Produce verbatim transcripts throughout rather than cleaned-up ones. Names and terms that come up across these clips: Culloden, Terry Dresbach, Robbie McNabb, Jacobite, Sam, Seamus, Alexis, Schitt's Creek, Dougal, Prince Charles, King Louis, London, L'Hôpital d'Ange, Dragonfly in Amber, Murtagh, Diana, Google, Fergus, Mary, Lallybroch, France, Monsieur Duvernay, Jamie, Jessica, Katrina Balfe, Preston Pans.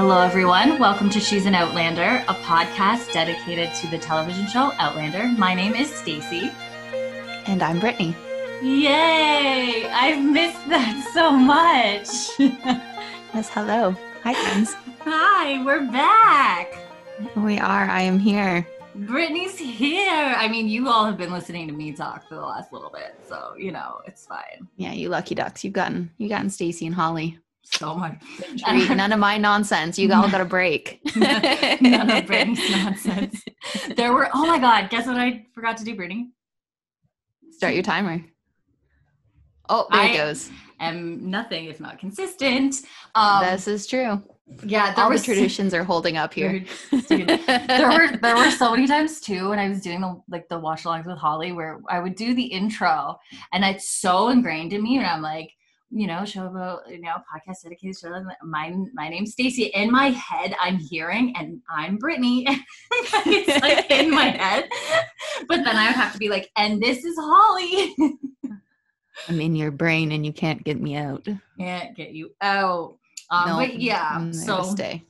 Hello, everyone. Welcome to She's an Outlander, a podcast dedicated to the television show Outlander. My name is Stacey. And I'm Brittany. Yay! I've missed that so much. Yes, hello. Hi, friends. Hi, we're back. We are. I am here. Brittany's here. I mean, you all have been listening to me talk for the last little bit, so, you know, it's fine. Yeah, you lucky ducks. You've gotten, you've gotten Stacey and Holly. So much. None of my nonsense. You all got a break. None of Brittany's nonsense. There were, oh my God, guess what I forgot to do, Brittany? Start your timer. Oh, there I it goes. I am nothing if not consistent. Um, this is true. Yeah, there all was, the traditions are holding up here. there were there were so many times too when I was doing the like the watch alongs with Holly where I would do the intro and it's so ingrained in me, and I'm like, you know, show about you know podcast dedicated to children. My my name's Stacey. In my head, I'm hearing and I'm Brittany. It's like in my head, but then I would have to be like, and this is Holly. I'm in your brain, and you can't get me out. Can't get you out. Um, no, but yeah, I'm there so to stay.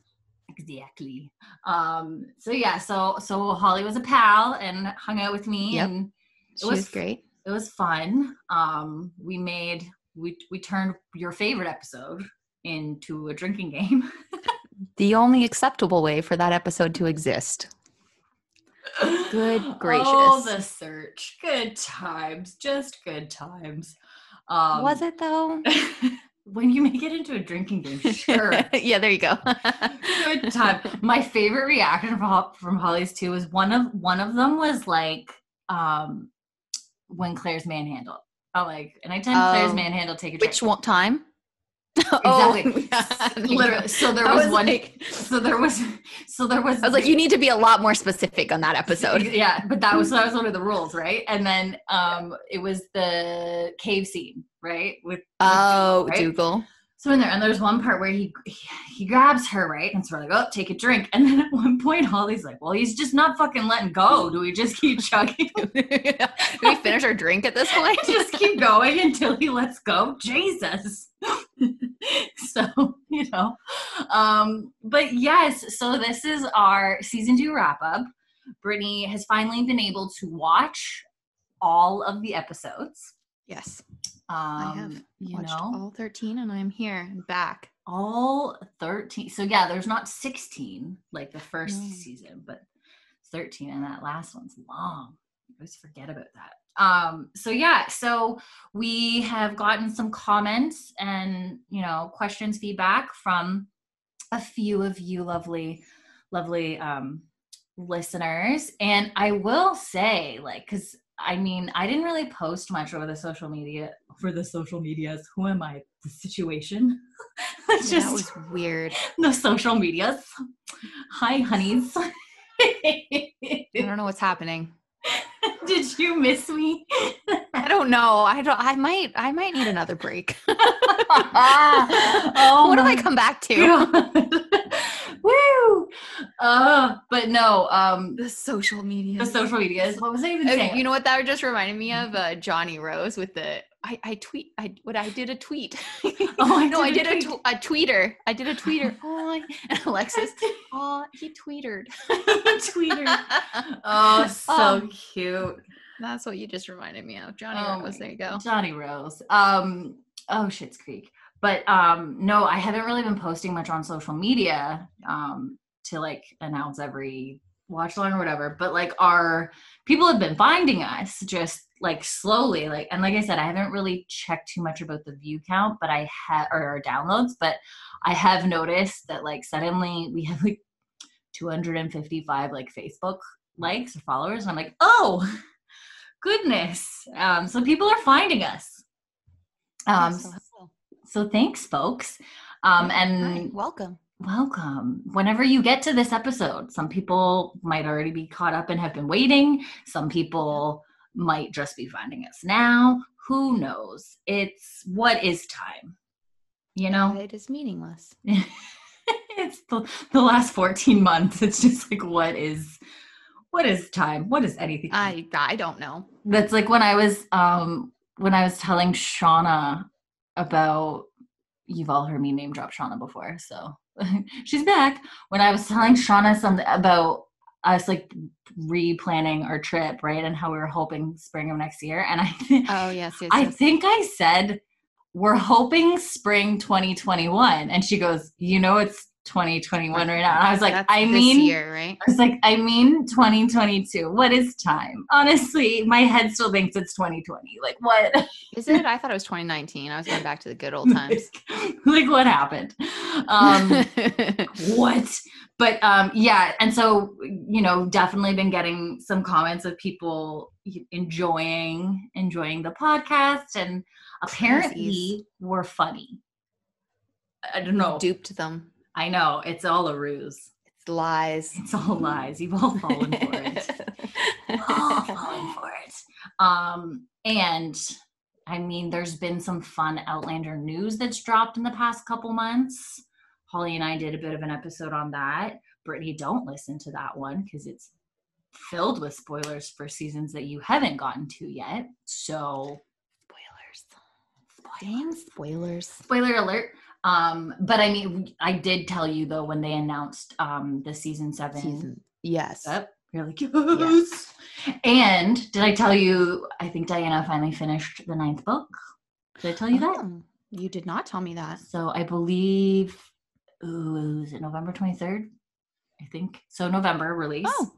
Exactly. Um, so yeah, so so Holly was a pal and hung out with me, yep. and it she was, was great. It was fun. Um, we made we we turned your favorite episode into a drinking game. The only acceptable way for that episode to exist. Good gracious! Oh, the search. Good times, just good times. Um, was it though? When you make it into a drinking game, sure. Yeah, there you go. Good time. My favorite reaction from, from Holly's too was one of one of them was like um, when Claire's manhandled. Oh, like, and I tend um, Claire's manhandle take a drink. Which one time? Exactly. Oh, yeah. Literally. So there was, was one. Like, so there was. So there was. I was like, you need to be a lot more specific on that episode. Yeah, but that was that was one of the rules, right? And then um, it was the cave scene, right? With, with oh, Dougal, right? Dougal. So in there, and there's one part where he, he he grabs her, right? And so we're like, oh, take a drink. And then at one point, Holly's like, well, he's just not fucking letting go. Do we just keep chugging? Do we finish our drink at this point? Just keep going until he lets go. Jesus. So, you know. Um, but yes, so this is our season two wrap up. Brittany has finally been able to watch all of the episodes. Yes. Um, I have you watched know, all thirteen and I'm here and back. All thirteen. So yeah, there's not sixteen like the first mm. season, but thirteen, and that last one's long. I always forget about that. Um, so yeah, so we have gotten some comments and, you know, questions, feedback from a few of you lovely, lovely um, listeners. And I will say, like, because I mean, I didn't really post much over the social media. For the social medias, who am I? The situation. Just yeah, that was weird. The social medias. Hi, honeys. I don't know what's happening. Did you miss me? I don't know. I don't. I might. I might need another break. Oh, what do I come back to? Woo! Uh, but no, um, the social media. The social medias. What was I even saying? You know what that just reminded me of? Uh, Johnny Rose with the I, I tweet. I what I did a tweet. Oh, I no, did I did a, tweet. a, tw- a tweeter. I did a tweeter. Oh, I, and Alexis. Oh, he tweetered. He tweetered. Oh, so um, cute. That's what you just reminded me of. Johnny oh Rose. There you go. Johnny Rose. Um. Oh, Schitt's Creek. But, um, no, I haven't really been posting much on social media, um, to like announce every watch along or whatever, but like our people have been finding us just like slowly, like, and like I said, I haven't really checked too much about the view count, but I have, or, or downloads, but I have noticed that like suddenly we have like two hundred fifty-five like Facebook likes or followers. And I'm like, oh goodness. Um, so people are finding us. Um, So thanks, folks. Um, and Hi, welcome. Welcome. Whenever you get to this episode, some people might already be caught up and have been waiting. Some people might just be finding us now. Who knows? It's what is time, you know? It is meaningless. It's the, the last fourteen months. It's just like, what is what is time? What is anything? I, I don't know. That's like when I was um, when I was telling Shauna about you've all heard me name drop Shauna before, so she's back. When I was telling Shauna something about us like replanning our trip, right, and how we were hoping spring of next year, and I th- oh yes, yes I yes. think I said we're hoping spring twenty twenty-one, and she goes, you know, it's twenty twenty-one right now. And I was like, That's I mean, year, right? I was like, I mean, twenty twenty-two. What is time? Honestly, my head still thinks it's twenty twenty. Like, what? Is it? I thought it was twenty nineteen. I was going back to the good old times. like, like, what happened? Um, what? But um, yeah. And so, you know, definitely been getting some comments of people enjoying, enjoying the podcast. And apparently we're funny. I don't know. Duped them. I know. It's all a ruse. It's lies. It's all lies. You've all fallen for it. all fallen for it. Um, and I mean, there's been some fun Outlander news that's dropped in the past couple months. Holly and I did a bit of an episode on that. Brittany, don't listen to that one because it's filled with spoilers for seasons that you haven't gotten to yet. So spoilers. Damn spoilers. Spoiler alert. Um, but I mean, I did tell you though, when they announced, um, the season seven, season, yes. Up, you're like, yes. yes. And did I tell you, I think Diana finally finished the ninth book. Did I tell you oh, that? You did not tell me that. So I believe, ooh, is it November twenty-third? I think. So November release. Oh,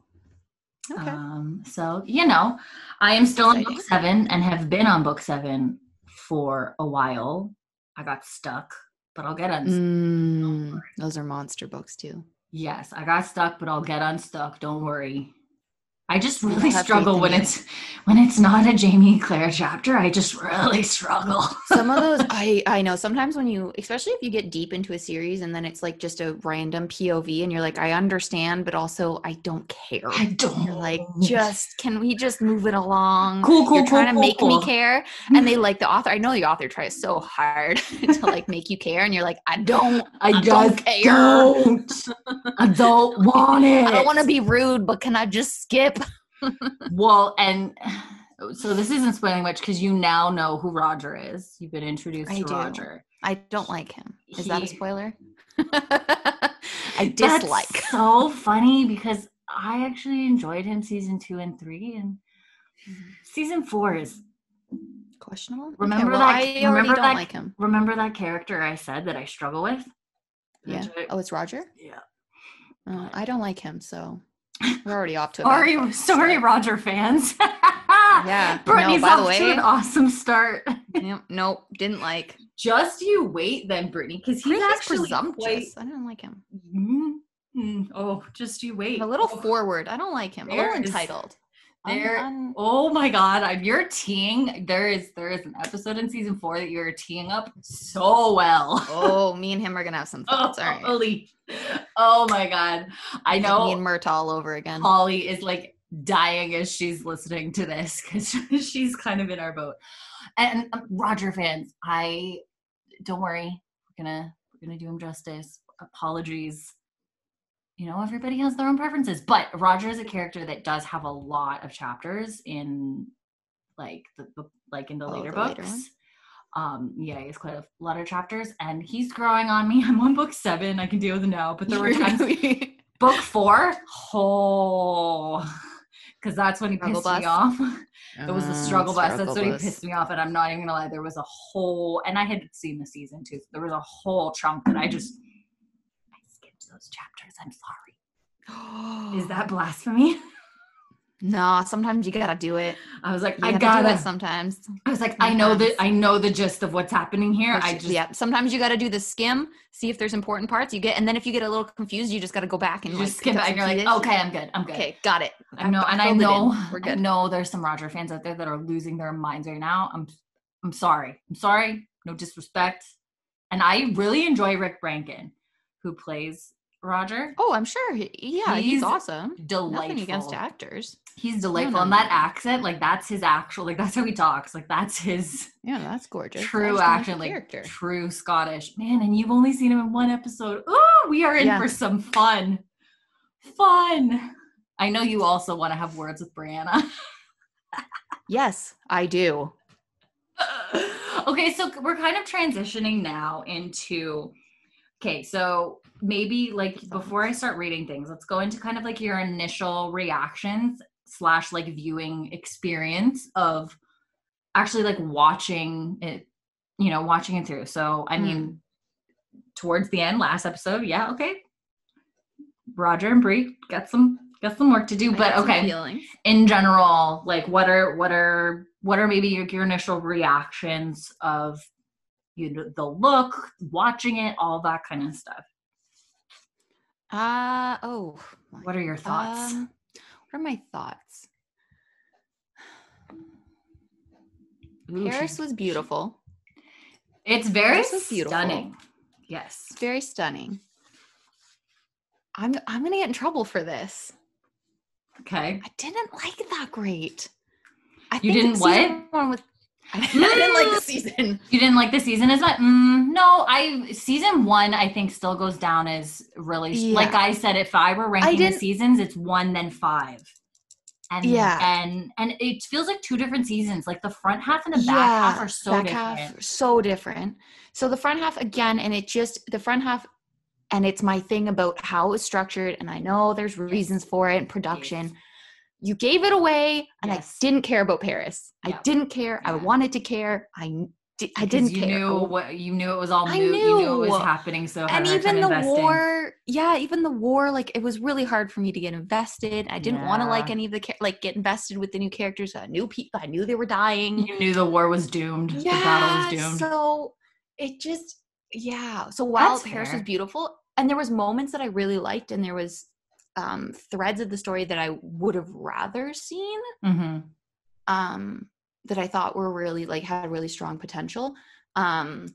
okay. Um, so, you know, I am still on book seven and have been on book seven for a while. I got stuck. But I'll get unstuck. Mm, those are monster books too. Yes, I got stuck, but I'll get unstuck. Don't worry. I just really struggle when it's it. when it's not a Jamie and Claire chapter. I just really struggle. Some of those, I I know. Sometimes when you, especially if you get deep into a series, and then it's like just a random P O V, and you're like, I understand, but also I don't care. I don't. You're like, just can we just move it along? Cool, cool. You're trying cool, to make cool. me care, and they like the author. I know the author tries so hard to like make you care, and you're like, I don't. I, I don't care. Don't. I don't want it. I don't want to be rude, but can I just skip? Well, and so this isn't spoiling much because you now know who Roger is. You've been introduced I to do. Roger. I don't like him. Is he, that a spoiler? I dislike. That's so funny because I actually enjoyed him season two and three, and season four is questionable. Remember okay, well, that? I remember don't that, like him. Remember that character I said that I struggle with? Yeah. Oh, it's Roger? Yeah. Uh, I don't like him, so. We're already off to a sorry, bad sorry, Roger fans. yeah, Brittany's no, by off the way, to an awesome start. nope, nope, didn't like. Just you wait, then Brittany, because he's actually presumptuous. Quite... I don't like him. Mm-hmm. Oh, just you wait. I'm a little oh. forward. I don't like him. There a little is, entitled. There. I'm, I'm... Oh my God, I'm, you're teeing. There is there is an episode in season four that you're teeing up so well. oh, me and him are gonna have some thoughts. Oh, all right. Holy. Oh my God. I know. Me and Myrta all over again. Holly is like dying as she's listening to this because she's kind of in our boat. And um, Roger fans, I don't worry. We're gonna we're gonna do him justice. Apologies. You know, everybody has their own preferences, but Roger is a character that does have a lot of chapters in like the, the like in the oh, later the books. Later one? Um, yeah, he's quite a lot of chapters and he's growing on me. I'm on book seven. I can deal with it now, but there were times book four. Oh, cause that's when he struggle pissed bus. me off. Uh, it was the struggle bus. That's bus. when he pissed me off. And I'm not even gonna lie. There was a whole, and I had seen the season too. So there was a whole chunk that I just, I skipped those chapters. I'm sorry. Is that blasphemy? No, sometimes you gotta do it. I was like, you I gotta do it sometimes. I was like, sometimes. I know that I know the gist of what's happening here. Which, I just yeah. Sometimes you gotta do the skim, see if there's important parts you get, and then if you get a little confused, you just gotta go back and you like, just skim back. And you're like, okay, I'm good. I'm good. Okay, got it. I know, and I know, We're good. I know there's some Roger fans out there that are losing their minds right now. I'm, I'm sorry. I'm sorry. No disrespect. And I really enjoy Rick Brankin, who plays Roger. Oh, I'm sure. He, yeah, he's, he's awesome. Delightful. Nothing against actors. He's delightful. No, no, and that no. accent, like that's his actual, like that's how he talks. Like that's his. Yeah, that's gorgeous. True accent, like character. True Scottish. Man, and you've only seen him in one episode. Oh, we are in yeah. for some fun. Fun. I know you also want to have words with Brianna. Yes, I do. Okay, so we're kind of transitioning now into, okay, so maybe like before I start reading things, let's go into kind of like your initial reactions slash like viewing experience of actually like watching it, you know, watching it through. So, I mean, mm. towards the end, last episode, yeah, okay. Roger and Brie got some got some work to do, but okay. In general, like what are what are what are maybe your, your initial reactions of, you know, the look, watching it, all that kind of stuff? Uh oh. What are your thoughts? Uh, what are my thoughts? Ooh, Paris she, was beautiful. She, it's very stunning. Yes. It's very stunning. I'm I'm gonna get in trouble for this. Okay. I didn't like it that great. I you think didn't what? One with, I, mm. I didn't like the season. You didn't like the season as much? Mm, no, I season one I think still goes down as really yeah. like I said. If I were ranking I the seasons, it's one then five. And yeah, and and it feels like two different seasons. Like the front half and the back yeah, half are so back different. Half, so different. So the front half again, and it just the front half. And it's my thing about how it's structured, and I know there's reasons for it in production. Yes. You gave it away, and yes. I didn't care about Paris. Yeah. I didn't care. Yeah. I wanted to care. I, di- I didn't you care. Knew what, you knew it was all new. I knew. You knew it was happening, so and even the investing. war, yeah, even the war, like, it was really hard for me to get invested. I didn't yeah. want to like any of the, like, get invested with the new characters. I knew people. I knew they were dying. You knew the war was doomed. Yeah, the battle was doomed. So it just, yeah. So while That's Paris fair. was beautiful, and there was moments that I really liked, and there was um, threads of the story that I would have rather seen mm-hmm. um, that I thought were really like had really strong potential. Um,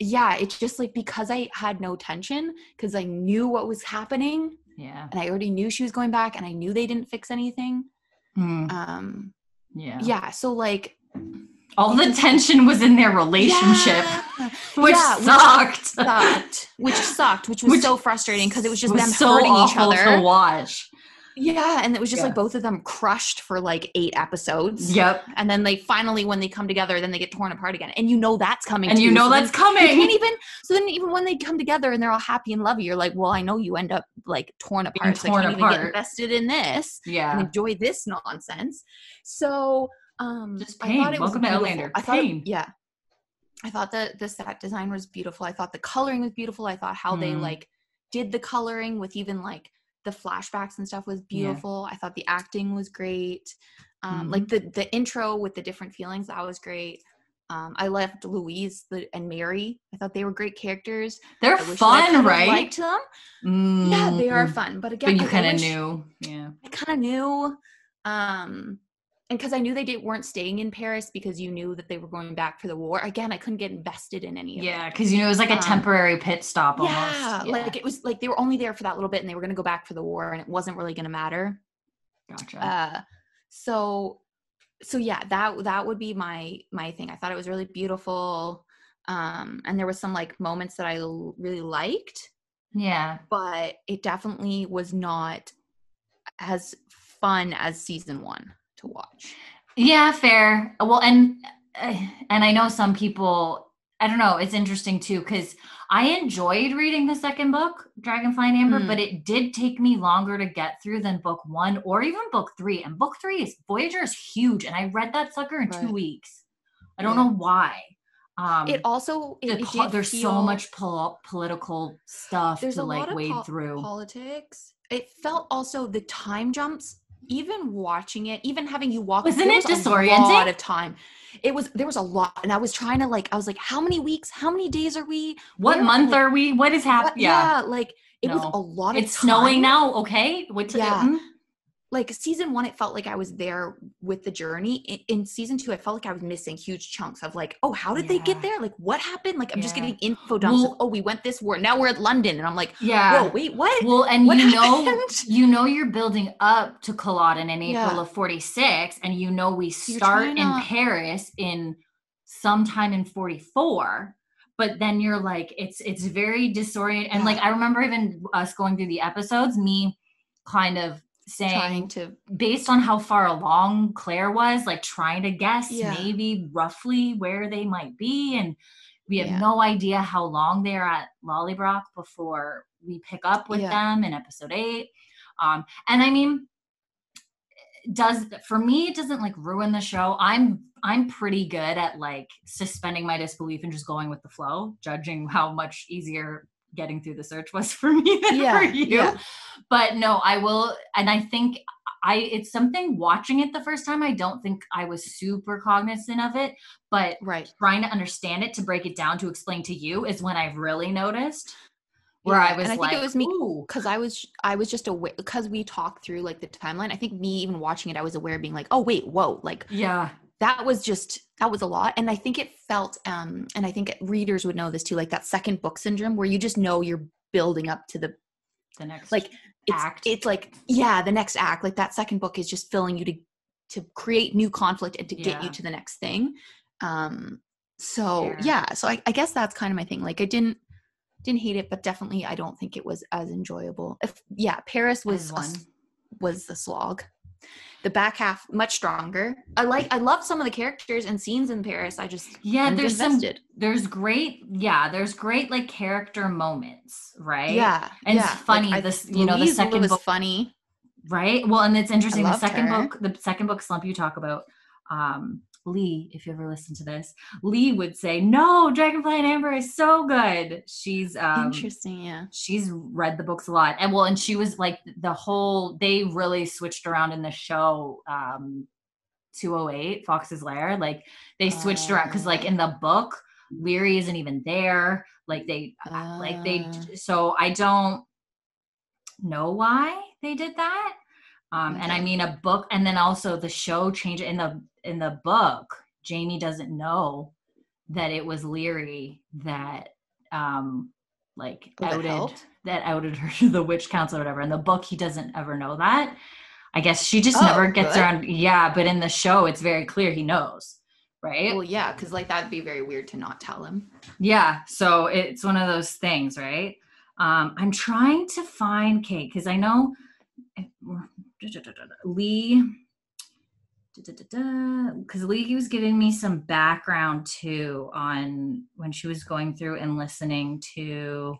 yeah, it's just like because I had no tension because I knew what was happening. Yeah, and I already knew she was going back, and I knew they didn't fix anything. Mm. Um, yeah, yeah. So like. All the tension was in their relationship, yeah. which, yeah, sucked. which sucked. Which sucked, which was which so frustrating because it was just was them so hurting each other. To watch. Yeah, and it was just yeah. like both of them crushed for like eight episodes. Yep. And then they finally, when they come together, then they get torn apart again. And you know that's coming. And too, you know so that's coming. You can't even. So then, even when they come together and they're all happy and lovey, you're like, well, I know you end up like torn apart. So torn I can't apart. Even get invested in this. Yeah. And enjoy this nonsense. So. Um, Just pain. I thought it Welcome was to Outlander. I thought, pain. Yeah. I thought that the set design was beautiful. I thought the coloring was beautiful. I thought how mm. they like did the coloring with even like the flashbacks and stuff was beautiful. Yeah. I thought the acting was great. Um, mm. Like the, the intro with the different feelings, that was great. Um, I loved Louise the, and Mary. I thought they were great characters. They're fun, right? I liked them. Mm. Yeah, they are fun. But again, but you kind of knew. Yeah. I kind of knew. Um, And because I knew they didn't weren't staying in Paris because you knew that they were going back for the war. Again, I couldn't get invested in any of it. Yeah, because you knew it was like a um, temporary pit stop almost. Yeah, yeah, like it was like they were only there for that little bit and they were going to go back for the war and it wasn't really going to matter. Gotcha. Uh, so, so yeah, that that would be my my thing. I thought it was really beautiful, um, and there was some like moments that I l- really liked. Yeah, but it definitely was not as fun as season one. To watch. Yeah, fair. Well, and uh, and I know some people, I don't know, it's interesting too because I enjoyed reading the second book, Dragonfly in Amber, mm. but it did take me longer to get through than book one or even book three. And book three is Voyager is huge, and I read that sucker in right. two weeks. I don't yeah. know why. Um, it also it, the, it did there's feel, so much pol- political stuff to like wade po- through. Politics. It felt also the time jumps. Even watching it, even having you walk, wasn't it disorienting? A lot of time. It was. There was a lot, and I was trying to like. I was like, how many weeks? How many days are we? What Where month are we? Are we? What is happening? Yeah. yeah, like it no. was a lot. Of it's time. Snowing now. Okay, what to yeah. do? Like season one, it felt like I was there with the journey. In, in season two, I felt like I was missing huge chunks of like, oh, how did yeah. they get there? Like what happened? Like I'm yeah. just getting info dumps. Well, of, oh, we went this war. Now we're at London. And I'm like, yeah. whoa, wait, what? Well, and what you happened? know, you know, you're building up to Culloden in April yeah. of forty-six. And you know, we start in to... Paris in sometime in forty-four. But then you're like, it's, it's very disoriented. And yeah. like, I remember even us going through the episodes, me kind of, saying, trying to, based on how far along Claire was, like trying to guess yeah. maybe roughly where they might be. And we have yeah. no idea how long they're at Lallybroch before we pick up with yeah. them in episode eight. Um, and I mean, does, for me, it doesn't like ruin the show. I'm, I'm pretty good at like suspending my disbelief and just going with the flow, judging how much easier getting through the search was for me than yeah, for you. Yeah. But no, I will. And I think I, it's something watching it the first time. I don't think I was super cognizant of it, but right. trying to understand it, to break it down, to explain to you is when I've really noticed where yeah. I was and I like, think it was me because I was, I was just aware because we talked through like the timeline. I think me even watching it, I was aware of being like, oh wait, whoa. Like, yeah, that was just, that was a lot. And I think it felt, um, and I think readers would know this too, like that second book syndrome where you just know you're building up to the, the next like, it's, act. It's like, yeah, the next act, like that second book is just filling you to, to create new conflict and to yeah. get you to the next thing. Um, so yeah. yeah, so I, I guess that's kind of my thing. Like I didn't, didn't hate it, but definitely I don't think it was as enjoyable. If, yeah. Paris was, a, was the slog. The back half much stronger. I like, I love some of the characters and scenes in Paris. I just, yeah, I'm there's invested. some, there's great, yeah, there's great like character moments, right? Yeah. And yeah. it's funny, like, this, I, you know, Louise the second was book. funny. Right. Well, and it's interesting. The second her. book, the second book slump you talk about, um, Lee, if you ever listen to this, Lee would say, no, Dragonfly in Amber is so good. She's, um, interesting. Yeah. She's read the books a lot. And well, and she was like the whole, they really switched around in the show, um, two oh eight Fox's Lair. Like they switched uh, around. Cause like in the book, Leary isn't even there. Like they, uh, like they, so I don't know why they did that. Um, okay. And I mean a book, and then also the show changed in the, in the book, Jamie doesn't know that it was Leary that, um, like oh, outed, that, that outed her to the witch council or whatever. In the book, he doesn't ever know that. I guess she just oh, never gets good. around. Yeah. But in the show, it's very clear he knows. Right. Well, yeah. Cause like, that'd be very weird to not tell him. Yeah. So it's one of those things, right? Um, I'm trying to find Kate. Cause I know Lee, because Lee was giving me some background too on when she was going through and listening to,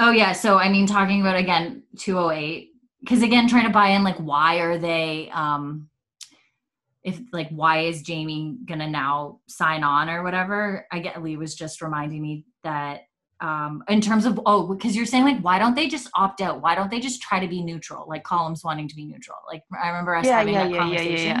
oh yeah, so I mean talking about again two oh eight, because again trying to buy in like why are they um if like why is Jamie gonna now sign on or whatever. I get Lee was just reminding me that um in terms of oh because you're saying like why don't they just opt out, why don't they just try to be neutral, like Colum's wanting to be neutral, like I remember us yeah, having yeah, that yeah, conversation yeah, yeah, yeah.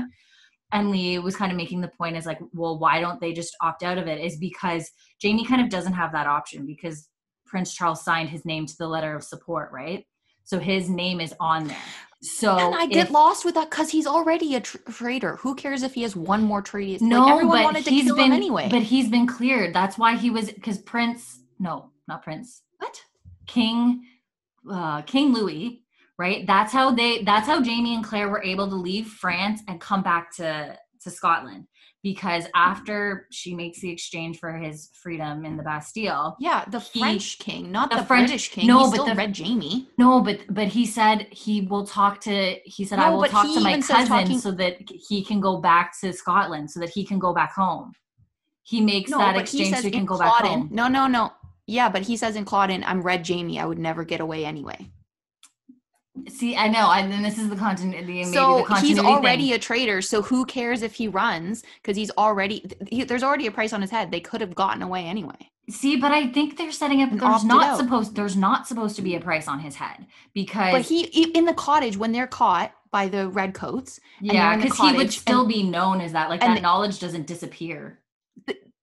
and Lee was kind of making the point as like, well, why don't they just opt out of it is because Jamie kind of doesn't have that option because Prince Charles signed his name to the letter of support, right? So his name is on there. So and I get if, lost with that because he's already a tra- traitor. Who cares if he has one more treaty? No, like, everyone but wanted to he's kill been him anyway. But he's been cleared. That's why he was because Prince. No, not Prince. What? King, uh, King Louis, right? That's how they, that's how Jamie and Claire were able to leave France and come back to, to Scotland because after she makes the exchange for his freedom in the Bastille. Yeah. The he, French king, not the, the French, British king. No, he but still the, read Jamie. No, but, but he said he will talk to, he said, no, I will talk to my cousin talking- so that he can go back to Scotland so that he can go back home. He makes no, that exchange so he can go Culloden, back home. No, no, no. Yeah, but he says in Culloden, I'm Red Jamie. I would never get away anyway. See, I know. And then this is the continuity. So the continuity he's already thing. a traitor. So who cares if he runs? Because he's already, he, there's already a price on his head. They could have gotten away anyway. See, but I think they're setting up, and there's not supposed, there's not supposed to be a price on his head because. But he, in the cottage, when they're caught by the redcoats. Yeah, because he would still and, be known as that. Like that the, knowledge doesn't disappear.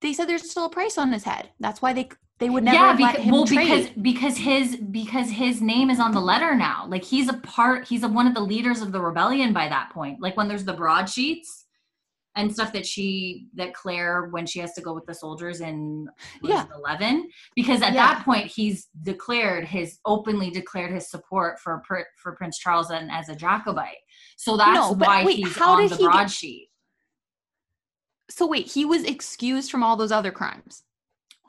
They said there's still a price on his head. That's why they they would never yeah, because, let him well, trade. Yeah, because because his because his name is on the letter now. Like he's a part. He's a, one of the leaders of the rebellion by that point. Like when there's the broadsheets and stuff that she that Claire when she has to go with the soldiers in yeah. eleven. Because at yeah. that point he's declared his openly declared his support for for Prince Charles and as a Jacobite. So that's no, why wait, he's on the he broadsheet. Get- So wait, he was excused from all those other crimes.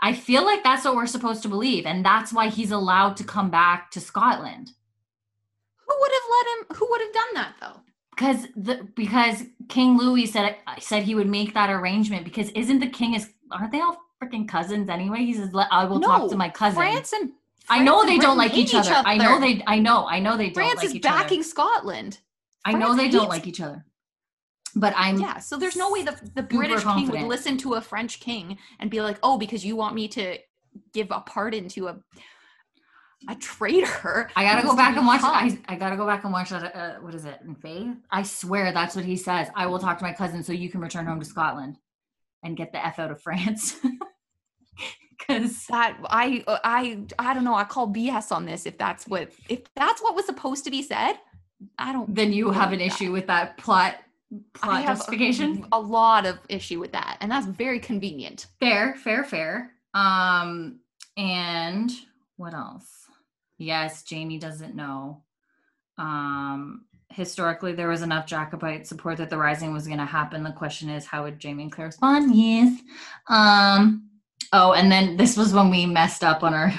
I feel like that's what we're supposed to believe. And that's why he's allowed to come back to Scotland. Who would have let him, who would have done that though? Because the because King Louis said said he would make that arrangement, because isn't the king is aren't they all freaking cousins anyway? He says, I will no, talk to my cousin. France and France I know they don't like each other. each other. I know they I know I know they don't France like each other. France is backing Scotland. France I know they hates- don't like each other. But I'm yeah. So there's no way the the British king would listen to a French king and be like, oh, because you want me to give a pardon to a a traitor. I gotta go back and watch. I, I gotta go back and watch that. Uh, what is it? In Faith? I swear that's what he says. I will talk to my cousin so you can return home to Scotland and get the F out of France. Because that I I I don't know. I call B S on this. If that's what if that's what was supposed to be said, I don't. Then you have an that. issue with that plot. Plot I have justification. A, a lot of issue with that, and that's very convenient. Fair, fair, fair. Um, and what else? Yes, Jamie doesn't know. Um, historically, there was enough Jacobite support that the rising was going to happen. The question is, how would Jamie and Claire respond? Yes. Um. Oh, and then this was when we messed up on our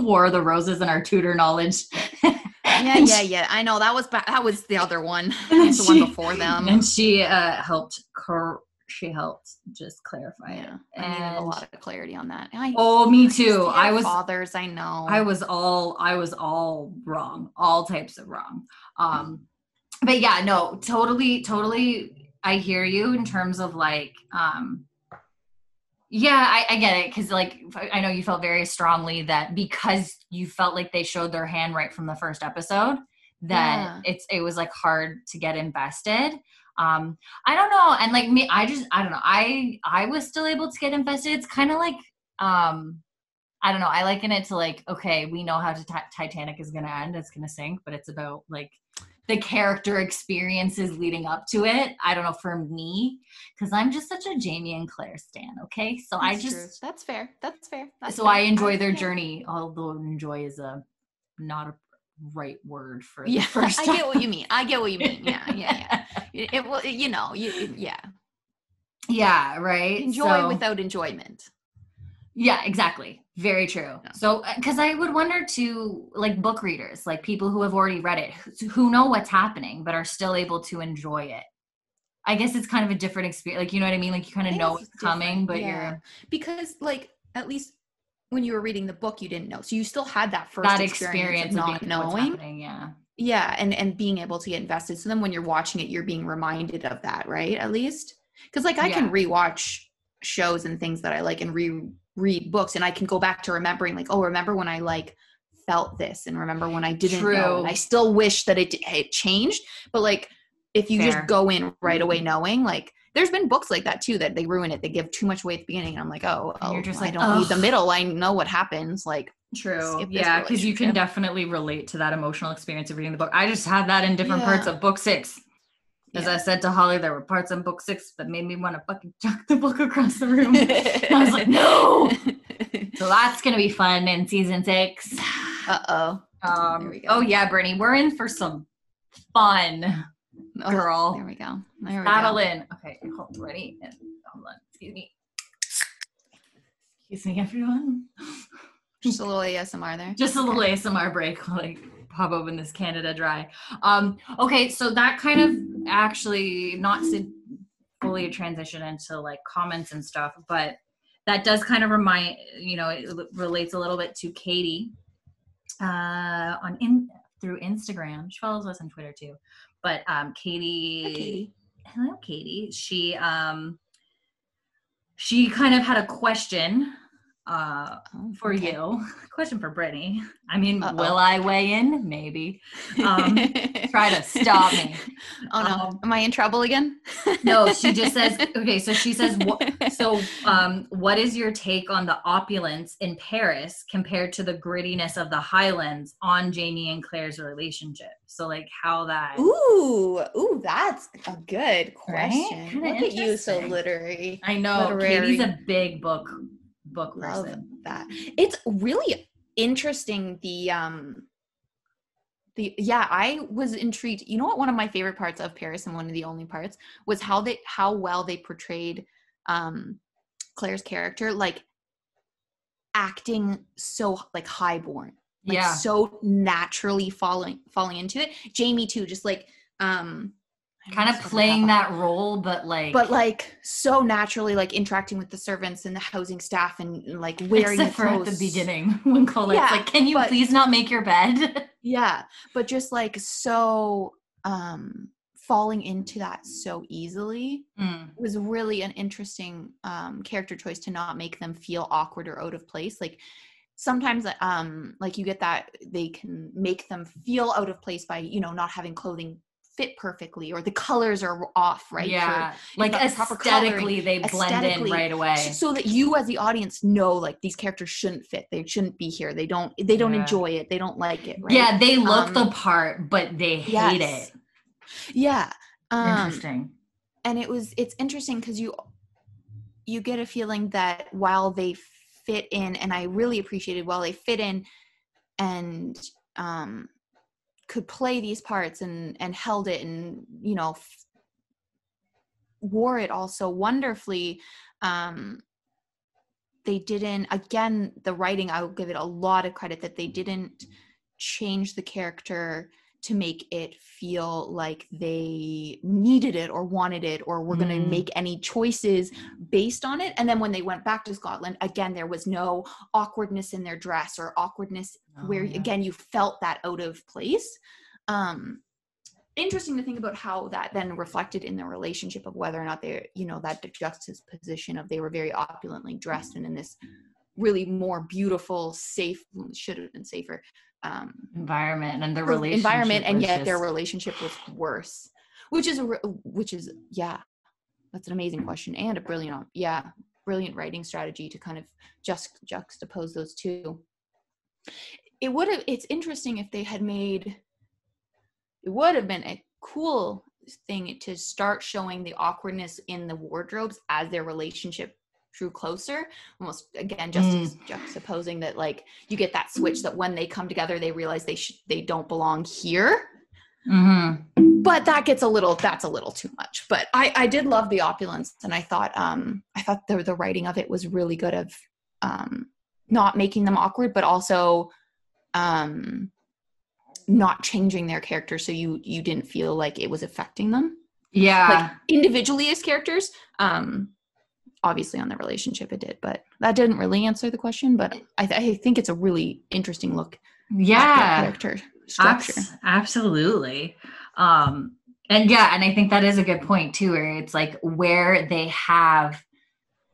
War of the Roses and our Tudor knowledge. Yeah, yeah, yeah. I know that was ba- that was the other one, the she, one before them. And she uh, helped. Cor- she helped just clarify yeah, it. I and needed a lot of clarity on that. I, oh, me too. I was fathers. I know. I was all. I was all wrong. All types of wrong. Um, but yeah, no, totally, totally. I hear you in terms of like. Um, Yeah, I, I get it, because like I know you felt very strongly that because you felt like they showed their hand right from the first episode, that yeah. it's it was like hard to get invested. Um, I don't know, and like me, I just I don't know. I I was still able to get invested. It's kind of like um, I don't know. I liken it to like okay, we know how to t- Titanic is gonna end. It's gonna sink, but it's about like the character experiences leading up to it. I don't know, for me, because I'm just such a Jamie and Claire stan, okay? So that's I just... True. That's fair. That's fair. That's so fair. I enjoy their journey, although enjoy is a not a right word for yeah, the first time. I get what you mean. I get what you mean. Yeah, yeah, yeah. It will, you know, you, it, yeah. Yeah, right? Enjoy so, without enjoyment. Yeah, exactly. Very true. No. So, because I would wonder too, like book readers, like people who have already read it, who know what's happening, but are still able to enjoy it. I guess it's kind of a different experience. Like, you know what I mean? Like you kind of know what's coming, but yeah. you're. Because like, at least when you were reading the book, you didn't know. So you still had that first that experience, experience of not knowing. Yeah. Yeah. And, and being able to get invested. So then when you're watching it, you're being reminded of that, right? At least. Because like I yeah. can rewatch shows and things that I like and re read books, and I can go back to remembering like, oh, remember when I like felt this, and remember when I didn't True. know, and I still wish that it it changed. But like, if you Fair. just go in right away knowing, like there's been books like that too, that they ruin it. They give too much away at the beginning. And I'm like, oh, oh you're just I like, don't Ugh. need the middle. I know what happens. Like True. Yeah. Cause you can definitely relate to that emotional experience of reading the book. I just had that in different yeah. parts of book six. As yeah. I said to Holly, there were parts on book six that made me want to fucking chuck the book across the room. I was like, no. So that's going to be fun in season six. Uh-oh. Um, there we go. Oh, yeah, Brittany. We're in for some fun, oh, girl. There we go. There we Battle go. in. Okay, hold on. Ready? Hold on. Excuse me. Excuse me, everyone. Just a little A S M R there. Just a little okay. A S M R break. Like. Pop open this Canada Dry. Um, okay, so that kind of actually not to fully transition into like comments and stuff, but that does kind of remind, you know, it relates a little bit to Katie uh, on in through Instagram. She follows us on Twitter too, but um, Katie, Hi, Katie, hello Katie. She um, she kind of had a question. Uh, for okay. you, question for Brittany. I mean, Uh-oh. will I weigh in? Maybe. Um, try to stop me. Oh no, um, am I in trouble again? No, she just says. Okay, so she says. Wh- so, um, what is your take on the opulence in Paris compared to the grittiness of the Highlands on Jamie and Claire's relationship? So, like, how that? Ooh, ooh, that's a good question. Right? Look at you, so literary. I know. Literary. Katie's a big book. book Love person. That it's really interesting, the um the yeah I was intrigued. You know what, one of my favorite parts of Paris, and one of the only parts, was how they how well they portrayed um Claire's character, like acting so like highborn, Like, yeah. so naturally falling falling into it. Jamie too, just like um kind of playing that role, but like but like so naturally, like interacting with the servants and the housing staff and, and like wearing the clothes. Except for at the beginning when Colette's yeah, like, can you but, please not make your bed? Yeah. But just like so um falling into that so easily mm. was really an interesting um character choice to not make them feel awkward or out of place. Like sometimes um like you get that they can make them feel out of place by, you know, not having clothing fit perfectly or the colors are off, right? Yeah, for, like aesthetically they blend in right away, so that you as the audience know, like, these characters shouldn't fit, they shouldn't be here, they don't they don't yeah. enjoy it, they don't like it, right? Yeah, they look um, the part but they hate yes. it. Yeah. Um, interesting. And it was it's interesting because you you get a feeling that while they fit in, and I really appreciated while they fit in and um could play these parts and and held it and, you know, f- wore it all so wonderfully. Um they didn't, again, the writing, I will give it a lot of credit that they didn't change the character to make it feel like they needed it or wanted it or were mm. going to make any choices based on it. And then when they went back to Scotland, again, there was no awkwardness in their dress or awkwardness oh, where, yeah. again, you felt that out of place. Um, interesting to think about how that then reflected in the relationship of whether or not they, you know, that juxtaposition of they were very opulently dressed and in this really more beautiful, safe, should have been safer, um environment, and the relationship environment and yet just... their relationship was worse, which is a re- which is yeah that's an amazing question and a brilliant yeah brilliant writing strategy to kind of just juxtapose those two. It would have it's interesting if they had made it would have been a cool thing to start showing the awkwardness in the wardrobes as their relationship drew closer, almost again just mm. juxtaposing that, like, you get that switch that when they come together they realize they sh- they don't belong here. Mm-hmm. But that gets a little that's a little too much, but I I did love the opulence, and I thought um I thought the the writing of it was really good of um not making them awkward but also um not changing their character so you you didn't feel like it was affecting them yeah like individually as characters. um Obviously on the relationship it did, but that didn't really answer the question, but I, th- I think it's a really interesting look yeah at the character structure. Abs- absolutely um and yeah and I think that is a good point too, where it's like where they have,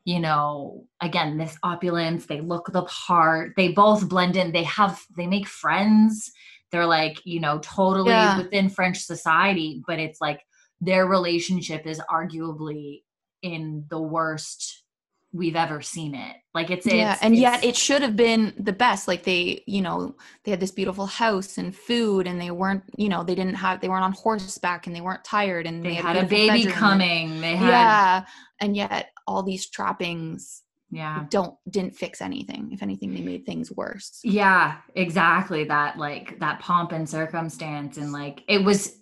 you know, again, this opulence, they look the part, they both blend in, they have they make friends, they're like, you know, totally yeah. within French society, but it's like their relationship is arguably in the worst we've ever seen it. Like it's, yeah. It's, and it's, yet it should have been the best. Like they, you know, they had this beautiful house and food and they weren't, you know, they didn't have, they weren't on horseback and they weren't tired and they, they had, had a baby coming. And, they had, yeah. And yet all these trappings yeah. don't, didn't fix anything. If anything, they made things worse. Yeah, exactly. That like that pomp and circumstance. And like, it was,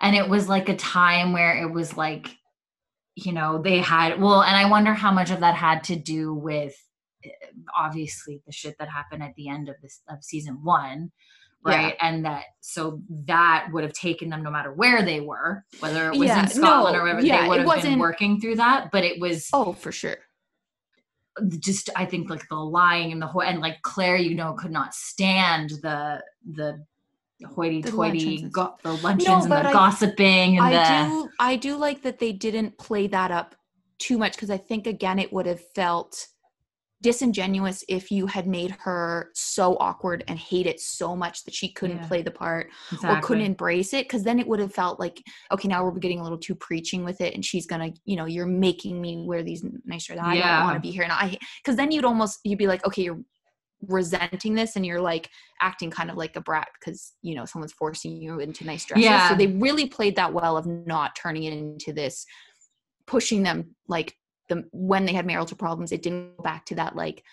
and it was like a time where it was like, you know, they had, well, and I wonder how much of that had to do with obviously the shit that happened at the end of this, of season one. Right. Yeah. And that, so that would have taken them no matter where they were, whether it was yeah. in Scotland no, or wherever yeah, they would have been working through that, but it was, oh, for sure. Just, I think like the lying and the, ho- and like Claire, you know, could not stand the, the, hoity-toity, the luncheons, go- the luncheons no, and the I, gossiping. And I the... do, I do like that they didn't play that up too much because I think again it would have felt disingenuous if you had made her so awkward and hate it so much that she couldn't yeah. play the part exactly. or couldn't embrace it, because then it would have felt like, okay, now we're getting a little too preaching with it and she's gonna, you know, you're making me wear these nicer that yeah. I don't want to be here, and I because then you'd almost you'd be like, okay, you're resenting this and you're like acting kind of like a brat because, you know, someone's forcing you into nice dresses. Yeah. So they really played that well of not turning it into this pushing them, like the when they had marital problems, it didn't go back to that like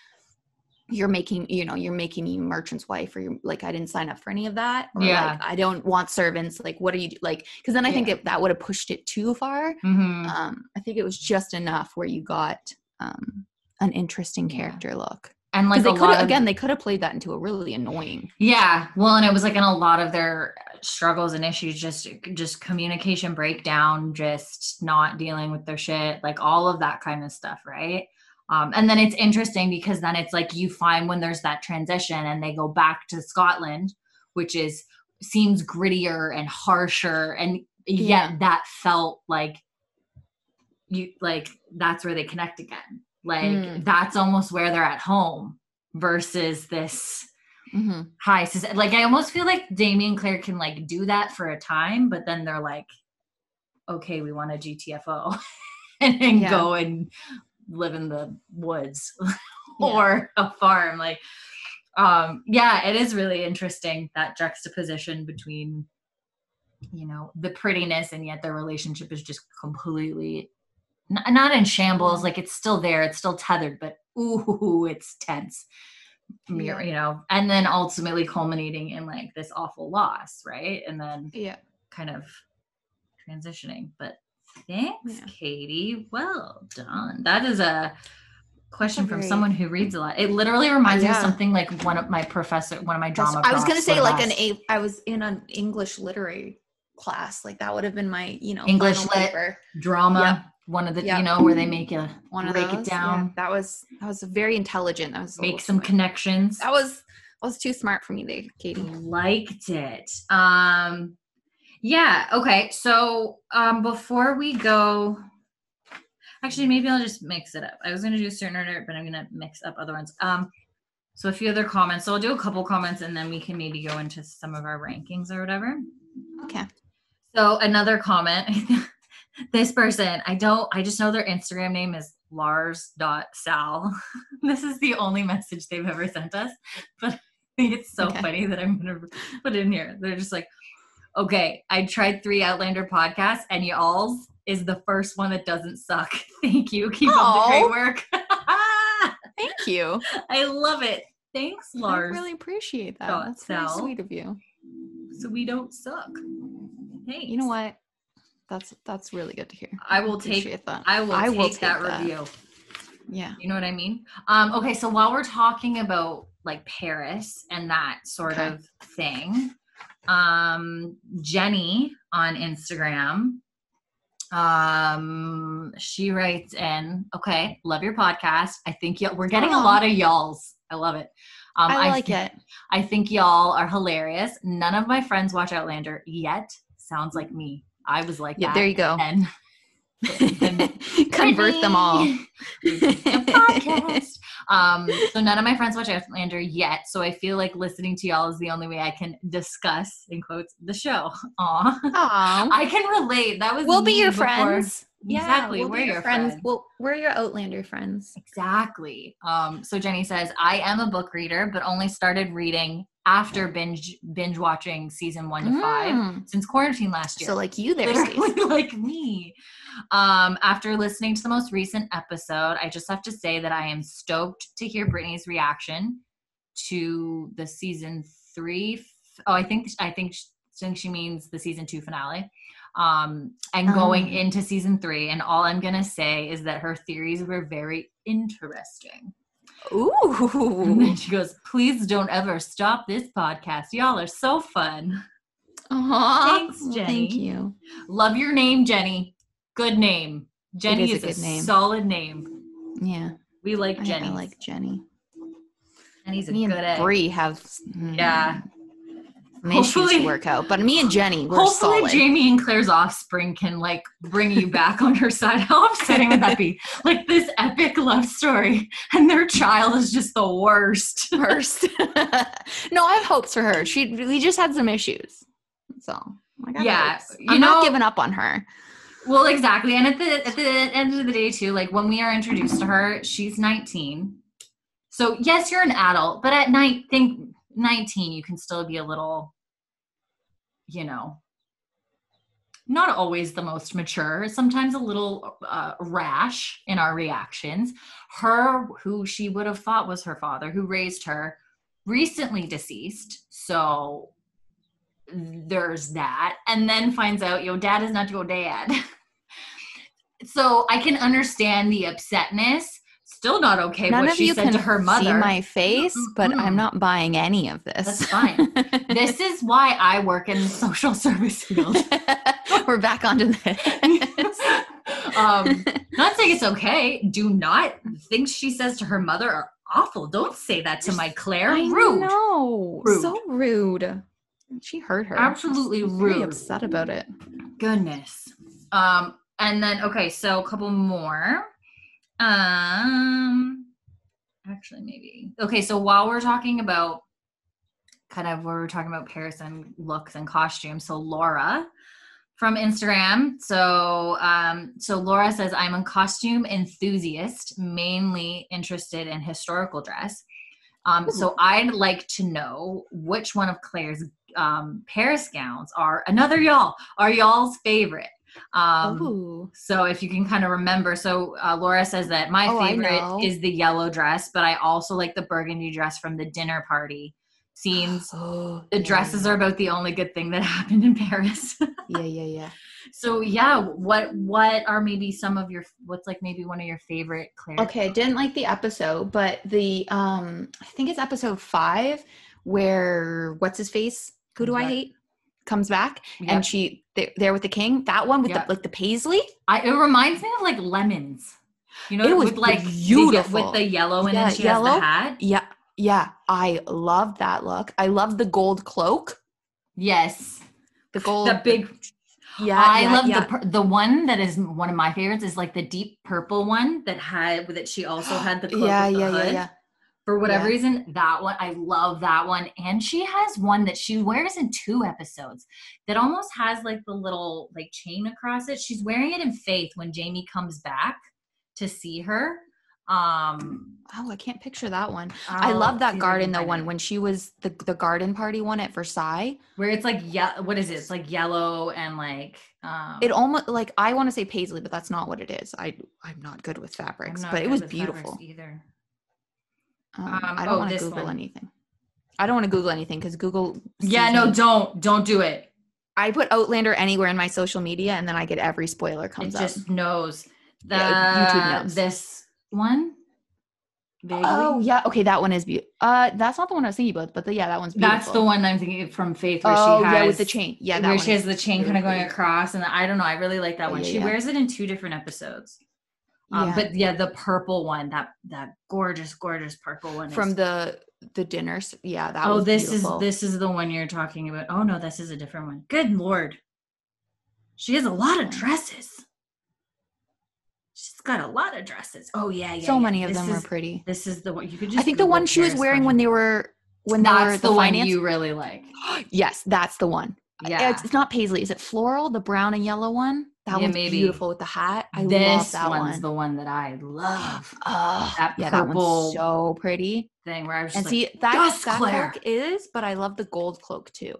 you're making, you know, you're making me merchant's wife, or you're like, I didn't sign up for any of that, or yeah. like I don't want servants, like what are you do? Like because then I yeah. think it, that would have pushed it too far. Mm-hmm. um I think it was just enough where you got um an interesting character yeah. look. And like a they lot of, again, they could have played that into a really annoying. Yeah. Well, and it was like in a lot of their struggles and issues, just, just communication breakdown, just not dealing with their shit, like all of that kind of stuff. Right. Um, and then it's interesting because then it's like, you find when there's that transition and they go back to Scotland, which is, seems grittier and harsher. And yet yeah. that felt like you, like that's where they connect again. Like mm. that's almost where they're at home versus this mm-hmm. high society. Like I almost feel like Jamie and Claire can like do that for a time, but then they're like, okay, we want a G T F O and then yeah. go and live in the woods or yeah. a farm. Like, um, yeah, it is really interesting that juxtaposition between, you know, the prettiness and yet their relationship is just completely not in shambles, like it's still there, it's still tethered, but ooh, it's tense, yeah. you know, and then ultimately culminating in like this awful loss, right? And then yeah, kind of transitioning. But thanks, yeah. Katie. Well done. That is a question from someone who reads a lot. It literally reminds yeah. me of something like one of my professor, one of my drama. I was going to say like asked. an a. I was in an English literary class, like that would have been my, you know, English lit paper. Drama. Yep. One of the, yep. you know, where they make a, one of break those, it down. Yeah. That was, that was very intelligent. That was Make some smart. connections. That was, that was too smart for me there, Katie. Liked it. Um, yeah. Okay. So um, before we go, actually, maybe I'll just mix it up. I was going to do a certain order, but I'm going to mix up other ones. Um, so a few other comments. So I'll do a couple comments and then we can maybe go into some of our rankings or whatever. Okay. So another comment. This person, I don't, I just know their Instagram name is lars dot sal. This is the only message they've ever sent us, but I think it's so okay. funny that I'm going to put it in here. They're just like, okay, I tried three Outlander podcasts and y'all's is the first one that doesn't suck. Thank you. Keep Aww. up the great work. Thank you. I love it. Thanks, Lars. I really appreciate that. That's very sweet of you. So we don't suck. Hey, you know what? That's that's really good to hear. I will take that. I will, I will take, take that, that review. Yeah. You know what I mean? Um, okay, so while we're talking about like Paris and that sort okay. of thing, um, Jenny on Instagram, um, she writes in, okay, love your podcast. I think y- we're getting oh. a lot of y'alls. I love it. Um, I like I th- it. I think y'all are hilarious. None of my friends watch Outlander yet. Sounds like me. I was like, yeah, that. There you go. And convert them all. Podcast. Um, so none of my friends watch Outlander yet. So I feel like listening to y'all is the only way I can discuss, in quotes, the show. Aw. Aw. I can relate. That was We'll be your before. friends. Yeah, exactly. We'll we're your friends. Friend. Well, we're your Outlander friends. Exactly. Um, so Jenny says, I am a book reader, but only started reading after binge binge watching season one to mm. five since quarantine last year. So like you there, Stacey. Like me. Um, after listening to the most recent episode, I just have to say that I am stoked to hear Brittany's reaction to the season three. F- oh, I think, I think, I think she means the season two finale. Um, and going um. into season three. And all I'm going to say is that her theories were very interesting. Ooh. And then she goes, please don't ever stop this podcast. Y'all are so fun. Aww. Thanks, Jenny. Thank you. Love your name, Jenny. Good name. Jenny is, is a, good a name. solid name. Yeah. We like Jenny. I, I like Jenny. Jenny's a me good and Bree have. Mm, yeah. Issues to work out. But me and Jenny, we're hopefully solid. Jamie and Claire's offspring can like bring you back on her side. How upsetting would that be? Like this epic love story and their child is just the worst. Worst. No, I have hopes for her. She we just had some issues. So I got yeah, hopes. I'm you know, not giving up on her. Well, exactly. And at the at the end of the day too, like when we are introduced to her, she's nineteen. So yes, you're an adult, but at night think nineteen, you can still be a little, you know, not always the most mature, sometimes a little uh, rash in our reactions. Her, who she would have thought was her father, who raised her, recently deceased. So there's that. And then finds out, yo, dad is not your dad. So I can understand the upsetness. still not okay None what she said to her mother. None of you can see my face, mm-hmm. but I'm not buying any of this. That's fine. This is why I work in the social service field. We're back onto this. um, not saying it's okay. Do not think she says to her mother are awful. Don't say that to my Claire. I rude. No, so rude. She hurt her. Absolutely She's rude. Very upset about it. Goodness. Um, and then okay, so a couple more. Um, actually, maybe okay. So while we're talking about kind of where we're talking about Paris and looks and costumes, so Laura from Instagram. So, um, so Laura says, I'm a costume enthusiast, mainly interested in historical dress. Um, Ooh. So I'd like to know which one of Claire's, um, Paris gowns are another y'all, are y'all's favorite. Um, Ooh. So if you can kind of remember, so, uh, Laura says that my oh, favorite is the yellow dress, but I also like the burgundy dress from the dinner party. Scenes. Oh, the dresses yeah. are about the only good thing that happened in Paris. yeah, yeah, yeah. So yeah, what what are maybe some of your what's like maybe one of your favorite Claire? Okay, I didn't like the episode, but the um I think it's episode five where what's his face? Who do yeah. I hate? Comes back yep. and she th- there with the king. That one with yep. the, like the paisley. I it reminds me of like lemons. You know, it was with, like beautiful the, with the yellow and yeah, then she yellow. Has the hat. Yeah. Yeah, I love that look. I love the gold cloak. Yes. The gold. The big. Yeah. I yeah, love yeah. the the one that is one of my favorites is like the deep purple one that had, that she also had the cloak yeah, with the yeah, hood. Yeah, yeah, For whatever yeah. reason, that one, I love that one. And she has one that she wears in two episodes that almost has like the little like chain across it. She's wearing it in Faith when Jamie comes back to see her. Um, oh, I can't picture that one. Oh, I love that garden, though, one when she was the, the garden party one at Versailles. Where it's like, yeah, what is it? It's like yellow and like, um. It almost, like, I want to say paisley, but that's not what it is. I, I'm not good with fabrics, but it was beautiful. Either. Um, um, I don't oh, want to Google one. anything. I don't want to Google anything because Google. Yeah, no, me. don't, don't do it. I put Outlander anywhere in my social media and then I get every spoiler comes up. It just up. knows. The, yeah, YouTube knows. This. One vaguely. Oh yeah, okay, that one is beautiful. Uh that's not the one I was thinking about, but the, yeah, that one's beautiful. That's the one I'm thinking from Faith where oh, she has yeah, with the chain yeah that where one she has the chain really kind of going across and the, I don't know, I really like that oh, one yeah, she yeah. wears it in two different episodes um yeah. but yeah the purple one that that gorgeous gorgeous purple one from is, the the dinners yeah that oh was this beautiful. is this is the one you're talking about. Oh no, this is a different one. Good Lord, she has a lot of dresses. She's got a lot of dresses. Oh yeah, yeah. So yeah. many of this them is, are pretty. This is the one you could just. I think Google the one she was wearing when they were when that's they were the, the one you really like. Yes, that's the one. Yeah, it's, it's not paisley. Is it floral? The brown and yellow one. That yeah, one's maybe. beautiful with the hat. I this love that one's one. This the one that I love. Oh, that yeah, that one's so pretty. Thing where I was just and like, see that, that cloak is, but I love the gold cloak too.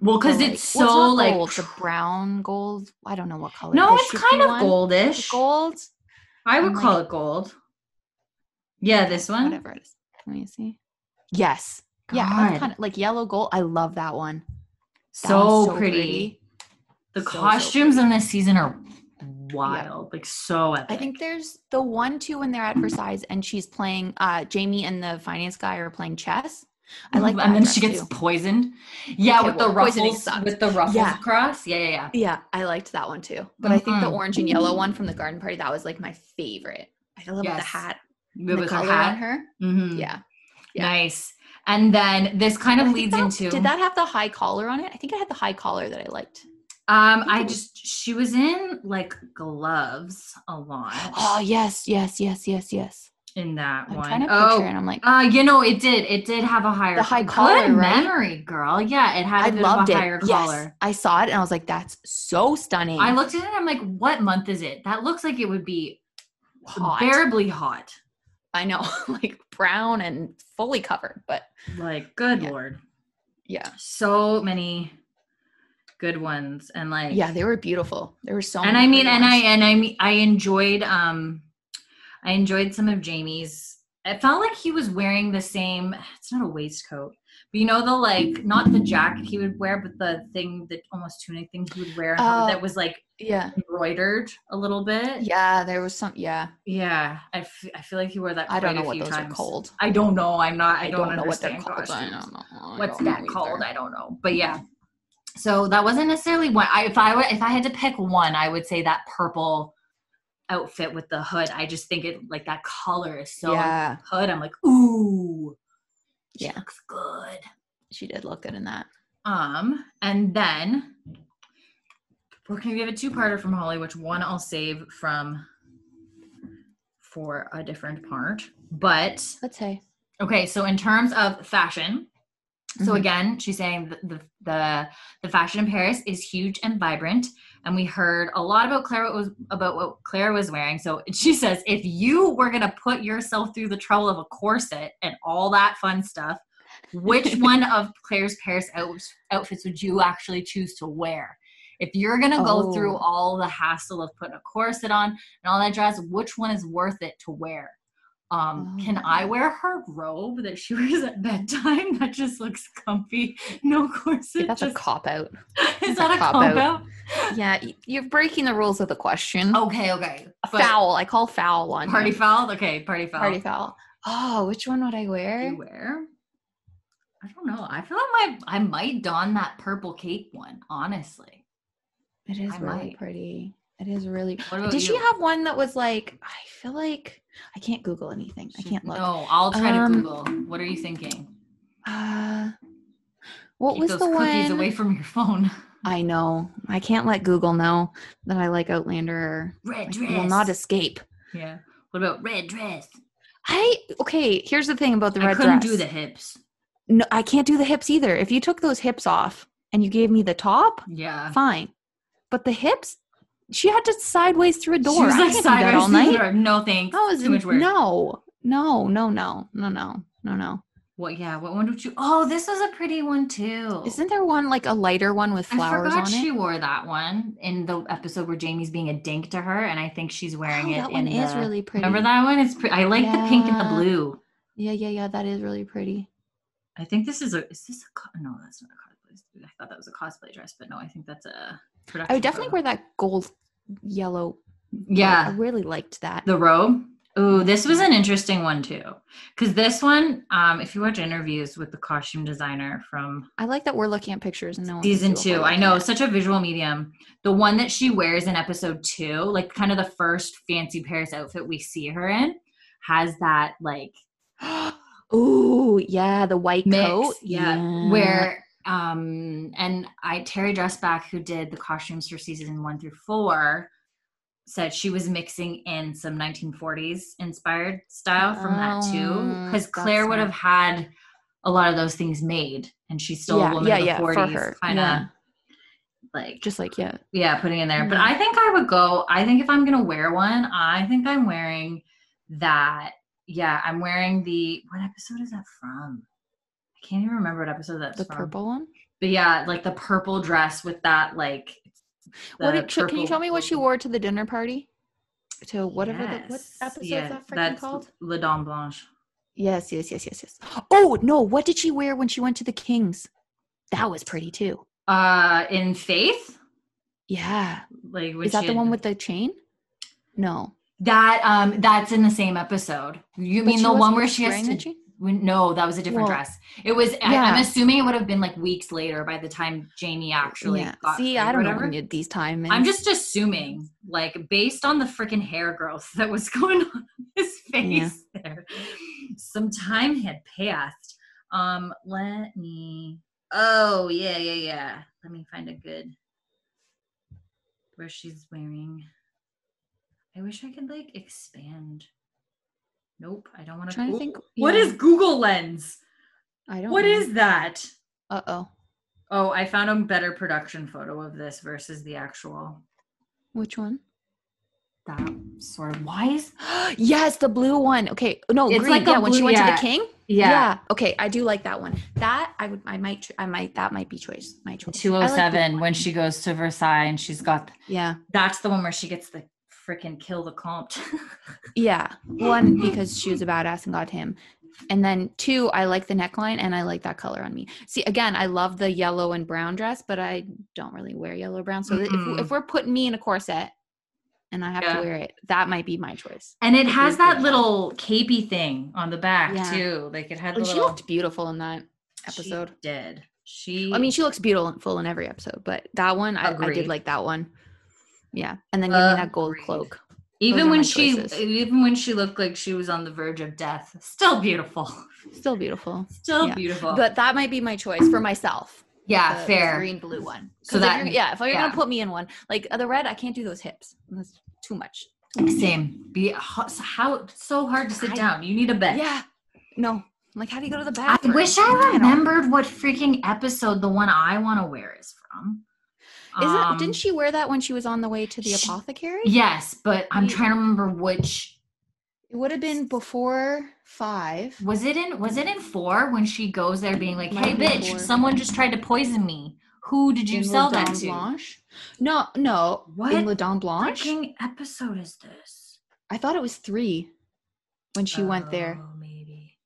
Well, because like, it's well, so it's like gold, the brown gold. I don't know what color. No, it's kind of one. goldish. It's gold. I would I'm call like, it gold. Yeah, this one. Whatever it is. Let me see. Yes. God. Yeah, kind of like yellow gold. I love that one. That so, so pretty. pretty. The so, costumes so pretty. in this season are wild. Yeah. Like so epic. I think there's the one too when they're at Versailles and she's playing. Uh, Jamie and the finance guy are playing chess. I like that. And then she gets too. poisoned. Yeah, okay, with, well, the ruffles, with the ruffles yeah. across. Yeah, yeah, yeah. Yeah, I liked that one too. But mm-hmm. I think the orange and yellow one from the garden party, that was like my favorite. I love yes. the hat. With the color hat. on her. Mm-hmm. Yeah. yeah. Nice. And then this kind of I leads that, into. Did that have the high collar on it? I think it had the high collar that I liked. Um, I, I just, she was in like gloves a lot. Oh, yes, yes, yes, yes, yes. In that I'm one. Trying to oh, and I'm like, uh, you know, it did. It did have a higher the high collar. Good right? memory, girl. Yeah, it had a, I loved a it. higher yes. collar. I saw it and I was like, that's so stunning. I looked at it and I'm like, what month is it? That looks like it would be hot. Bearably hot. I know, like brown and fully covered, but like, good yeah. Lord. Yeah. So many good ones. And like, yeah, they were beautiful. There were so and many. I mean, and ones. I, and I mean, I enjoyed, um, I enjoyed some of Jamie's. It felt like he was wearing the same, it's not a waistcoat, you know, the, like, not the jacket he would wear, but the thing, that almost tunic thing he would wear oh, that was, like, yeah, embroidered a little bit. Yeah, there was some, yeah. Yeah. I, f- I feel like he wore that quite I don't know what those times. are called. I don't know. I'm not, I, I don't, don't know understand. What they're called. I don't know. I What's don't that know called? I don't know. But, yeah. So that wasn't necessarily one. I, if I would, if I had to pick one, I would say that purple outfit with the hood. I just think it, like, that color is so yeah. hood. I'm like, ooh. She yeah. looks good. She did look good in that. Um, and then we're gonna give a two-parter from Holly, which one I'll save from for a different part. But let's say okay. So in terms of fashion, mm-hmm. so again, she's saying the, the the the fashion in Paris is huge and vibrant, and we heard a lot about Claire what was about what Claire was wearing. So she says, if you were gonna put yourself through the trouble of a corset and all that fun stuff, which one of Claire's Paris out- outfits would you actually choose to wear? If you're going to go oh. through all the hassle of putting a corset on and all that jazz, which one is worth it to wear? Um, oh. Can I wear her robe that she wears at bedtime? That just looks comfy. No corset. Yeah, that's just... a cop-out. Is that a, a cop-out? Out? Yeah, you're breaking the rules of the question. Okay, okay. But foul. I call foul one. Party foul? Okay, party foul. Party foul. Oh, which one would I wear? You wear? I don't know. I feel like my I might don that purple cape one, honestly. It is I really might. pretty. It is really. Did you? She have one that was like, I feel like I can't Google anything. She, I can't look. No, I'll try um, to Google. What are you thinking? Uh, what Keep was those the cookies one? Cookies away from your phone. I know. I can't let Google know that I like Outlander. Red like, dress. Will not escape. Yeah. What about red dress? I, okay, here's the thing about the red I dress. I couldn't do the hips. No, I can't do the hips either. If you took those hips off and you gave me the top, yeah, fine. But the hips, she had to sideways through a door. She was like sideways all night. Through the door. No thanks. That was too much work. No, no, no, no, no, no, no, no. What? Yeah. What one would you? Oh, this is a pretty one too. Isn't there one like a lighter one with flowers on it? I forgot she wore that one in the episode where Jamie's being a dink to her, and I think she's wearing oh, it. That one in is the, really pretty. Remember that one? It's pretty. I like yeah. the pink and the blue. Yeah, yeah, yeah. That is really pretty. I think this is a. Is this a? No, that's not a. I thought that was a cosplay dress, but no, I think that's a production. I would definitely photo. Wear that gold yellow. Yeah. I really liked that. The robe. Ooh, this was an interesting one too. Because this one, um, if you watch interviews with the costume designer from I like that we're looking at pictures and no one season two. I know, such a visual medium. The one that she wears in episode two, like kind of the first fancy Paris outfit we see her in, has that like ooh, yeah, the white mix, coat. Yeah. yeah. Where Um, and I, Terry Dressback, who did the costumes for season one through four, said she was mixing in some nineteen forties inspired style from oh, that too. Cause Claire would have had a lot of those things made and she's still yeah, a woman yeah, in the yeah, forties, kind of yeah. like, just like, yeah, yeah, putting in there. Mm-hmm. But I think I would go, I think if I'm going to wear one, I think I'm wearing that. Yeah. I'm wearing the, what episode is that from? I can't even remember what episode that's the from. The purple one? But yeah, like the purple dress with that, like, what did, purple... Can you tell me what she wore to the dinner party? To whatever yes. the, what episode is yeah, that freaking that's called? Le Dame Blanche. Yes, yes, yes, yes, yes. Oh, no, what did she wear when she went to the King's? That was pretty, too. Uh, in Faith? Yeah. Like, is that the had... one with the chain? No. That, um, that's in the same episode. You but mean the one where she has to... No, that was a different well, dress. It was, yeah. I, I'm assuming it would have been like weeks later by the time Jamie actually yeah. got See, I don't know when these time. And- I'm just assuming, like, based on the freaking hair growth that was going on his face yeah. there, some time had passed. Um, let me, oh, yeah, yeah, yeah. Let me find a good, where she's wearing, I wish I could, like, expand. Nope, I don't want to. Trying to think. Yeah. What is Google Lens? I don't. What know. Is that? Uh oh. Oh, I found a better production photo of this versus the actual. Which one? That sort of. Why is? Yes, the blue one. Okay, no, it's green. Like yeah, when blue, she went yeah. to the King. Yeah. yeah. Okay, I do like that one. That I would. I might. I might. That might be choice. My choice. two oh seven like when she goes to Versailles and she's got. Yeah. That's the one where she gets the. Freaking kill the comp. yeah. One, because she was a badass and got him. And then two, I like the neckline and I like that color on me. See, again, I love the yellow and brown dress, but I don't really wear yellow brown. So mm-hmm. if, if we're putting me in a corset and I have yeah. to wear it, that might be my choice. And it has that little capey thing on the back yeah. too. Like it had the and little. She looked beautiful in that episode. She did. She. I mean, she looks beautiful in every episode, but that one, I, I did like that one. Yeah. And then give me that gold cloak. Even when she, choices. even when she looked like she was on the verge of death, still beautiful, still beautiful, still yeah. beautiful. But that might be my choice for myself. Yeah, the, fair. The green blue one. So that, if yeah, if you're yeah. gonna put me in one, like uh, the red, I can't do those hips. That's too much. Same. Be how it's so hard to sit I, down. You need a bed. Yeah. No. Like, how do you go to the bathroom? I wish I remembered I what freaking episode the one I want to wear is from. Is um, it, didn't she wear that when she was on the way to the she, apothecary? Yes, but I'm we, trying to remember which. It would have been before five. Was it in Was it in four when she goes there being like, hey, bitch, four. Someone just tried to poison me. Who did you in sell that to? Blanche? No, no. What? In La Dame Blanche? What episode is this? I thought it was three when she oh, went there. maybe.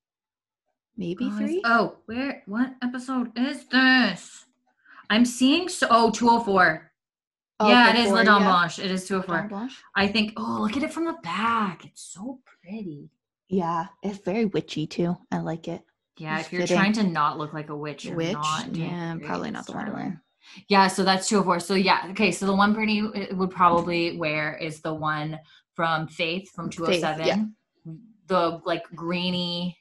Maybe oh, three? Oh, where? What episode is this? I'm seeing so oh, two oh four. Oh, yeah, it is La Dame yeah. Blanche. It is two oh four. I think, oh, look at it from the back. It's so pretty. Yeah, it's very witchy too. I like it. Yeah, it's if you're fitting. Trying to not look like a witch, you're witch? Not. Yeah, probably not the one to wear. Yeah, so that's two oh four. So yeah, okay, so the one Brittany would probably wear is the one from Faith from two oh seven. Faith, yeah. The like greeny.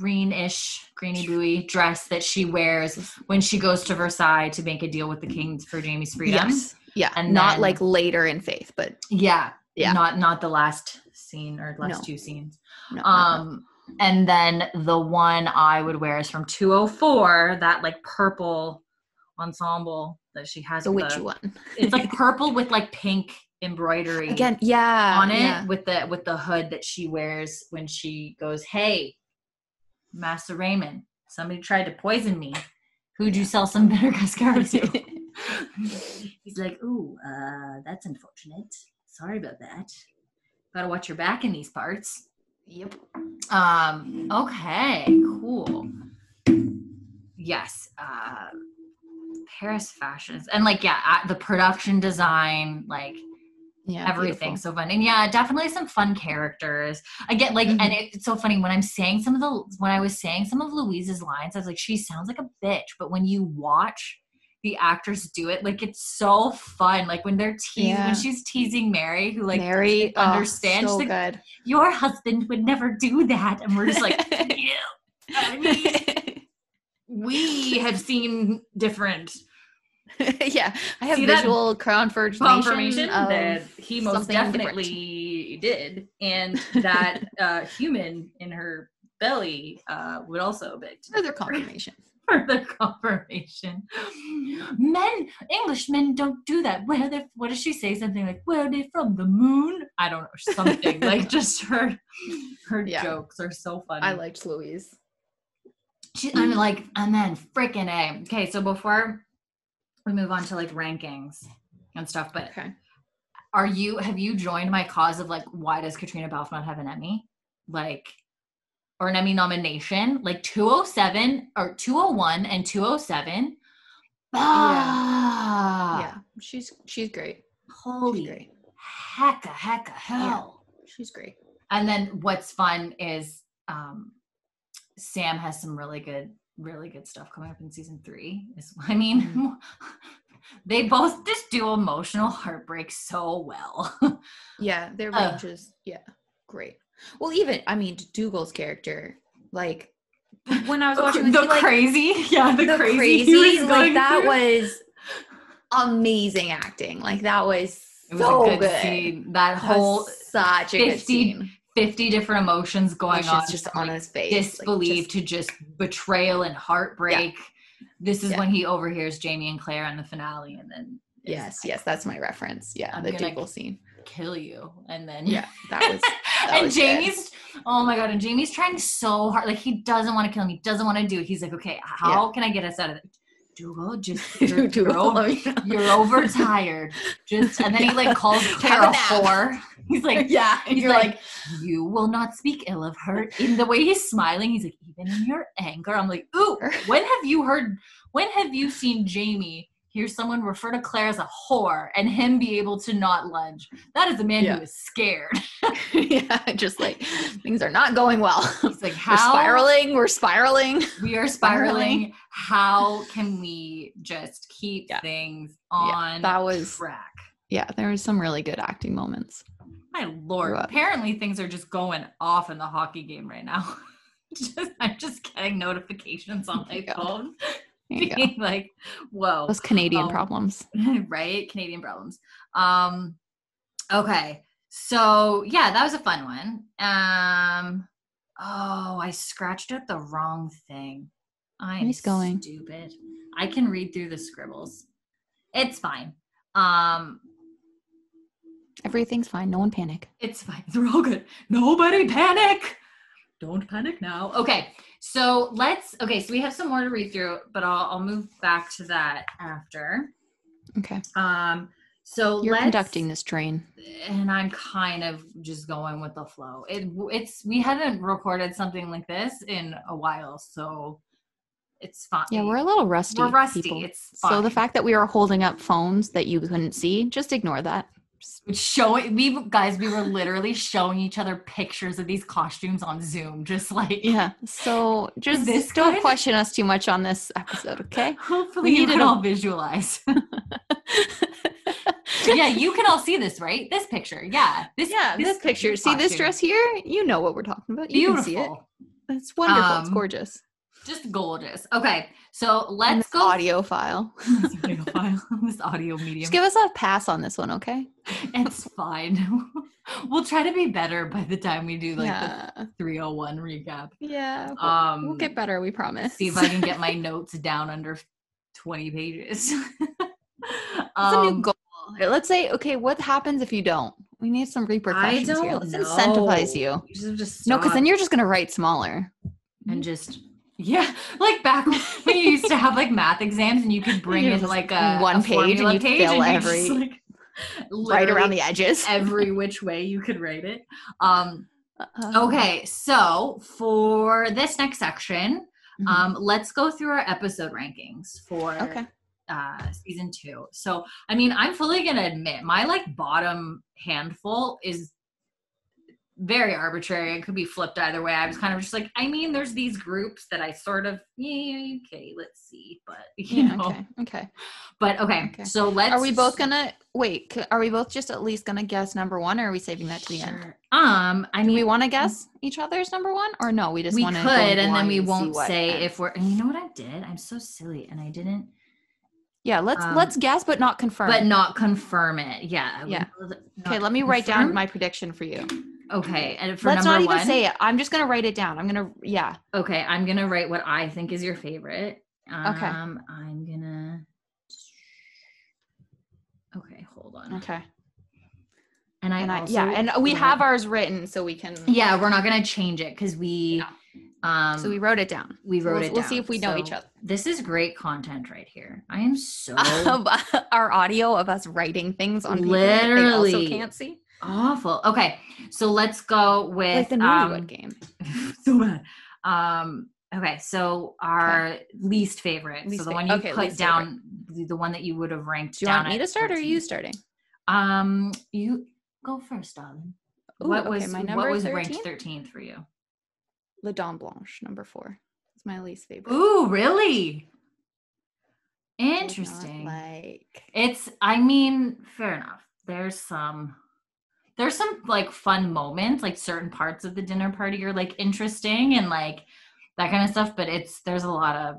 greenish, greeny bluey dress that she wears when she goes to Versailles to make a deal with the king for Jamie's freedom. Yes. Yeah. And not then, like later in Faith, but yeah. Yeah. Not not the last scene or last no. two scenes. No, um no, no. And then the one I would wear is from two oh four, that like purple ensemble that she has. The witchy the, one. It's like purple with like pink embroidery again. Yeah. On it yeah. with the with the hood that she wears when she goes, hey, Master Raymond, somebody tried to poison me. Who'd you sell some bitter cascara to? He's like, ooh, uh, that's unfortunate. Sorry about that. Gotta watch your back in these parts. Yep. Um, okay, cool. Yes. Uh, Paris fashions. And like, yeah, the production design, like, yeah, everything beautiful. So fun. And yeah, definitely some fun characters. I get like mm-hmm. and it's so funny when I'm saying some of the when I was saying some of Louise's lines, I was like, she sounds like a bitch, but when you watch the actors do it, like it's so fun. Like when they're teasing yeah. when she's teasing Mary, who like Mary oh, understands so like, good. Your husband would never do that. And we're just like, you I mean, we have seen different yeah, I have See visual confirmation, confirmation of that he most definitely different. Did, and that uh, human in her belly uh, would also beg further confirmation. Further confirmation. Men, Englishmen don't do that. Where they? What does she say? Something like, "Where are they from? The moon?" I don't know. Something like just her. Her yeah. jokes are so funny. I liked Louise. She, I'm like, and then freaking A. Okay, so before. We move on to like rankings and stuff, but okay. are you have you joined my cause of like, why does Katrina Balfe not have an Emmy, like, or an Emmy nomination? Like two oh seven or two oh one and two oh seven. Ah, yeah. yeah, she's she's great. Holy she's great. Hecka hecka hell, yeah. she's great. And then what's fun is um, Sam has some really good. really good stuff coming up in season three. I mean, mm-hmm. they both just do emotional heartbreak so well. Yeah, their range uh, is, yeah, great. Well, even, I mean, Dougal's character, like, when I was watching The, the he, crazy, like, yeah, the, the crazy, crazy like, that through. Was amazing acting. Like, that was it was so a good. good. Scene. That, that whole such a fifty, good scene. fifty different emotions going on, just on his face, disbelief to just betrayal and heartbreak. Yeah. This is yeah. when he overhears Jamie and Claire on the finale, and then yes, yes, that's my reference. Yeah, I'm the Dougal scene, kill you, and then yeah, that was. That and was Jamie's, good. Oh my god, and Jamie's trying so hard, like he doesn't want to kill him, he doesn't want to do it. He's like, okay, how yeah. can I get us out of it? Dougal, just you're, you're, over, you're overtired. Just and then yeah. he like calls Claire a whore. He's like, yeah, and you're like, like, you will not speak ill of her. In the way he's smiling, he's like, even in your anger. I'm like, ooh, when have you heard? When have you seen Jamie hear someone refer to Claire as a whore and him be able to not lunge? That is a man yeah. who is scared. Yeah, just like things are not going well. He's like, how? We're spiraling, we're spiraling. We are spiraling. How can we just keep yeah. things on yeah, that was, track? Yeah, there was some really good acting moments. My Lord, apparently things are just going off in the hockey game right now. just, I'm just getting notifications on my yeah. phone. Being like, whoa, those Canadian um, problems, right? Canadian problems. Um, okay, so yeah, that was a fun one. Um, oh, I scratched out the wrong thing. I'm nice going. Stupid. I can read through the scribbles. It's fine. Um, everything's fine. No one panic. It's fine. They're all good. Nobody panic. Don't panic now. Okay. So let's, okay. So we have some more to read through, but I'll, I'll move back to that after. Okay. Um, so you're let's, conducting this train and I'm kind of just going with the flow. It, it's, we haven't recorded something like this in a while, so it's fine. Yeah. We're a little rusty. We're rusty. People. It's fine. So the fact that we are holding up phones that you couldn't see, just ignore that. Showing we guys, we were literally showing each other pictures of these costumes on Zoom, just like yeah. So just this don't guy? question us too much on this episode, okay? Hopefully, we you can all a- visualize. Yeah, you can all see this, right? This picture, yeah, this yeah, this, this picture. See costume. This dress here? You know what we're talking about. You Beautiful. Can see it. That's wonderful. Um, it's gorgeous. Just gorgeous. Okay, so let's go. Audio file. This audio file. This audio medium. Just give us a pass on this one, okay? It's fine. We'll try to be better by the time we do like yeah. the three oh one recap. Yeah. We'll, um, we'll get better, we promise. See if I can get my notes down under twenty pages. That's um, a new goal. Let's say, okay, what happens if you don't? We need some repercussions I don't here. Let's know. Incentivize you. You just no, because then you're just going to write smaller. And just... Yeah, like back when you used to have like math exams and you could bring in like a one a page and you fill every like, right around the edges every which way you could write it. Um, okay, so for this next section, mm-hmm. um, let's go through our episode rankings for okay. uh, season two. So, I mean, I'm fully gonna admit my like bottom handful is. Very arbitrary. It could be flipped either way. I was kind of just like, I mean, there's these groups that I sort of, yeah, okay, let's see, but you yeah, know, okay, okay, but okay, okay. So let's. Are we both gonna wait? Are we both just at least gonna guess number one, or are we saving that to the sure. end? Um, I mean, do we want to guess each other's number one, or no? We just we could, and then we won't say ends. If we're. And you know what I did? I'm so silly, and I didn't. Yeah, let's um, let's guess, but not confirm. But not confirm it. Yeah. Yeah. Okay, let me confirm. Write down my prediction for you. Okay, and for let's number not even one, say it. I'm just gonna write it down. I'm gonna, yeah. Okay, I'm gonna write what I think is your favorite. Um, okay. I'm gonna. Okay, hold on. Okay. And I, and I also, yeah, and we have ours written so we can. Yeah, we're not gonna change it because we. Yeah. Um, so we wrote it down. We wrote we'll, it. Down. We'll see if we know so, each other. This is great content right here. I am so. Our audio of us writing things on literally people that they also can't see. Awful. Okay, so let's go with like the Newlywood um, game. So bad. Um, okay, so our okay. least favorite. Least so the favorite. One you okay, put down, favorite. The one that you would have ranked. Do you down want me to start, thirteen. Or are you starting? Um, you go first, darling. Ooh, what okay, was my number what was thirteen? Ranked thirteenth for you? La Dame Blanche, number four. It's my least favorite. Ooh, really? Interesting. Like it's. I mean, fair enough. There's some. There's some like fun moments, like certain parts of the dinner party are like interesting and like that kind of stuff. But it's, there's a lot of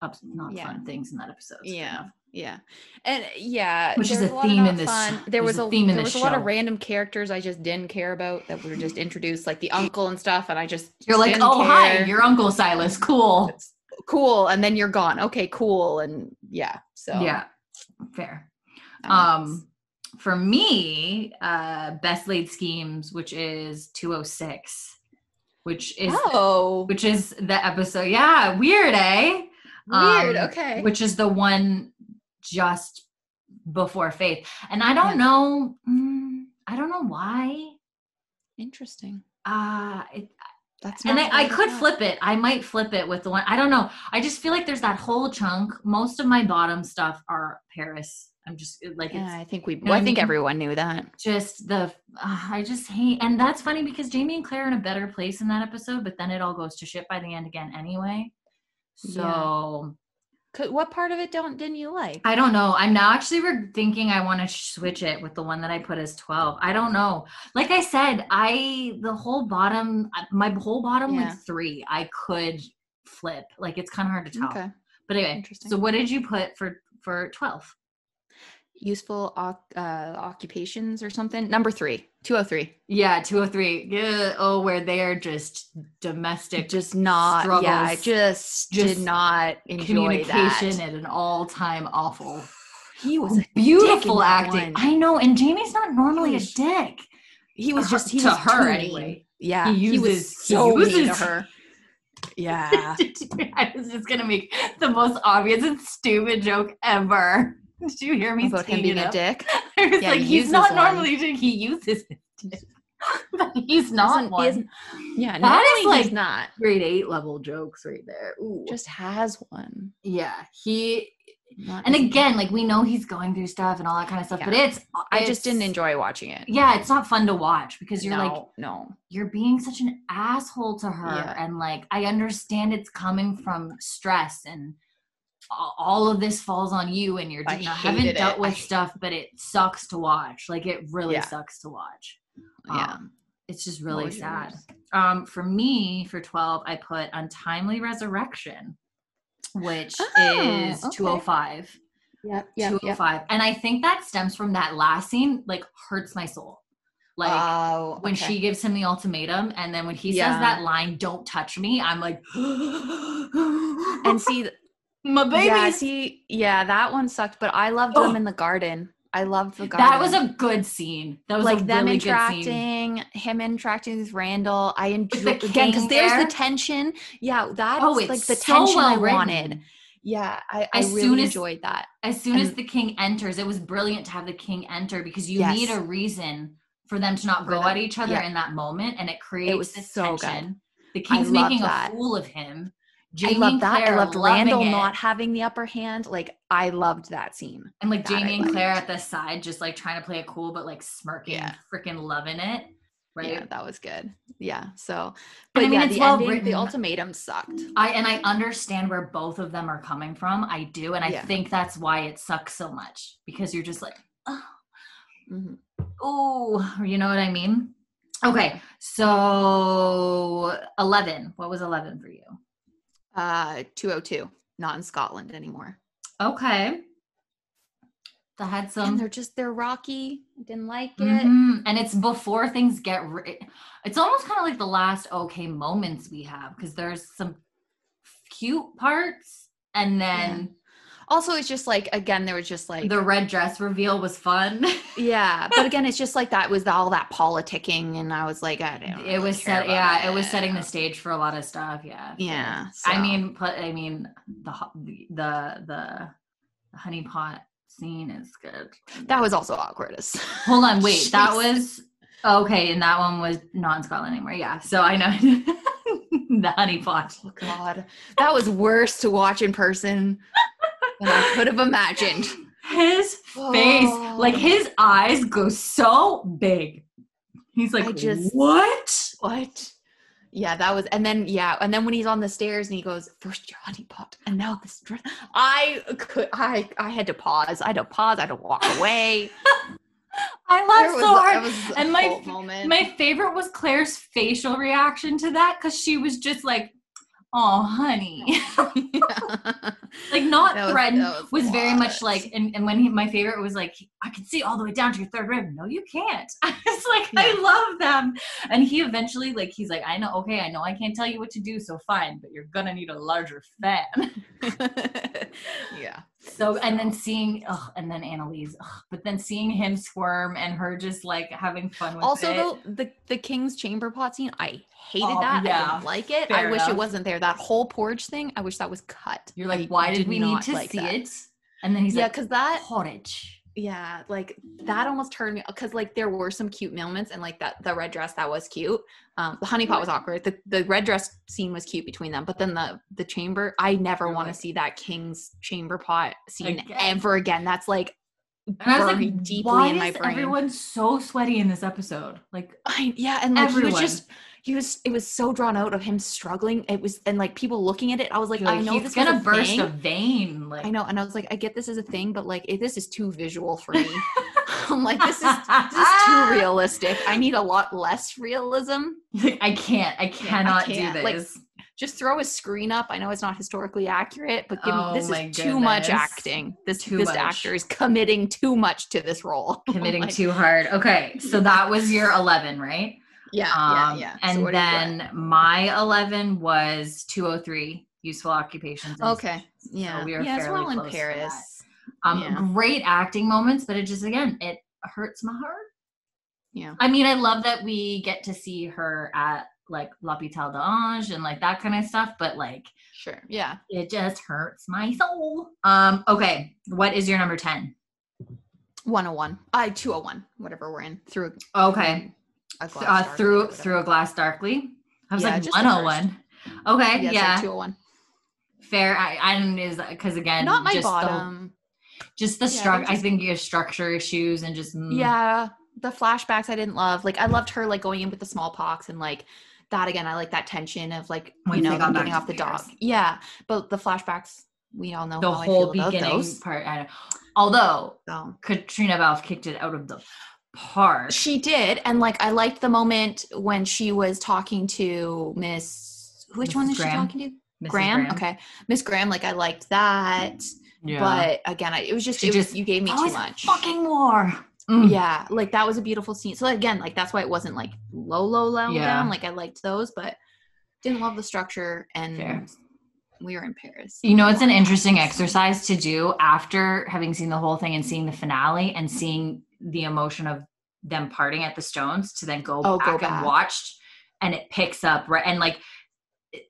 ups, not yeah. fun things in that episode. Yeah. Enough. Yeah. And yeah. Which is a, a theme in this. Fun. There was a, a theme there in was this a lot show. Of random characters I just didn't care about that were just introduced, like the uncle and stuff. And I just, you're like, oh, care. Hi, your uncle Silas. Cool. It's cool. And then you're gone. Okay, cool. And yeah. So yeah, fair. Um, For me, uh, best laid schemes, which is two oh six, which is, oh. which is the episode. Yeah. Weird, eh? Weird. Um, okay. Which is the one just before Faith. And I don't yeah. know. Mm, I don't know why. Interesting. Uh, it, That's and I, I could that. flip it. I might flip it with the one. I don't know. I just feel like there's that whole chunk. Most of my bottom stuff are Paris. I'm just like, yeah, it's, I think we, well, I think everyone knew that. Just the, uh, I just hate, and that's funny because Jamie and Claire are in a better place in that episode, but then it all goes to shit by the end again anyway. So yeah. Could, what part of it don't, didn't you like? I don't know. I'm now actually re- thinking I want to sh- switch it with the one that I put as twelve. I don't know. Like I said, I, the whole bottom, my whole bottom yeah. was three. I could flip. Like it's kind of hard to tell. Okay. But anyway, interesting. So what did you put for, for twelve? Useful uh, occupations or something. Number three, two oh three. Yeah, two oh three. Yeah. Oh, where they are just domestic, just not. Struggles. Yeah, I just, just did not enjoy communication that. At an all-time awful. He was a beautiful dick acting. One. I know, and Jamie's not normally was, a dick. He was just he to was her too anyway. Mean. Yeah, he, uses, he was so he uses, mean to her. Yeah, I was just gonna make the most obvious and stupid joke ever. Did you hear me about him being a dick? I was yeah, like, he he's not normally one. He uses it. But he's not he one. He isn't, yeah, that is like not grade eight level jokes right there. Ooh. Just has one. Yeah, he. Not and again, like we know he's going through stuff and all that kind of stuff, yeah. but it's, it's. I just didn't enjoy watching it. Yeah, it's not fun to watch because you're no, like, no, you're being such an asshole to her, yeah. and like I understand it's coming from stress and. All of this falls on you and you're just, you haven't it. dealt with I stuff, but it sucks to watch. Like it really yeah. sucks to watch. Um, yeah. It's just really sad. Um, for me, for twelve, I put Untimely Resurrection, which oh, is okay. two oh five. Yeah. Yep, two oh five. Yep. And I think that stems from that last scene, like hurts my soul. Like oh, okay. when she gives him the ultimatum and then when he yeah. says that line, "Don't touch me," I'm like, and see, my baby. Yeah, see, yeah, that one sucked, but I loved oh. them in the garden. I loved the garden. That was a good scene. That was like a them really interacting, good scene. Him interacting with Randall. I enjoyed the again because there's the tension. Yeah, that oh, is like the so tension well I written. wanted. Yeah, I, I really as, enjoyed that. As soon and, as the king enters, it was brilliant to have the king enter because you yes. need a reason for them to not for go them. at each other yeah. in that moment, and it creates it was this so tension. Good. The king's making that. a fool of him. Jamie I loved that. Claire I loved Randall it. not having the upper hand. Like I loved that scene. And like that Jamie I and liked. Claire at the side, just like trying to play it cool, but like smirking, yeah. freaking loving it. Right. Yeah, that was good. Yeah. So, but and I mean, yeah, it's the well ending, written. The ultimatum sucked. I and I understand where both of them are coming from. I do, and I yeah. think that's why it sucks so much because you're just like, oh, mm-hmm. oh, you know what I mean? Okay. So eleven. What was eleven for you? Uh, two oh two, not in Scotland anymore. Okay. That had some, and they're just, they're rocky. Didn't like it. Mm-hmm. And it's before things get, ri- it's almost kind of like the last okay moments we have. Cause there's some cute parts. And then yeah. also it's just like, again, there was just like the red dress reveal was fun. yeah. But again, it's just like, that was all that politicking. And I was like, I don't know. It really was set. Yeah. It. it was setting the stage for a lot of stuff. Yeah. Yeah. So. I mean, I mean the, the, the honeypot scene is good. That was also awkward. As Hold on. Wait, Jeez. that was okay. And that one was not in Scotland anymore. Yeah. So I know the honeypot. Oh God. That was worse to watch in person. Than I could have imagined. His face, oh. like his eyes go so big. He's like, I just, what? What? Yeah, that was, and then, yeah. And then when he's on the stairs and he goes, first your honeypot and now this dress. I could, I, I had to pause. I had to pause. I had to walk away. I laughed so hard. Was and my, moment. my favorite was Claire's facial reaction to that. Cause she was just like, oh, honey. yeah. Like not was, threatened was, was very much like, and, and when he, my favorite was like, I can see all the way down to your third rib. No, you can't. I was like, yeah. I love them. And he eventually like, he's like, I know. Okay. I know I can't tell you what to do. So fine, but you're going to need a larger fan. yeah. So, and then seeing, ugh, and then Annalise, ugh, but then seeing him squirm and her just like having fun with also, it. Also, the, the King's Chamber pot scene, I hated oh, that. Yeah. I didn't like it. Fair I enough. Wish it wasn't there. That whole porridge thing, I wish that was cut. You're like, I why did we need to like see that. It? And then he's yeah, like, cause that, porridge. Yeah, like that almost turned me, because like there were some cute moments, and like that the red dress, that was cute. Um the honeypot was awkward. The the red dress scene was cute between them, but then the the chamber, I never want to see that King's Chamber pot scene again. Ever again. That's like very like, deeply why in my is brain. Everyone's so sweaty in this episode. Like I yeah, and like everyone. He was just he was it was so drawn out of him struggling. It was and like people looking at it, I was like, like I know he's this gonna was a burst thing. A vein. Like I know, and I was like, I get this is a thing, but like if this is too visual for me. I'm like, this is this is too realistic. I need a lot less realism. I can't, I cannot yeah, I can't. do this. Like, just throw a screen up. I know it's not historically accurate, but give oh me, this is goodness. too much acting. This, too this much. actor is committing too much to this role. Committing like, too hard. Okay. So that was your eleven, right? Yeah. Um, yeah, yeah. And so then my eleven was two oh three, useful occupations. Okay. Yeah. So we are yeah, fairly well close in Paris. Um, yeah. Great acting moments, but it just, again, it hurts my heart. Yeah. I mean, I love that we get to see her at like L'Hôpital d'Ange and like that kind of stuff, but like sure yeah it just hurts my soul. Um okay, what is your number ten? one oh one I two oh one whatever we're in through okay a glass uh, darkly, through through a glass darkly. I was yeah, like one oh one okay yeah, yeah. Like two oh one fair. I I don't is because again not my just bottom the, just the yeah, structure just- I think you have structure issues and just mm. yeah the flashbacks I didn't love. Like I loved her like going in with the smallpox and like that again. I like that tension of like you Once know them getting off the dog. Yeah, but the flashbacks we all know the how whole I feel beginning those. Part. I Although so. Katrina Balfe kicked it out of the park. She did, and like I liked the moment when she was talking to Miss. Which Missus one is Graham. She talking to? Missus Graham? Graham. Okay, Miss Graham. Like I liked that, yeah. But again, I, it was just, it just was, you gave me too much. Fucking more. Mm. Yeah, like that was a beautiful scene. So again, like that's why it wasn't like low, low, low yeah. down. Like I liked those, but didn't love the structure. And Fair. We were in Paris. You know, it's an interesting exercise to do after having seen the whole thing and seeing the finale and seeing the emotion of them parting at the Stones to then go oh, back go back. And watched, and it picks up right and like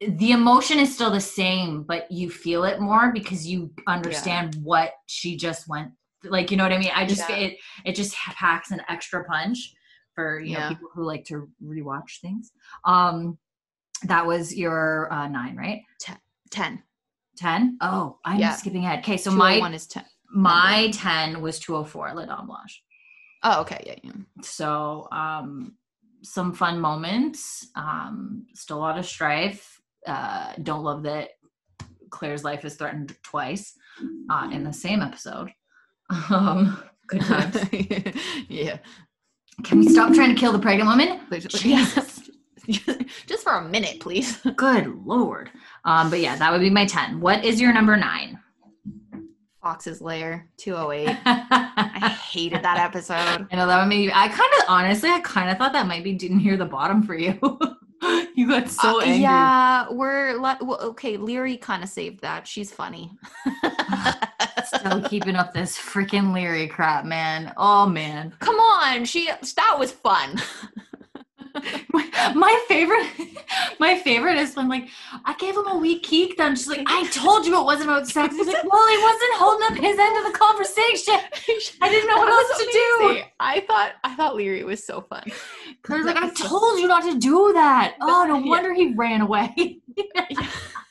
the emotion is still the same, but you feel it more because you understand yeah. what she just went through. Like, you know what I mean? I just, yeah. it it just packs an extra punch for, you yeah. know, people who like to rewatch things. Um, that was your uh, nine, right? Ten. Ten. Ten? Oh, I'm yeah. skipping ahead. Okay, so my one is ten. My number. ten was two oh four, La Dame Blanche. Oh, okay. Yeah, yeah. So, um, some fun moments. Um, still a lot of strife. Uh, don't love that Claire's life is threatened twice uh, in the same episode. Um, good times. Yeah. Can we stop trying to kill the pregnant woman? Jesus. Just for a minute, please. Good Lord. Um, but yeah, that would be my ten. What is your number nine? Fox's Lair, two oh eight. I hated that episode. I know that would make you, I kind of, honestly, I kind of thought that might be didn't hear the bottom for you. You got so uh, angry. Yeah, we're, li- well, okay, Leary kind of saved that. She's funny. Still keeping up this freaking Leary crap, man. Oh, man. Come on. She, that was fun. my, my favorite, my favorite is when, like, I gave him a weak keek then. She's like, I told you it wasn't about sex. He's like, well, he wasn't holding up his end of the conversation. I didn't know what else to do. I thought, I thought Leary was so fun. Claire's like, I told you not to do that. Oh, no wonder he ran away.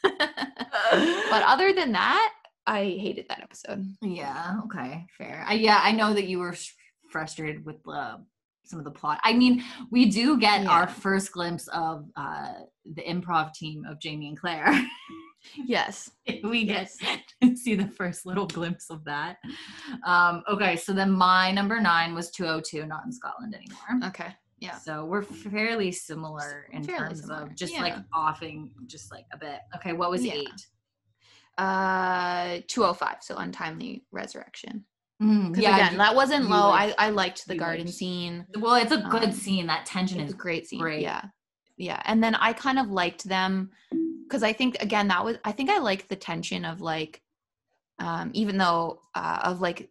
But other than that, I hated that episode. Yeah. Okay. Fair. I, yeah. I know that you were sh- frustrated with uh, some of the plot. I mean, we do get yeah. our first glimpse of uh, the improv team of Jamie and Claire. Yes. We get to see the first little glimpse of that. Um, okay. So then my number nine was two oh two, not in Scotland anymore. Okay. Yeah. So we're fairly similar in fairly terms similar. Of just yeah. like offing just like a bit. Okay. What was yeah. eight? Uh, two oh five, so Untimely Resurrection. Mm, yeah, again, you, that wasn't low. Liked, I, I liked the garden liked. Scene. Well, it's a good um, scene. That tension is a great scene. Great. Yeah, yeah. And then I kind of liked them because I think again that was I think I liked the tension of like um, even though uh, of like,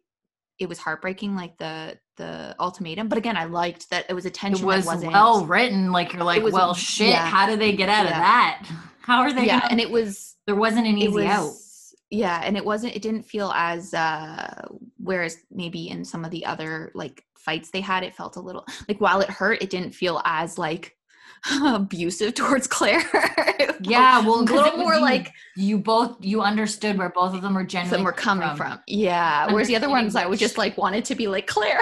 it was heartbreaking, like the, the ultimatum. But again, I liked that it was a tension. It was that wasn't, well written. Like you're like, was, well, shit, yeah. How do they get out yeah. of that? How are they? Yeah. Gonna, and it was, there wasn't an easy was, out. Yeah. And it wasn't, it didn't feel as, uh, whereas maybe in some of the other like fights they had, it felt a little like, while it hurt, it didn't feel as like abusive towards Claire. Yeah. Well, a little more you, like you both, you understood where both of them were genuinely were coming from. from. Yeah. Whereas the other ones, I would just like wanted to be like, Claire,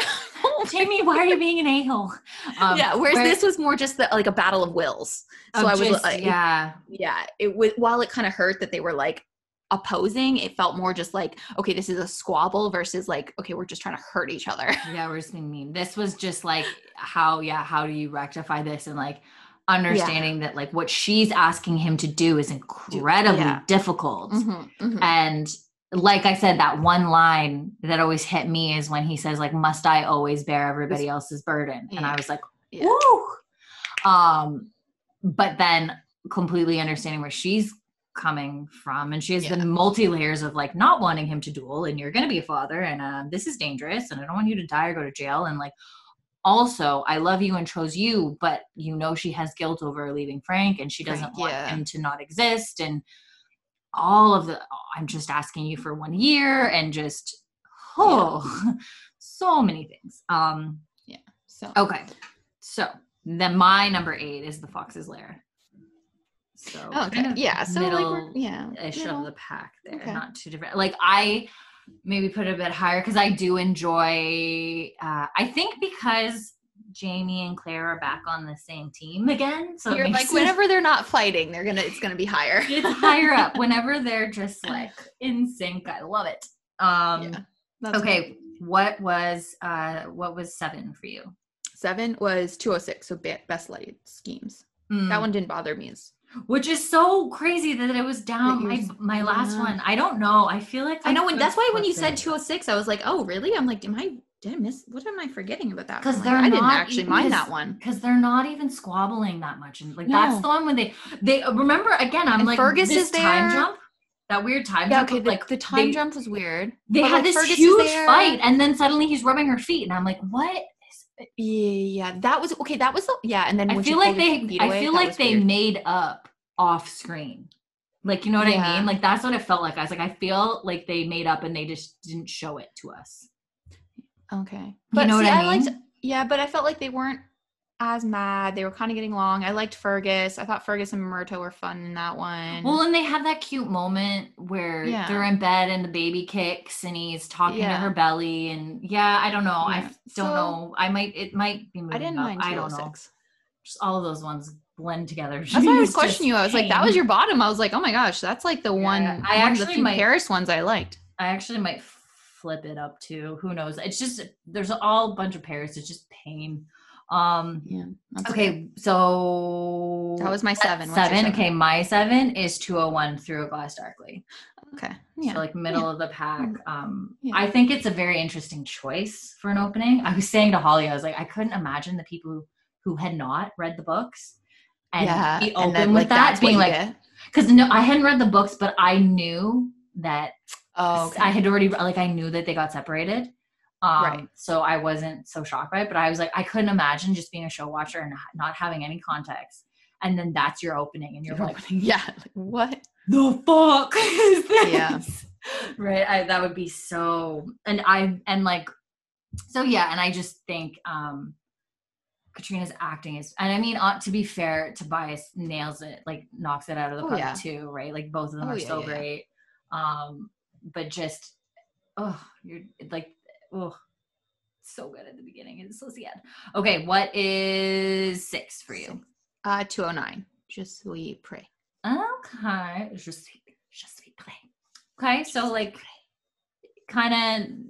Jamie, why are you being an a-hole? Um, yeah. Whereas where, this was more just the, like a battle of wills. So oh, I was like, yeah. Yeah. It was, while it kind of hurt that they were like, opposing, it felt more just like, okay, this is a squabble versus like, okay, we're just trying to hurt each other. Yeah, we're just being mean. This was just like how, yeah, how do you rectify this, and like understanding yeah. that like what she's asking him to do is incredibly yeah. difficult. Mm-hmm, mm-hmm. And like I said, that one line that always hit me is when he says like, must I always bear everybody else's burden? Yeah. And I was like, yeah. woo. Um, but then completely understanding where she's coming from, and she has yeah. the multi layers of like not wanting him to duel, and you're going to be a father, and uh, this is dangerous, and I don't want you to die or go to jail, and like also I love you and chose you, but you know she has guilt over leaving Frank, and she doesn't Frank, want yeah. him to not exist, and all of the oh, I'm just asking you for one year, and just oh yeah. so many things. Um, yeah. So okay, so then my number eight is the Fox's Lair. So oh, okay. kind of yeah, so middle like yeah, ish of the pack there, okay. not too different. Like I maybe put it a bit higher because I do enjoy. Uh, I think because Jamie and Claire are back on the same team again, so you're like sense. Whenever they're not fighting, they're gonna it's gonna be higher. It's higher up. Whenever they're just like in sync, I love it. Um, yeah, okay, cool. what was uh, what was seven for you? Seven was two oh six. So best laid schemes. Mm. That one didn't bother me as. Which is so crazy that it was down my, my last yeah. one. I don't know. I feel like I know when that's why when you said two oh six, I was like, oh really? I'm like, am I did I miss what am I forgetting about that? Because like, they're I not didn't actually even, mind that one. Because they're not even squabbling that much. And like no. that's the one when they they remember again, I'm and like Fergus this is there. Time jump. That weird time yeah, jump. Okay, the, like the time they, jump was weird. They had like, this Fergus huge fight, and then suddenly he's rubbing her feet, and I'm like, what? Yeah, that was okay. That was yeah, and then I feel like they, away, I feel like they weird. Made up off screen, like you know what yeah. I mean. Like that's what it felt like. I was like, I feel like they made up and they just didn't show it to us. Okay, but you know see, what I, I mean? Liked, yeah, but I felt like they weren't as mad. They were kind of getting along. I liked Fergus. I thought Fergus and Myrto were fun in that one. Well, and they have that cute moment where yeah. they're in bed and the baby kicks and he's talking yeah. to her belly and yeah, I don't know. Yeah. I don't so, know. I might, it might be moving I didn't up. Mind I don't know. Just all of those ones blend together. That's why I was questioning you. I was like, that was your bottom. I was like, oh my gosh, that's like the yeah, one, I one actually of the few might, Paris ones I liked. I actually might flip it up too. Who knows? It's just, there's all a bunch of Paris. It's just pain. Um, yeah. Okay, okay. So that was my seven. Seven. seven. Okay. My seven is two oh one Through a Glass Darkly. Okay. Yeah. So like middle yeah. of the pack. Um, yeah. I think it's a very interesting choice for an opening. I was saying to Holly, I was like, I couldn't imagine the people who had not read the books and yeah. be open and then, with like, that being like, because no, I hadn't read the books, but I knew that oh, okay. I had already, like, I knew that they got separated. Um, right. So I wasn't so shocked by it, but I was like, I couldn't imagine just being a show watcher and not having any context. And then that's your opening and you're your like, opening. Yeah, like, what the fuck is this? Yeah. Right. I, that would be so, and I, and like, so yeah. And I just think, um, Katrina's acting is, and I mean, uh, to be fair, Tobias nails it, like knocks it out of the oh, park yeah. too. Right. Like both of them oh, are yeah, so yeah. great. Um, but just, oh, you're like, oh, so good at the beginning. It's so sad. Okay, what is six for you? Uh, two oh nine. Je suis prêt. Okay. Je suis, je suis prêt. Okay, je so like kind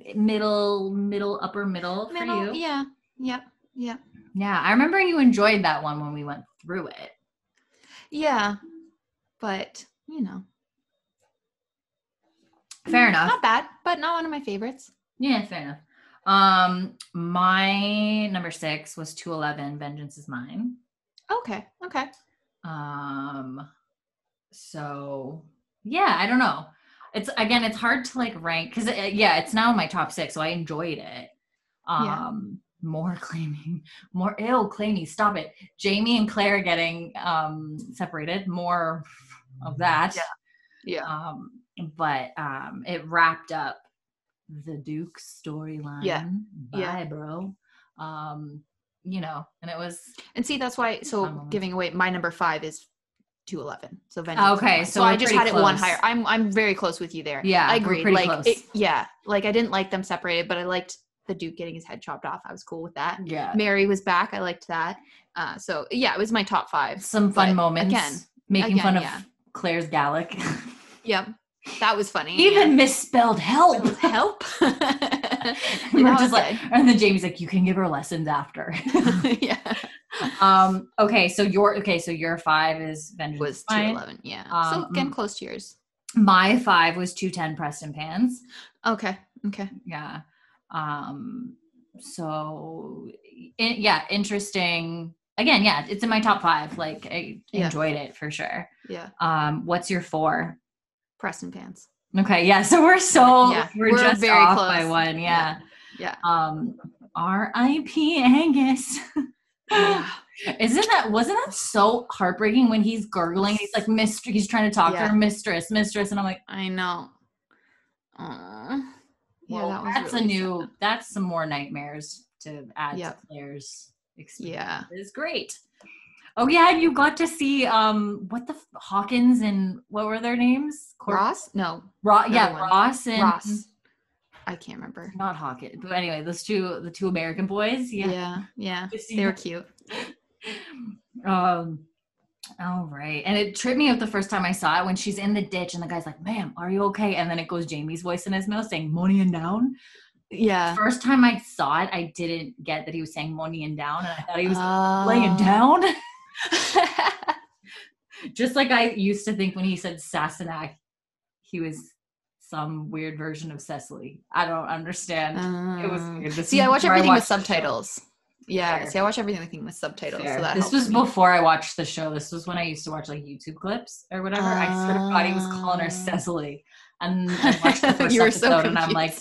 of middle, middle, upper middle, middle for you. Yeah, yeah, yeah. Yeah, I remember you enjoyed that one when we went through it. Yeah, but, you know. Fair enough. Not bad, but not one of my favorites. Yeah, fair enough. Um, my number six was two eleven, Vengeance is Mine. Okay, okay. Um, so, yeah, I don't know. it's, again, it's hard to like rank because it, yeah, it's now in my top six, so I enjoyed it. Um, yeah. More claiming, more ill claiming. Stop it. Jamie and Claire getting um separated. More of that. Yeah. Yeah. Um, but um, it wrapped up the Duke storyline. Yeah. Bye, yeah, bro. Um, you know, and it was. And see, that's why. So giving away my number five is two eleven. So vengeance. Okay, so, so I just had close. It one higher. I'm I'm very close with you there. Yeah, I agree. Like, it, yeah, like I didn't like them separated, but I liked the Duke getting his head chopped off. I was cool with that. Yeah, Mary was back. I liked that. Uh, so yeah, it was my top five. Some fun but moments. Again, making again, fun of yeah. Claire's Gaelic. Yep, that was funny. Even yeah. misspelled help. Help. And we're just like, and then Jamie's like, you can give her lessons after. Yeah. Um. Okay. So your okay. So your five is vengeance was two eleven. Yeah. Um, so again, close to yours. My five was two ten Preston Pans. Okay. Okay. Yeah. Um. So it, yeah, interesting. Again, yeah, it's in my top five. Like I yeah. enjoyed it for sure. Yeah. Um. What's your four? Preston Pans. Okay, yeah, so we're so yeah, we're, we're just very off close. By one, yeah. Yeah. yeah. Um R I P Angus. Yeah. Isn't that wasn't that so heartbreaking when he's gurgling? He's like mistress, he's trying to talk yeah. to her, mistress, mistress, and I'm like, I know. Aww. Well, yeah, that was that's really a new sad. That's some more nightmares to add yep. to Claire's experience. Yeah. It's great. Oh yeah, and you got to see um what the f- Hawkins and what were their names? Cor- Ross? No. Ro- yeah, one. Ross and Ross. I can't remember. Not Hawkins, but anyway, those two, the two American boys. Yeah, yeah, yeah. They were cute. um, all right, and it tripped me up the first time I saw it when she's in the ditch and the guy's like, "Ma'am, are you okay?" And then it goes Jamie's voice in his mouth saying "money and down." Yeah. First time I saw it, I didn't get that he was saying "money and down," and I thought he was uh... laying down. Just like I used to think when he said Sassenach, he was some weird version of Cecily. I don't understand. Uh, it was weird. This see, I watch everything I with subtitles. Yeah, Fair. see, I watch everything with subtitles. Fair. So that this was me. Before I watched the show. This was when I used to watch like YouTube clips or whatever. Uh, I swear to God, he was calling her Cecily, and I watched the first episode, so and I'm like,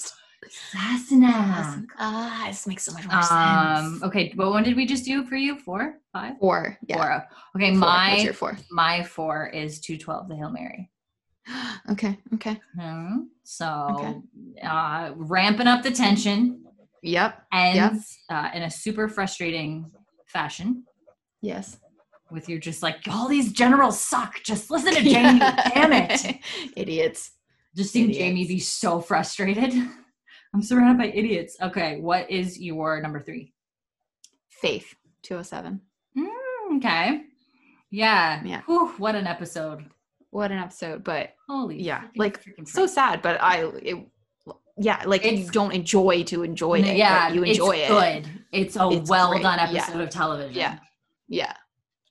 Sassenach. Ah, uh, this makes so much more um, sense. Okay, what one did we just do for you? Four? Five? Four. Yeah. Four. Okay, four. my What's your four? My four is two twelve, the Hail Mary. Okay, okay. Mm-hmm. So, okay. Uh, ramping up the tension. Yep. Ends yep. Uh, in a super frustrating fashion. Yes. With your just like, all these generals suck. Just listen to Jamie. Damn it. Idiots. Just seeing Idiots. Jamie be so frustrated. I'm surrounded by idiots. Okay, what is your number three? Faith, two oh seven. Mm, okay. Yeah. Yeah. Whew, what an episode. What an episode, but holy yeah, like so sad, but I, it, yeah, like it's, you don't enjoy to enjoy it. Yeah, you enjoy it's it. Good. It's a it's well great. Done episode yeah. of television. Yeah, yeah.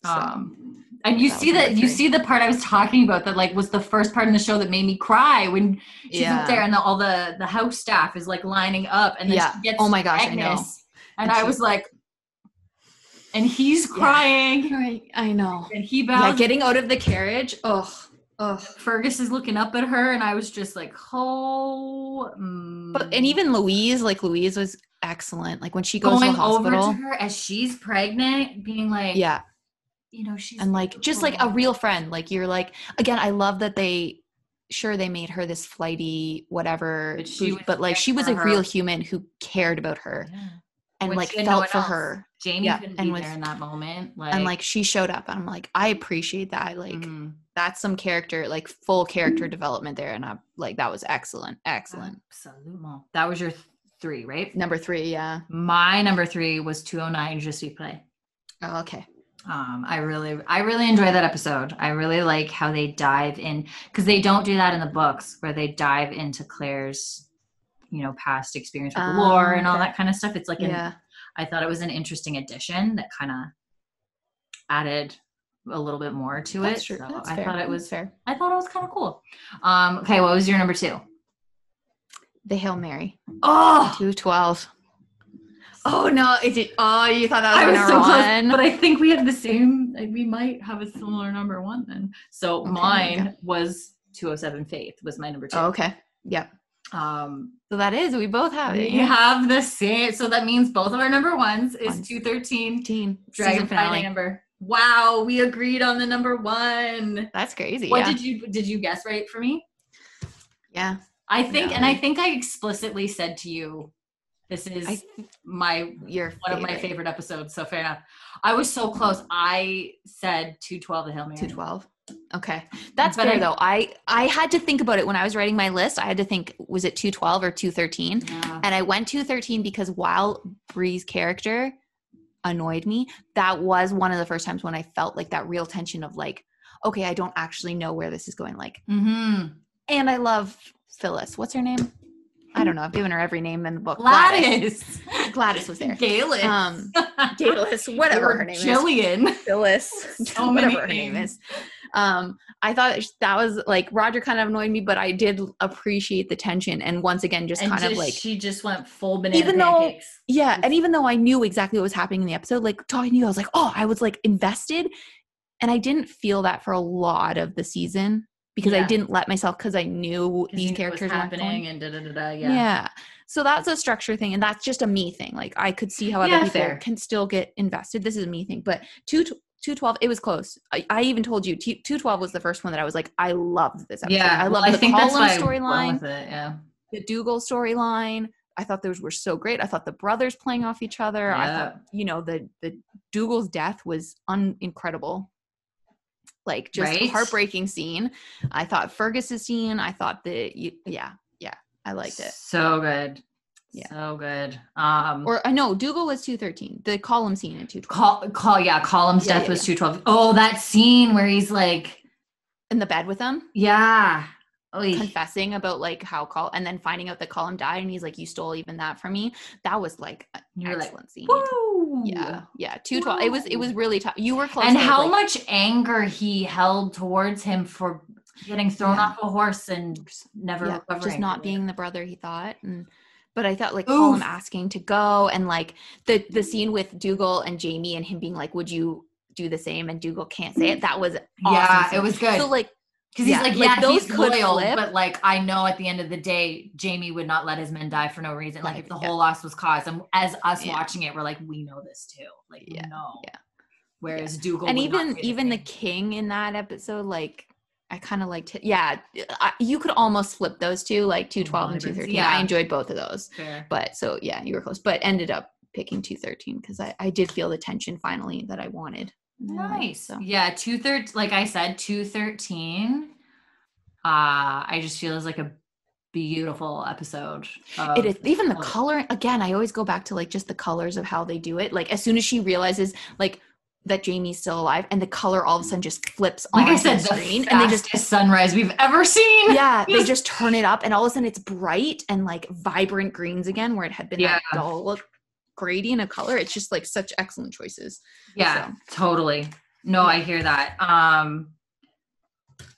Um, so, and you that see that you see the part I was talking about that like was the first part in the show that made me cry when she's yeah. up there and the, all the the house staff is like lining up and then yeah. she gets oh my gosh Agnes, I know and, and I was like and he's crying yeah. I know and he bows yeah, getting out of the carriage oh oh Fergus is looking up at her and I was just like oh mm. But and even Louise like Louise was excellent like when she goes going to the hospital over to her as she's pregnant being like yeah. You know, she's and like, just like a real friend, like you're like, again, I love that they, sure they made her this flighty, whatever, but, she but like she was a her. real human who cared about her yeah. and when like felt for else. her. Jamie yeah. couldn't and be was, there in that moment. Like, and like she showed up and I'm like, I appreciate that. Like mm-hmm. that's some character, like full character mm-hmm. development there. And I'm like, that was excellent. Excellent. Absolutely. That was your th- three, right? Number three. Yeah. My number three was two oh nine Je suis prêt. Oh, okay. Um, I really, I really enjoy that episode. I really like how they dive in because they don't do that in the books where they dive into Claire's, you know, past experience with um, the war and all okay. that kind of stuff. It's like, yeah. an, I thought it was an interesting addition that kind of added a little bit more to That's it. True. So That's I fair. thought it was fair. I thought it was kind of cool. Um, okay. What was your number two? The Hail Mary. Oh, two twelve. Oh no! Is it? Oh, you thought that was, was number so one, close, but I think we have the same. Like, we might have a similar number one then. So okay, mine okay. was two oh seven Faith was my number two. Oh, okay. Yeah. Um, so that is, we both have it. You have the same. So that means both of our number ones is One. two thirteen Dragonfly in Amber. Wow. We agreed on the number one. That's crazy. What yeah. did you, did you guess right for me? Yeah. I think, no. and I think I explicitly said to you, this is I, my your one favorite. of my favorite episodes. So fair enough. I was so close. I said two twelve the Hail Mary. two twelve Okay. That's but fair I, though. I, I had to think about it when I was writing my list. I had to think, was it two twelve or two thirteen Yeah. And I went two thirteen because while Bree's character annoyed me, that was one of the first times when I felt like that real tension of like, okay, I don't actually know where this is going. Like, mm-hmm. and I love Phyllis. What's her name? I don't know. I've given her every name in the book. Gladys. Gladys, Gladys was there. Galis. Um, Galis, whatever her name Jillian. is. Jillian. Phyllis. So whatever many her names. name is. Um, I thought that was like, Roger kind of annoyed me, but I did appreciate the tension. And once again, just and kind just, of like. She just went full banana even though, pancakes. Yeah. And even though I knew exactly what was happening in the episode, like talking to you, I was like, oh, I was like invested. And I didn't feel that for a lot of the season. Because yeah. I didn't let myself, because I knew these knew characters were happening and da da da da. Yeah. Yeah. So that's a structure thing, and that's just a me thing. Like I could see how other yeah, people fair. can still get invested. This is a me thing. But two two twelve, it was close. I, I even told you two twelve was the first one that I was like, I loved this episode. Yeah, I loved well, the Culloden storyline. Yeah. The Dougal storyline. I thought those were so great. I thought the brothers playing off each other. Yeah. I thought, you know, the the Dougal's death was un- incredible. Like just right? heartbreaking scene. I thought Fergus's scene. I thought the you, yeah yeah I liked it. So good, yeah, so good. Um, or I know Dougal was two thirteen. The column scene at two twelve. Call call yeah. Column's yeah, death yeah, was yeah. two twelve. Oh, that scene where he's like in the bed with them. Yeah. Oy. Confessing about like how call and then finding out that Column died and he's like, you stole even that from me. That was like an You're excellent like, scene. Woo! Yeah, yeah. two twelve It was it was really tough. You were close. And how like, much anger he held towards him for getting thrown yeah. off a horse and never yeah, recovering. Just not being the brother he thought. And but I thought like Oof. Column asking to go and like the the scene with Dougal and Jamie and him being like, would you do the same? And Dougal can't say it. That was awesome. Yeah, scene. It was good. So like. Because he's yeah, like, yeah, like those he's loyal, flip. But like, I know at the end of the day, Jamie would not let his men die for no reason. Like, like if the yeah. whole loss was caused, and as us yeah. watching it, we're like, we know this too. Like, yeah. we know. Yeah. Whereas yeah. Dougal and even even the king in that episode, like, I kind of liked. Yeah, I, you could almost flip those two, like two twelve and two thirteen. Yeah. I enjoyed both of those, Fair. But so yeah, you were close, but ended up picking two thirteen because I I did feel the tension finally that I wanted. Nice. So. Yeah, two third. Like I said, two thirteen. Uh, I just feel is like a beautiful episode. Of- it is even the color. Again, I always go back to like just the colors of how they do it. Like as soon as she realizes like that Jamie's still alive, and the color all of a sudden just flips on. Like I said, the screen, and they just sunrise we've ever seen. Yeah, yes. They just turn it up, and all of a sudden it's bright and like vibrant greens again, where it had been yeah. that dull look. Gradient of color. It's just like such excellent choices. Yeah, so. Totally. No, I hear that. Um,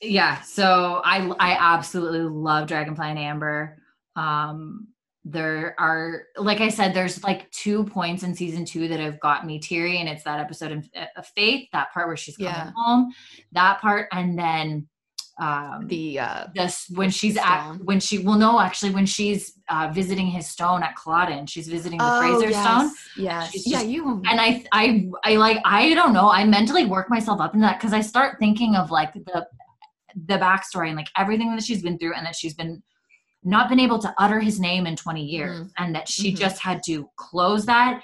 yeah. So I, I absolutely love Dragonfly and Amber. Um, there are, like I said, there's like two points in season two that have got me teary, and it's that episode of, of Faith, that part where she's coming yeah. home, that part, and then um, the uh, this when she's at when she well no actually when she's uh, visiting his stone at Culloden, she's visiting the oh, Fraser yes, stone. Yes. Just, yeah, you and I I I like I don't know I mentally work myself up into that because I start thinking of like the the backstory and like everything that she's been through and that she's been not been able to utter his name in twenty years mm. and that she mm-hmm. just had to close that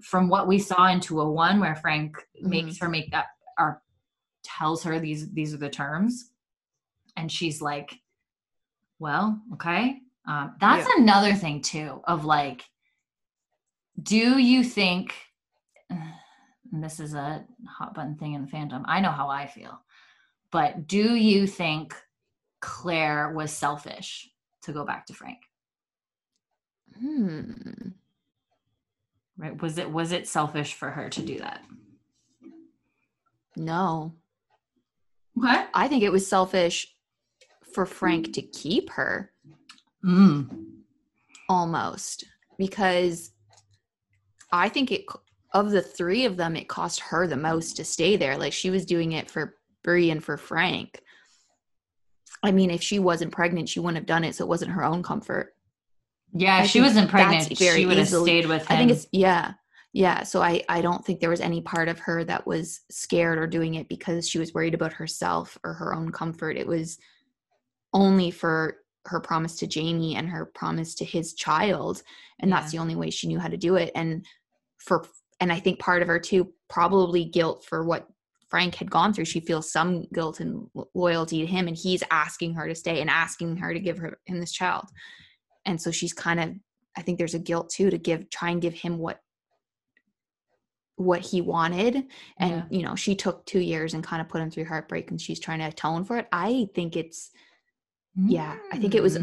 from what we saw in two oh one where Frank mm-hmm. makes her make that or tells her these these are the terms. And she's like, well, okay. Um, that's yeah. another thing too, of like, do you think, and this is a hot button thing in the fandom. I know how I feel, but do you think Claire was selfish to go back to Frank? Hmm. Right. Was it, was it selfish for her to do that? No. Okay. I think it was selfish for Frank to keep her mm. almost because I think it of the three of them, it cost her the most to stay there. Like she was doing it for Bree and for Frank. I mean, if she wasn't pregnant, she wouldn't have done it. So it wasn't her own comfort. Yeah. I if she wasn't pregnant, she would have stayed with him. I think it's, yeah. Yeah. So I, I don't think there was any part of her that was scared or doing it because she was worried about herself or her own comfort. It was only for her promise to Jamie and her promise to his child. And yeah. that's the only way she knew how to do it. And for, and I think part of her too, probably guilt for what Frank had gone through. She feels some guilt and loyalty to him, and he's asking her to stay and asking her to give her him this child. And so she's kind of, I think there's a guilt too, to give, try and give him what, what he wanted. And, yeah. you know, she took two years and kind of put him through heartbreak, and she's trying to atone for it. I think it's, mm. yeah, I think it was,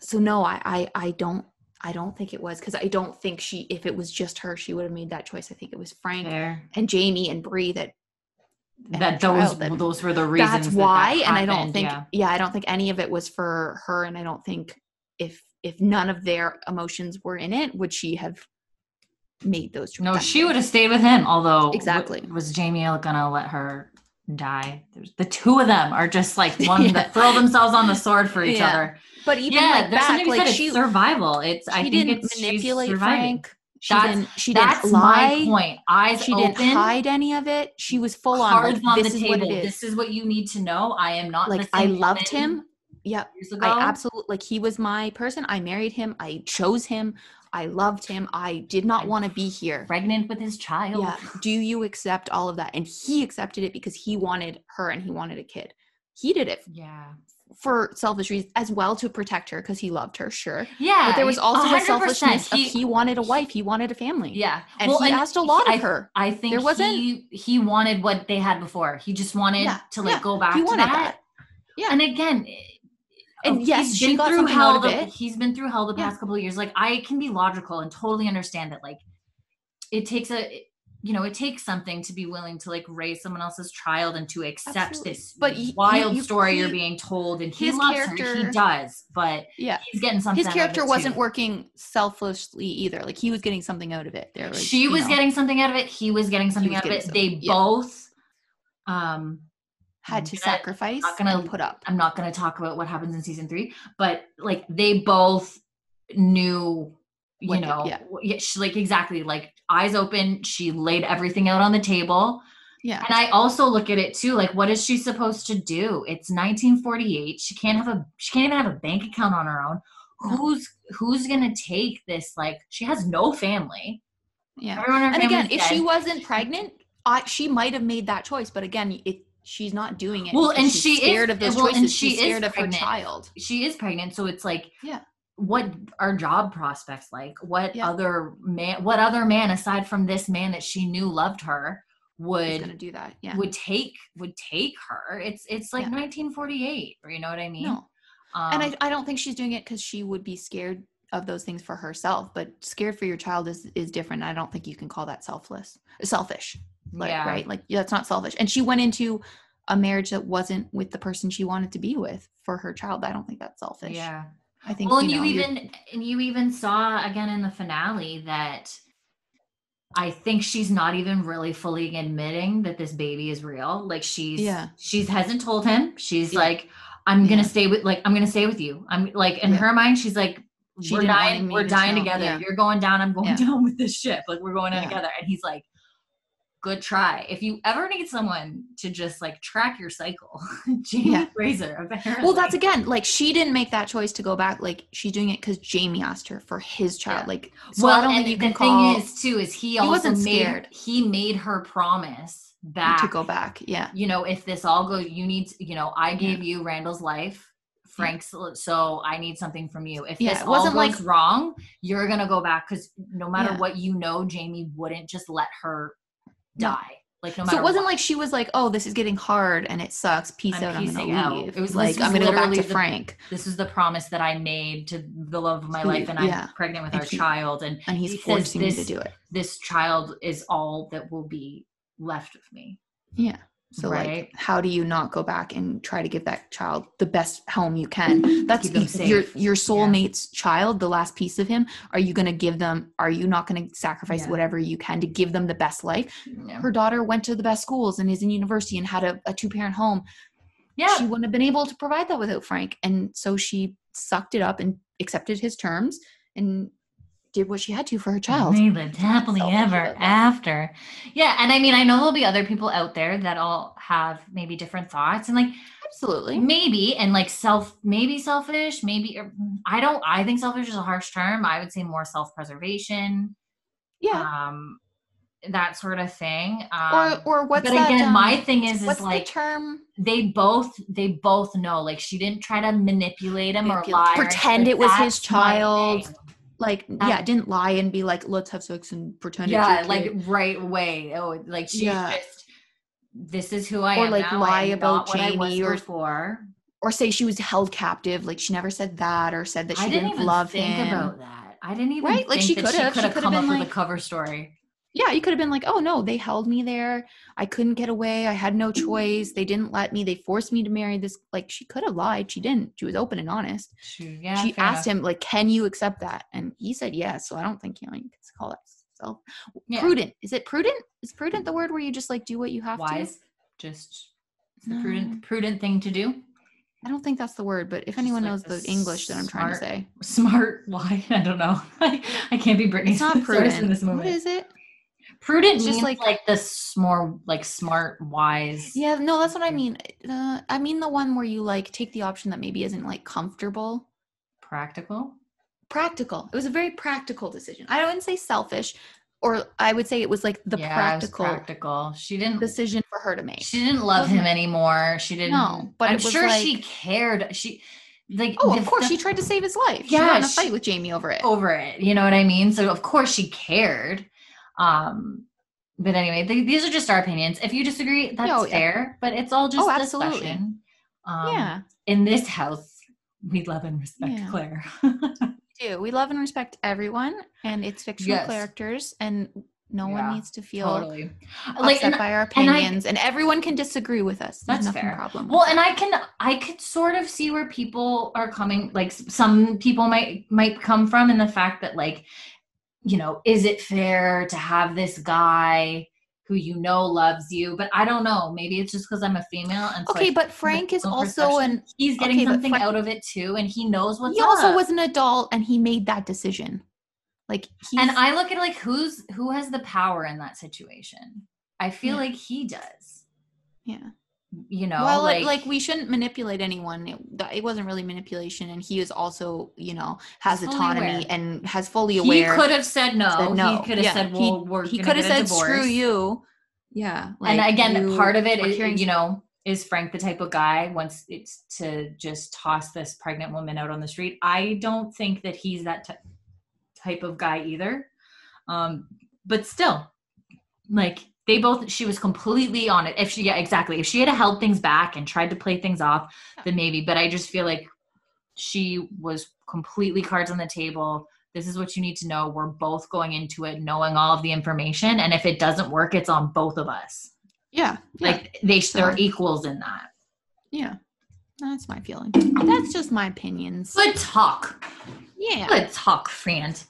so no, I, I, I don't, I don't think it was, because I don't think she, if it was just her, she would have made that choice. I think it was Frank Fair. and Jamie and Bree that, that those, that, those were the reasons. That's that why. That and I don't think, yeah. yeah, I don't think any of it was for her. And I don't think if, if none of their emotions were in it, would she have made those choices? No, she would have stayed with him. Although exactly w- was Jamie gonna let her die? There's, the two of them are just like one yeah. that throw themselves on the sword for each yeah. other. But even yeah, like there's back, something like said, she, it's survival. It's she I think didn't it's manipulate Frank. She that's, didn't. She that's didn't lie. My point. Eyes she open. She didn't hide any of it. She was full on. Cards like, on this the is table. What it is. This is what you need to know. I am not like the same I loved him. Yeah, I absolutely like he was my person. I married him. I chose him. I loved him. I did not want to be here. Pregnant with his child. Yeah. Do you accept all of that? And he accepted it because he wanted her and he wanted a kid. He did it. Yeah. For selfish reasons as well, to protect her because he loved her, sure. Yeah. But there was also one hundred percent. A selfishness he, of he wanted a wife. He wanted a family. Yeah. And well, he and asked a lot I, of her. I think there wasn't, he, he wanted what they had before. He just wanted yeah, to like yeah, go back he wanted to that. that. Yeah. And again, and oh, yes, she got through hell. The, he's been through hell the past yeah. couple of years. Like I can be logical and totally understand that. Like it takes a, you know, it takes something to be willing to like raise someone else's child and to accept Absolutely. This but he, wild he, story he, you're being told. And his he loves character, her. He does, but yeah, he's getting something. His character out of it wasn't too. Working selflessly either. Like he was getting something out of it. There, like, she was know. Getting something out of it. He was getting something was out of it. They yeah. both, um. had to gonna, sacrifice not gonna put up. I'm not going to talk about what happens in season three, but like they both knew, you what know, they, yeah. she, like exactly like eyes open. She laid everything out on the table. Yeah. And I also look at it too. Like, what is she supposed to do? It's nineteen forty-eight. She can't have a, she can't even have a bank account on her own. No. Who's, who's going to take this? Like she has no family. Yeah. Everyone in her and again, if dead. She wasn't pregnant, I, she might've made that choice. But again, it, she's not doing it. Well, and she's she scared is, of those well, choices. And she she's scared is of pregnant. Her child. She is pregnant, so it's like, yeah. What are job prospects like? What yeah. other man? What other man aside from this man that she knew loved her would gonna do that? Yeah, would take would take her. It's it's like yeah. nineteen forty-eight, or you know what I mean? No. Um, and I I don't think she's doing it because she would be scared of those things for herself. But scared for your child is is different. I don't think you can call that selfless, selfish. Like, yeah. Right. Like yeah, that's not selfish. And she went into a marriage that wasn't with the person she wanted to be with for her child. I don't think that's selfish. Yeah. I think, well, you, know, you even, and you even saw again in the finale that I think she's not even really fully admitting that this baby is real. Like she's, yeah. she's hasn't told him. She's yeah. like, I'm going to yeah. stay with, like, I'm going to stay with you. I'm like, in yeah. her mind, she's like, she we're dying, we're to dying know. Together. Yeah. You're going down. I'm going yeah. down with this ship. Like we're going down yeah. together. And he's like, good try. If you ever need someone to just like track your cycle, Jamie yeah. Fraser, apparently. Well, that's again, like she didn't make that choice to go back. Like she's doing it because Jamie asked her for his child. Yeah. Like, so well, I don't and think you the can call. Thing is too, is he, he also wasn't scared. Made, he made her promise back. To go back. Yeah. You know, if this all goes, you need, to, you know, I gave yeah. you Randall's life. Frank's, so I need something from you. If yeah, this it wasn't all goes like wrong, you're going to go back. Cause no matter yeah. what, you know, Jamie wouldn't just let her die. Like no matter. So it wasn't what. Like she was like, "Oh, this is getting hard and it sucks. Peace I'm out. I'm gonna leave." Out. It was like was I'm gonna go back to the, Frank. This is the promise that I made to the love of my life, and yeah. I'm pregnant with and our he, child, and and he's he forcing me to do it. This child is all that will be left of me. Yeah. So right? Like, how do you not go back and try to give that child the best home you can? That's your your soulmate's yeah. child, the last piece of him. Are you going to give them, are you not going to sacrifice yeah. whatever you can to give them the best life? Yeah. Her daughter went to the best schools and is in university and had a, a two parent home. Yeah. She wouldn't have been able to provide that without Frank. And so she sucked it up and accepted his terms and did what she had to for her child. They lived happily ever after. Yeah. And I mean, I know there'll be other people out there that all have maybe different thoughts and like, absolutely, maybe, and like self, maybe selfish, maybe, I don't, I think selfish is a harsh term. I would say more self-preservation. Yeah. Um, that sort of thing. Um, or, or what's but again, that, um, my thing is, is like the term? They both, they both know, like she didn't try to manipulate him manipulate. or lie. Pretend it was his child. Like, that, yeah, didn't lie and be like, let's have sex and pretend. Yeah, like right away. Oh, like she's yeah. just, this is who I or am. Or like now. lie about Jamie or before. Or say she was held captive. Like she never said that or said that she I didn't, didn't even love think him. About that. I didn't even right? think like she that could've, she could have come up like, with a cover story. Yeah, you could have been like, oh no, they held me there. I couldn't get away. I had no choice. They didn't let me. They forced me to marry this. Like she could have lied. She didn't. She was open and honest. She, yeah, she asked enough. him, like, can you accept that? And he said yes. So I don't think you know, you can call that self yeah. prudent. Is it prudent? Is prudent the word where you just like do what you have Wise. to? Wise. Just it's the no. prudent prudent thing to do. I don't think that's the word, but if anyone like knows the English that I'm smart, trying to say. Smart why? I don't know. I, I can't be Brittany. It's not prudent in this moment. What is it? Prudent it's means just like, like this more like smart, wise. Yeah, no, that's what I mean. Uh, I mean the one where you like take the option that maybe isn't like comfortable. Practical? Practical. It was a very practical decision. I wouldn't say selfish, or I would say it was like the yeah, practical, practical. She didn't decision for her to make. She didn't love him anymore. She didn't. No, but I'm it was sure like, she cared. She. Like, oh, of course, the, she tried to save his life. Yeah, she got in a fight she, with Jamie over it. Over it, you know what I mean? So of course she cared. Um, but anyway, th- these are just our opinions. If you disagree, that's no, fair, yeah. but it's all just oh, discussion. Um, yeah. In this house, we love and respect yeah. Claire. We do. We love and respect everyone and it's fictional yes. characters and no yeah, one needs to feel totally. upset like, and, by our opinions and, I, and everyone can disagree with us. There's that's fair. Problem well, and I can, I could sort of see where people are coming, like some people might, might come from in the fact that like, you know, is it fair to have this guy who you know loves you? But I don't know. Maybe it's just because I'm a female. And so okay, but Frank is also an... He's getting okay, something Frank, out of it too, and he knows what's up. He also was an adult, and he made that decision. Like, he's, and I look at, like, who's who has the power in that situation? I feel yeah. like he does. Yeah. You know, well, like, like we shouldn't manipulate anyone. It, it wasn't really manipulation, and he is also, you know, has autonomy aware. and has fully aware. He could have said no. Said no. He could have yeah. said, "Well, he, we're." He could have said, divorce. "Screw you." Yeah, like, and again, you, part of it is, hearing, you know, is Frank the type of guy wants it's to just toss this pregnant woman out on the street? I don't think that he's that t- type of guy either. Um, but still, like. They both, she was completely on it. If she, yeah, exactly. If she had held things back and tried to play things off, then maybe, but I just feel like she was completely cards on the table. This is what you need to know. We're both going into it, knowing all of the information. And if it doesn't work, it's on both of us. Yeah. Like yeah. they, they're so, equals in that. Yeah. That's my feeling. That's just my opinions. Good talk. Yeah. Good talk, friend.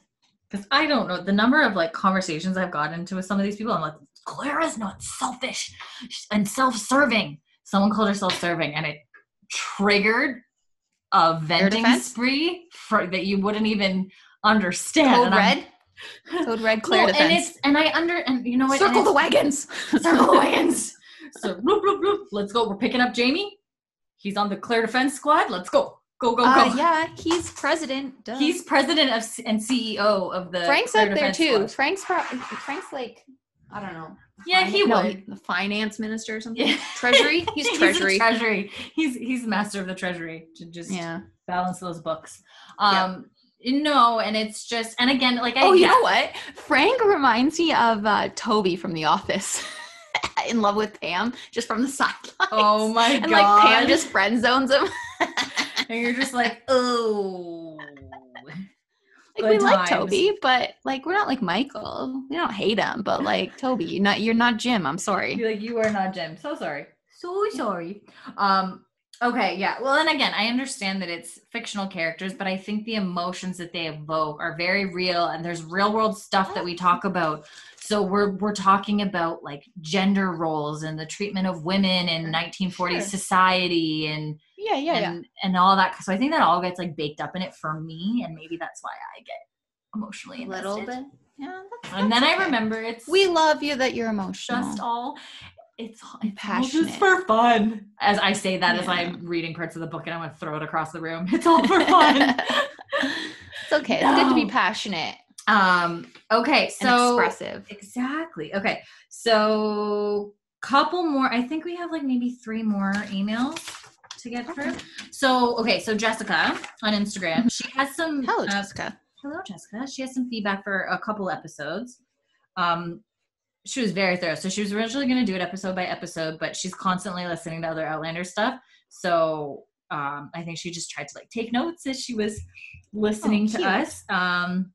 Because I don't know the number of like conversations I've gotten into with some of these people. I'm like, Claire is not selfish and self-serving. Someone called her self-serving, and it triggered a venting spree for, that you wouldn't even understand. Code and red, I'm, code red. Claire well, defense. And it's and I under and you know what? Circle the wagons. Circle the wagons. So bloop, bloop, bloop. Let's go. We're picking up Jamie. He's on the Claire defense squad. Let's go. Go go go! Uh, yeah, he's president. Duh. He's president of and C E O of the. Frank's Claire up there too. Squad. Frank's pro- Frank's like. I don't know. Yeah, he no, would. The finance minister or something. Yeah. Treasury. He's treasury. He's treasury. He's he's master of the treasury to just yeah. balance those books. Um, yeah. No, and it's just and again like I. Oh, you yeah. know what? Frank reminds me of uh, Toby from The Office, in love with Pam, just from the sidelines. Oh my god! And like Pam just friend zones him, and you're just like, oh. Like we times. like Toby, but like we're not like Michael. We don't hate him, but like Toby, you're not you're not Jim. I'm sorry. You're like you are not Jim. So sorry. So sorry. Um, Okay, yeah. Well, and again, I understand that it's fictional characters, but I think the emotions that they evoke are very real, and there's real world stuff that we talk about. So we're we're talking about like gender roles and the treatment of women in nineteen forties sure. society and yeah, yeah, and, yeah, and all that. So I think that all gets like baked up in it for me, and maybe that's why I get emotionally invested. A little bit. Yeah. That's, and that's then okay. I remember it's we love you that you're emotional. Just all. It's, it's passionate. All just for fun. As I say that, yeah. as I'm reading parts of the book and I want to throw it across the room. It's all for fun. It's okay. It's no. good to be passionate. Um. Okay. So and expressive. Exactly. Okay. So couple more. I think we have like maybe three more emails to get through. Okay. So okay. So Jessica on Instagram, she has some. Hello, uh, Jessica. Hello, Jessica. She has some feedback for a couple episodes. Um. She was very thorough. So she was originally going to do it episode by episode, but she's constantly listening to other Outlander stuff. So um, I think she just tried to like take notes as she was listening oh, to us. Um,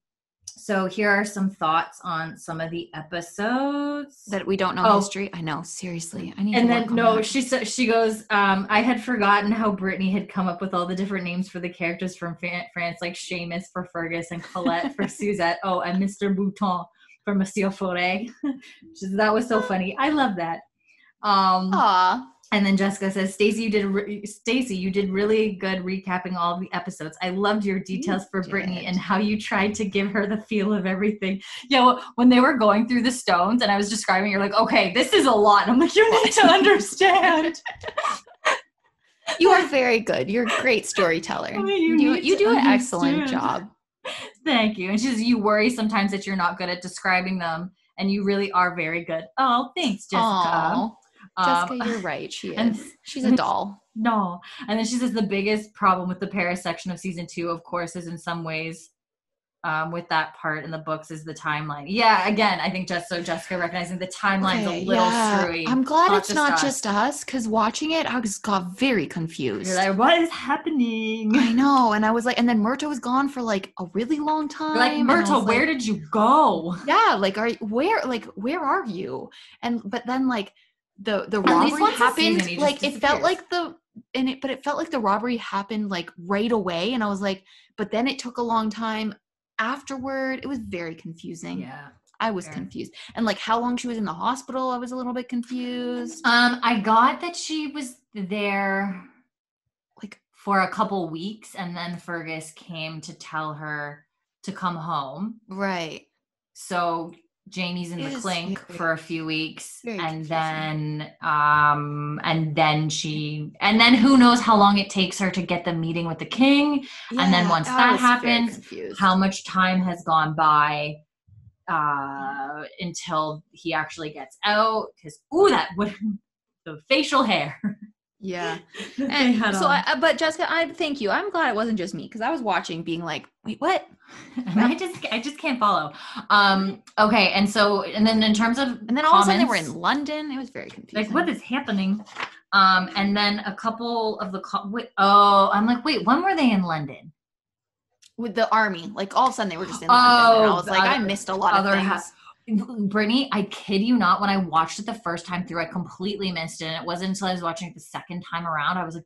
so here are some thoughts on some of the episodes that we don't know oh. history. I know. Seriously. I need and to then, work on no, that. she, so, she goes, um, I had forgotten how Brittany had come up with all the different names for the characters from France, like Seamus for Fergus and Colette for Suzette. Oh, and Mister Bouton. For Monsieur Foray. That was so funny. I love that. Um, Aww. And then Jessica says, Stacey, you did re- Stacey, you did really good recapping all the episodes. I loved your details you for did. Brittany and how you tried to give her the feel of everything. Yeah, well, when they were going through the stones and I was describing, you're like, okay, this is a lot. And I'm like, you need to understand. You are very good. You're a great storyteller. I mean, you you, you do an understand. excellent job. Thank you. And she says, you worry sometimes that you're not good at describing them, and you really are very good. Oh, thanks, Jessica. Aww. Um, Jessica, you're right. She is. And, She's and a doll. No. And then she says, the biggest problem with the Paris section of season two, of course, is in some ways um, with that part in the books is the timeline. Yeah, again, I think just so Jessica recognizing the timeline's okay, a little yeah. screwy. I'm glad not it's just not us. just us, because watching it, I just got very confused. You're like, what is happening? I know. And I was like, and then Myrtle was gone for like a really long time. You're like, Myrtle, where like, did you go? Yeah, like, are where, like, where are you? And, but then like the, the robbery happened, season, like, it felt like the, and it, but it felt like the robbery happened like right away. And I was like, but then it took a long time afterward. It was very confusing. Yeah, I was fair. confused. And like how long she was in the hospital, I was a little bit confused. Um, I got that she was there like for a couple weeks and then Fergus came to tell her to come home. Right. So Jamie's in it the clink very, for a few weeks and confusing. then um and then she and then who knows how long it takes her to get the meeting with the king yeah, and then once that happens how much time has gone by uh until he actually gets out because ooh that would the facial hair yeah and so I, but Jessica I thank you I'm glad it wasn't just me because I was watching being like wait what and I just I just can't follow um okay and so and then in terms of and then all comments, of a sudden they were in London. It was very confusing, like what is happening? Um and then a couple of the co- wait, oh I'm like wait when were they in London with the army? Like all of a sudden they were just in London. Oh, and I was like I missed a lot of things ha- Brittany, I kid you not, when I watched it the first time through, I completely missed it. And it wasn't until I was watching it the second time around, I was like,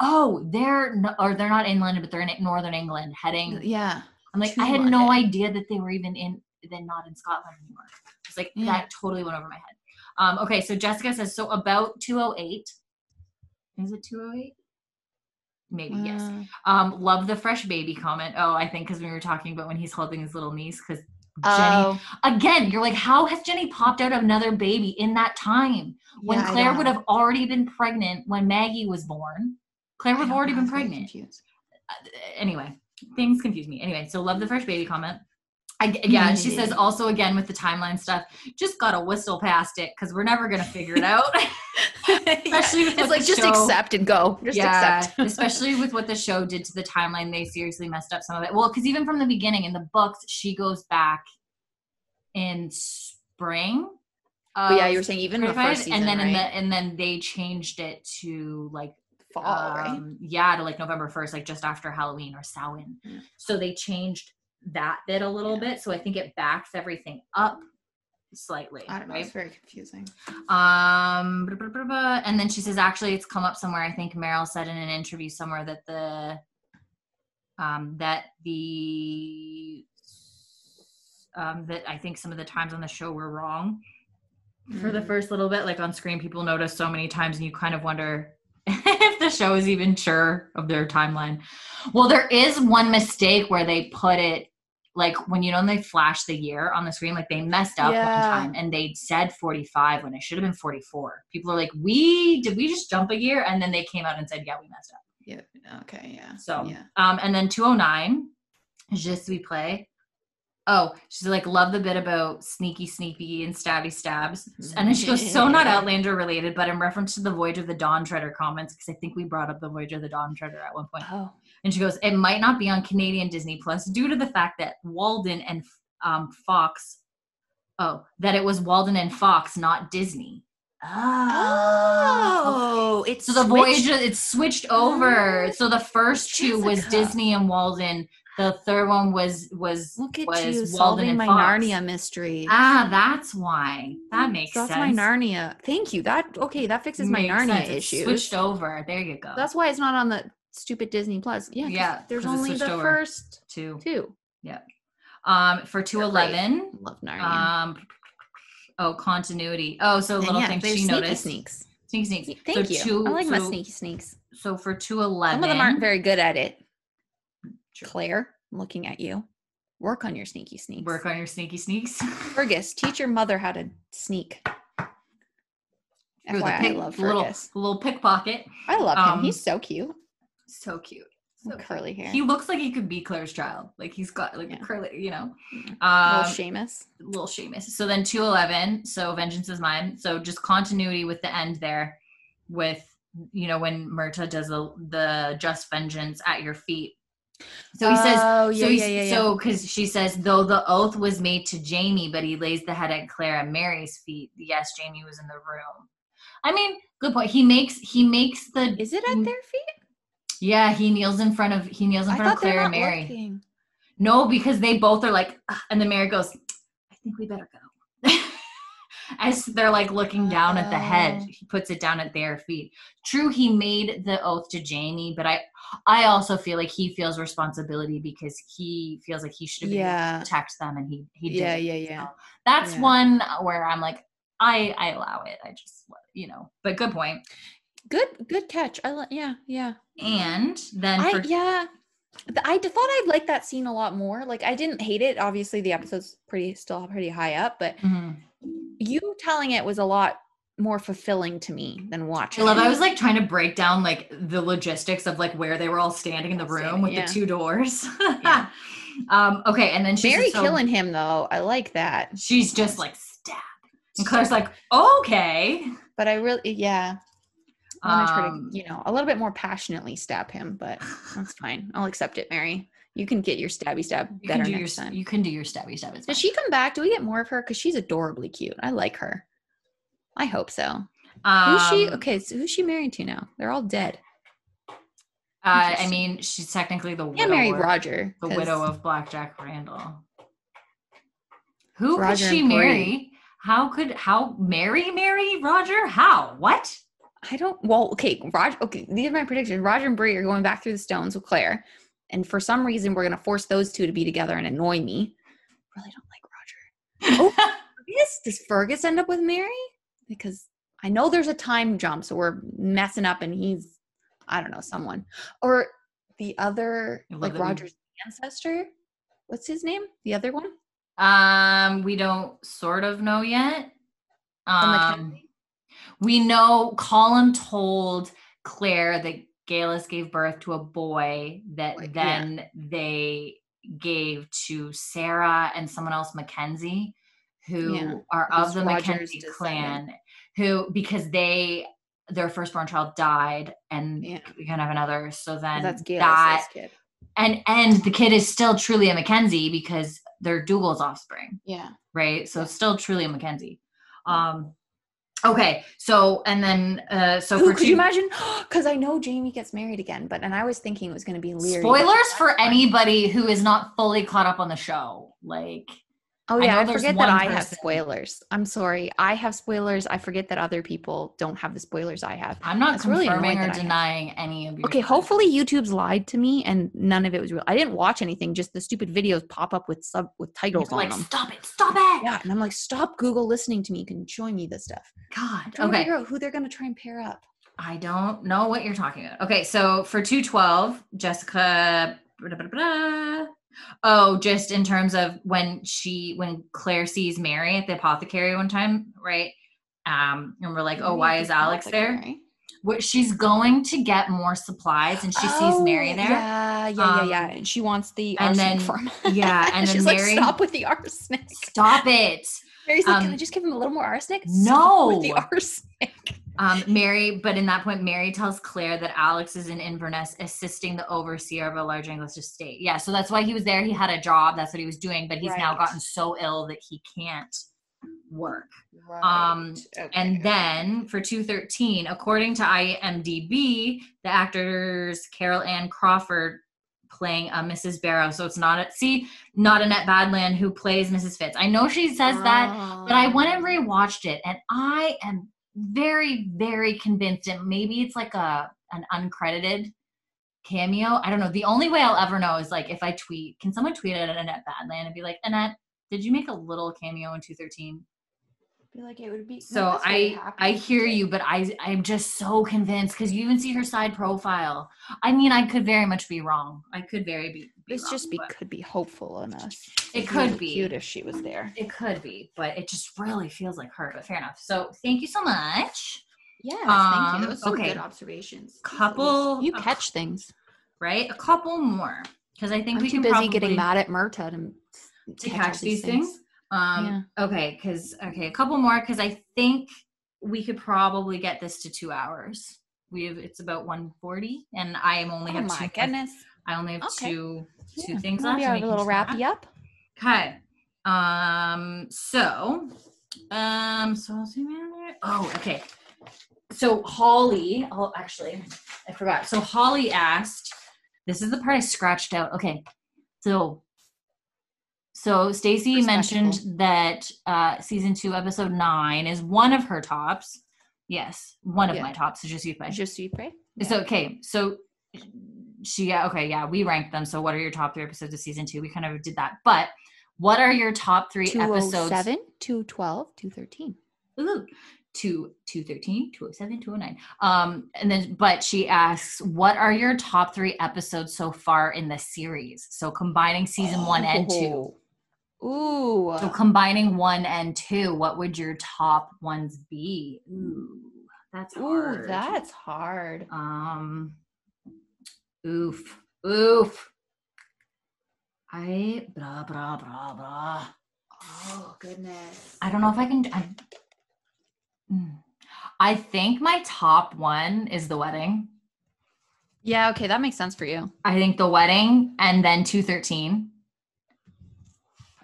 oh, they're, no, or they're not in London, but they're in Northern England heading. Yeah. I'm like, I had London. no idea that they were even in, then not in Scotland anymore. It's like, yeah. that totally went over my head. Um, okay. So Jessica says, so about two oh eight, is it two oh eight? Maybe, uh, yes. Um, love the fresh baby comment. Oh, I think because we were talking about when he's holding his little niece, because Jenny, oh. again, you're like, how has Jenny popped out another baby in that time when yeah, Claire would have already been pregnant when Maggie was born? Claire would have already know, been pregnant. Uh, anyway, things confuse me. Anyway, so love the fresh baby comment. I, yeah, she says also again with the timeline stuff, just gotta whistle past it because we're never gonna figure it out. Especially yeah. with it's like just show, accept and go. Just yeah, accept. Especially with what the show did to the timeline, they seriously messed up some of it. Well, because even from the beginning in the books, she goes back in spring. Of, yeah, you were saying even the first season, and then right? in the, and then they changed it to like. Fall, um, right? Yeah, to like November first, like just after Halloween or Samhain. Mm. So they changed that bit a little yeah. bit, so I think it backs everything up slightly. I don't know. Right? It's very confusing. Um, blah, blah, blah, blah. And then she says, actually, it's come up somewhere. I think Meryl said in an interview somewhere that the um, that the um, that I think some of the times on the show were wrong mm. for the first little bit. Like on screen, people notice so many times, and you kind of wonder if the show is even sure of their timeline. Well, there is one mistake where they put it. Like when, you know, when they flash the year on the screen, like they messed up yeah. one time and they said forty-five when it should have been forty-four. People are like, we, did we just jump a year? And then they came out and said, yeah, we messed up. Yeah. Okay. Yeah. So, yeah. um, and then two oh nine, Je suis play. Oh, she's like, love the bit about sneaky, sneaky and stabby stabs. And then she goes, so not Outlander related, but in reference to the Voyager of the Dawn Treader comments, because I think we brought up the Voyager of the Dawn Treader at one point. Oh. And she goes, it might not be on Canadian Disney Plus due to the fact that Walden and um, Fox, oh, that it was Walden and Fox, not Disney. Oh. oh it's So the switched. Voyager, it's switched over. Oh, so the first Jessica. two was Disney and Walden. The third one was was Look at was you, solving my Fox. Narnia mystery. Ah, that's why. That makes that's sense. That's my Narnia. Thank you. That Okay, that fixes my Narnia issue. Switched over. There you go. That's why it's not on the... stupid Disney Plus. Yeah, yeah. There's only the over. first two. Two. Yeah. Um, for two eleven. Love Narnia. Um, oh, continuity. Oh, so little yeah, things she sneaky noticed. Sneaks. Sneaky sneaks. Thank so you. Two, I like so, my sneaky sneaks. So for two eleven, some of them aren't very good at it. True. Claire, I'm looking at you. Work on your sneaky sneaks. Work on your sneaky sneaks. Fergus, teach your mother how to sneak. True, F Y I, pick, I love Fergus. Little, little pickpocket. I love him. Um, He's so cute. So cute. So curly cute. hair. He looks like he could be Claire's child. Like he's got like yeah. a curly, you know. Um, little Seamus. Little Seamus. So then two eleven. So Vengeance is Mine. So just continuity with the end there with, you know, when Murtagh does the, the just vengeance at your feet. So he says, oh, yeah, so yeah, yeah, yeah. so because she says, though the oath was made to Jamie, but he lays the head at Claire and Mary's feet. Yes, Jamie was in the room. I mean, good point. He makes, he makes the. Is it at their feet? Yeah, he kneels in front of he kneels in front of Claire and Mary. Looking. No, because they both are like, ugh, and then Mary goes, I think we better go. As they're like looking down uh, at the head, he puts it down at their feet. True, he made the oath to Jamie, but I I also feel like he feels responsibility because he feels like he should have been yeah. able to protect them, and he he did. Yeah, yeah, yeah. So that's yeah. one where I'm like, I I allow it. I just you know, but good point. Good, good catch. I like, yeah, yeah. And then, I, for- yeah, I thought I'd like that scene a lot more. Like, I didn't hate it. Obviously, the episode's pretty, still pretty high up, but mm-hmm. you telling it was a lot more fulfilling to me than watching. I love. It. I was like trying to break down like the logistics of like where they were all standing in the room standing, with yeah. the two doors. yeah. Um. Okay, and then she's Mary so, killing him though. I like that. She's just like stab, and Claire's like oh, okay, but I really yeah. I'm gonna try to, you know, a little bit more passionately stab him, but that's fine. I'll accept it, Mary. You can get your stabby stab you better next your, time. You can do your stabby stab. Does fine. She come back? Do we get more of her? Because she's adorably cute. I like her. I hope so. Um, who's she? Okay, so who's she married to now? They're all dead. Uh, I mean, she's technically the widow. Yeah, married Roger, the widow of Black Jack Randall. Who Roger could she marry? Corey. How could how Mary marry Roger? How what? I don't, well, okay, Roger, okay, these are my predictions. Roger and Bree are going back through the stones with Claire. And for some reason, we're going to force those two to be together and annoy me. I really don't like Roger. Oh, Fergus? Does Fergus end up with Mary? Because I know there's a time jump, so we're messing up and he's, I don't know, someone. Or the other, like Roger's ancestor. What's his name? The other one? Um, we don't sort of know yet. Um. We know Colin told Claire that Galus gave birth to a boy that like, then yeah. they gave to Sarah and someone else, Mackenzie, who yeah. are of the Rogers Mackenzie clan, who, because they, their firstborn child died and yeah. we can have another. So then that's Galus's kid. And, and the kid is still truly a Mackenzie because they're Dougal's offspring. Yeah. Right. So it's still truly a Mackenzie. Um, Okay, so and then uh so Ooh, for could two, you imagine? Because I know Jamie gets married again, but and I was thinking it was going to be Leary. Spoilers for anybody who is not fully caught up on the show. Like Oh yeah, I, I forget that I person. have spoilers. I'm sorry. I have spoilers. I forget that other people don't have the spoilers I have. I'm not That's confirming really or denying any of your Okay, spoilers. Hopefully YouTube's lied to me and none of it was real. I didn't watch anything, just the stupid videos pop up with sub with titles You're on like, them. Stop it, stop it. Yeah, and I'm like, stop Google listening to me. You can show me this stuff. God. I'm trying okay. to figure out who they're gonna try and pair up. I don't know what you're talking about. Okay, so for two twelve, Jessica blah, blah, blah, oh, just in terms of when she when Claire sees Mary at the apothecary one time, right? Um, and we're like, oh, why is Alex there? Well, she's going to get more supplies, and she oh, sees Mary there. Yeah, yeah, um, yeah, yeah. And she wants the and arsenic then from yeah, and she's then Mary, like, stop with the arsenic. Stop it. Mary's like, um, can I just give him a little more arsenic? No, stop with the arsenic. Um, Mary, but in that point, Mary tells Claire that Alex is in Inverness assisting the overseer of a large English estate. Yeah, so that's why he was there. He had a job. That's what he was doing. But he's right. now gotten so ill that he can't work. Right. Um, okay. And then for two thirteen, according to I M D B, the actors Carol Ann Crawford playing a Missus Barrow. So it's not, a, see, not Annette Badland who plays Missus Fitz. I know she says oh. that, but I went and rewatched it, and I am very, very convinced, and maybe it's like a an uncredited cameo. I don't know. The only way I'll ever know is like if I tweet. Can someone tweet it at Annette Badland and be like, Annette, did you make a little cameo in two thirteen? I feel like it would be. So no, I, I hear you, but I, I'm just so convinced because you even see her side profile. I mean, I could very much be wrong. I could very be. be it's wrong, just be could be hopeful in us. It, it could be cute if she was there. It could be, but it just really feels like her. But fair enough. So thank you so much. Yes, um, thank you. Those were okay. good observations. Couple, you catch things, right? A couple more because I think I'm we too can busy getting mad at Murta to, to, to catch, catch these things. things. Um, yeah. okay. Cause, okay. A couple more. Cause I think we could probably get this to two hours. We have, it's about one forty and I am only oh have my two, goodness. I only have okay. two, two yeah. things Maybe left. Maybe a little wrappy up. Okay. Um, so, um, so, oh, okay. So Holly, oh, actually I forgot. So Holly asked, this is the part I scratched out. Okay. So So Stacey mentioned that uh, season two, episode nine is one of her tops. Yes. One of yeah. my tops is Je suis prêt. Je suis prêt. It's okay. So she, okay. Yeah. We ranked them. So what are your top three episodes of season two? We kind of did that, but what are your top three episodes? two oh seven, two twelve, two thirteen. Ooh. Two, two thirteen, two oh seven, two oh nine. Um, and then, but she asks, what are your top three episodes so far in the series? So combining season oh. one and two. Ooh. So combining one and two, what would your top ones be? Ooh, that's hard. Ooh, that's hard. Um, oof, oof. I, blah, blah, blah, blah. Oh, goodness. I don't know if I can, I, I think my top one is The Wedding. Yeah, okay, that makes sense for you. I think The Wedding and then two thirteen.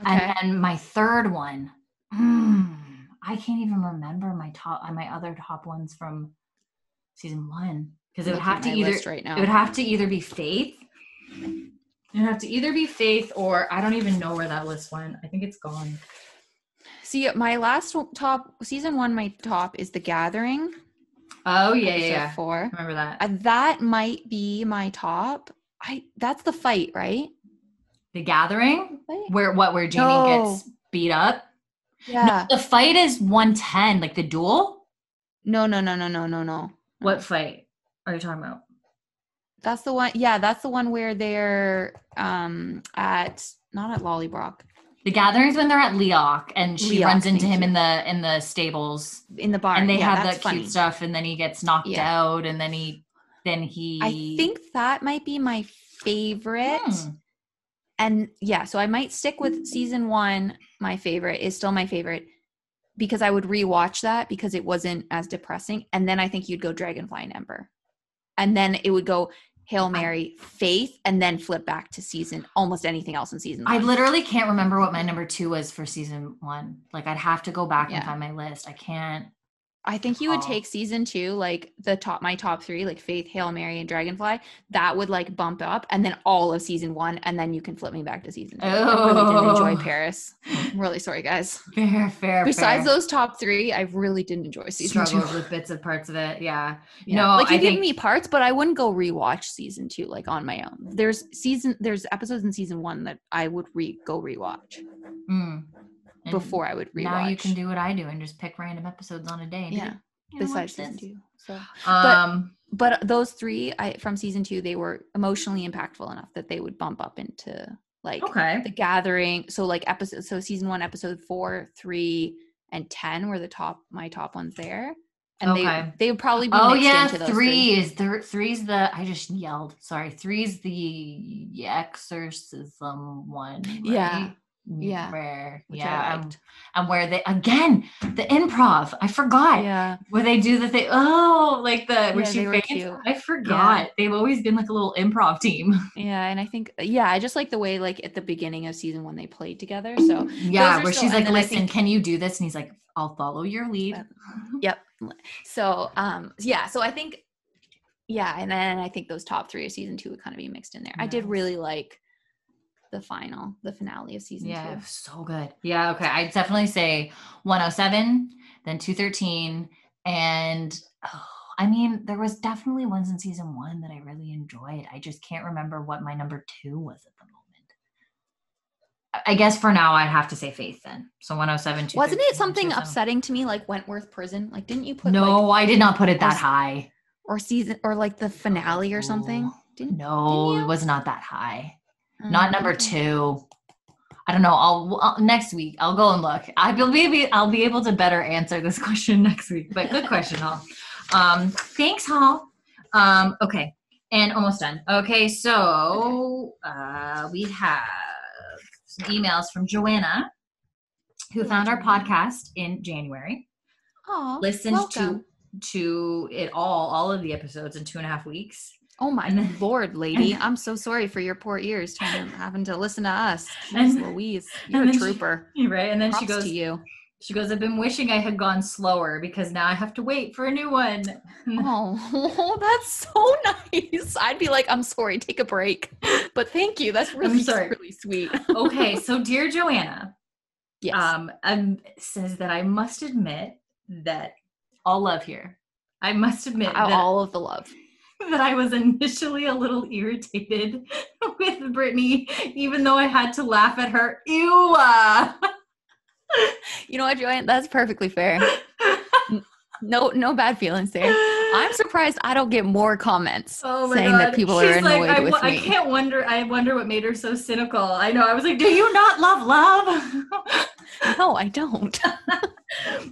Okay. And then my third one, mm, I can't even remember my top, my other top ones from season one because it would have to either right now. it would have to either be Faith, it would have to either be Faith or I don't even know where that list went. I think it's gone. See, my last top season one, my top is The Gathering. Oh yeah, yeah, yeah. Four. Remember that? Uh, that might be my top. I that's the fight, right? The Gathering, where what where Jamie no. gets beat up. Yeah, no, the fight is one ten, like the duel. No, no, no, no, no, no, no. What fight are you talking about? That's the one. Yeah, that's the one where they're um at not at Lallybroch. The Gathering's when they're at Laoghaire, and she Laoghaire, runs into him you. in the in the stables in the bar, and they yeah, have that funny. cute stuff, and then he gets knocked yeah. out, and then he then he. I think that might be my favorite. Hmm. And yeah, so I might stick with season one. My favorite is still my favorite because I would rewatch that because it wasn't as depressing. And then I think you'd go Dragonfly in Amber. And then it would go Hail Mary, Faith, and then flip back to season, almost anything else in season one. I literally can't remember what my number two was for season one. Like I'd have to go back yeah. and find my list. I can't. I think you would take season two, like the top, my top three, like Faith, Hail Mary, and Dragonfly. That would like bump up, and then all of season one, and then you can flip me back to season two. Oh. I really didn't enjoy Paris. I'm really sorry, guys. Fair, fair. Besides fair. Those top three, I really didn't enjoy season Struggled two. Struggled with bits of parts of it. Yeah. You yeah. know, like you I gave think- me parts, but I wouldn't go rewatch season two like on my own. There's season, there's episodes in season one that I would re go rewatch. Mm. And before I would rewatch. Now you can do what I do and just pick random episodes on a day. And yeah. Be, you know, besides season two. So, um, but, but those three I, from season two, they were emotionally impactful enough that they would bump up into like okay. The Gathering. So like episode, so season one, episode four, three, and ten were the top, my top ones there. And okay. they, they would probably be oh, mixed yeah, into those three. Things. Is there, three's the, I just yelled, sorry. Three's the exorcism one. Right? Yeah. Yeah, where yeah, and, and where they again the improv. I forgot. Yeah, where they do the thing. Oh, like the where yeah, she faints. I forgot. Yeah. They've always been like a little improv team. Yeah, and I think yeah, I just like the way like at the beginning of season one they played together. So yeah, where still, she's like, listen, think, can you do this? And he's like, I'll follow your lead. Yep. So um, yeah. So I think yeah, and then I think those top three of season two would kind of be mixed in there. Nice. I did really like. The final, the finale of season yeah, two. Yeah, so good. Yeah, okay. I'd definitely say one oh seven, then two thirteen, and oh, I mean, there was definitely ones in season one that I really enjoyed. I just can't remember what my number two was at the moment. I guess for now, I'd have to say Faith then. So one oh seven, two thirteen. Wasn't it something upsetting to me, like Wentworth Prison? Like, didn't you put? No, like, I did not put it that or, high. Or season, or like the finale or something. Didn't? No, didn't it was not that high. Not number two. I don't know. I'll, I'll next week. I'll go and look. I'll be I'll be able to better answer this question next week. But good question, Hall. Um, thanks, Hall. Um, okay, and almost done. Okay, so uh, we have some emails from Joanna, who found our podcast in January. Oh, listened welcome. to to it all, all of the episodes in two and a half weeks. Oh my then, Lord, lady. I'm so sorry for your poor ears trying to, having to listen to us. Jeez, and, Louise, you're a trooper. She, right? And then Props she goes, to you. She goes, I've been wishing I had gone slower because now I have to wait for a new one. Oh, that's so nice. I'd be like, I'm sorry, take a break. But thank you. That's really, really sweet. Okay. So dear Joanna, yes. um, um, says that I must admit that all love here. I must admit all, that all of the love. That I was initially a little irritated with Brittany, even though I had to laugh at her. Ew. You know what, Joanne? That's perfectly fair. No, no bad feelings there. I'm surprised I don't get more comments oh my saying God. That people She's are annoyed like, I, with I, me. I can't wonder. I wonder what made her so cynical. I know. I was like, do you not love love? No, I don't.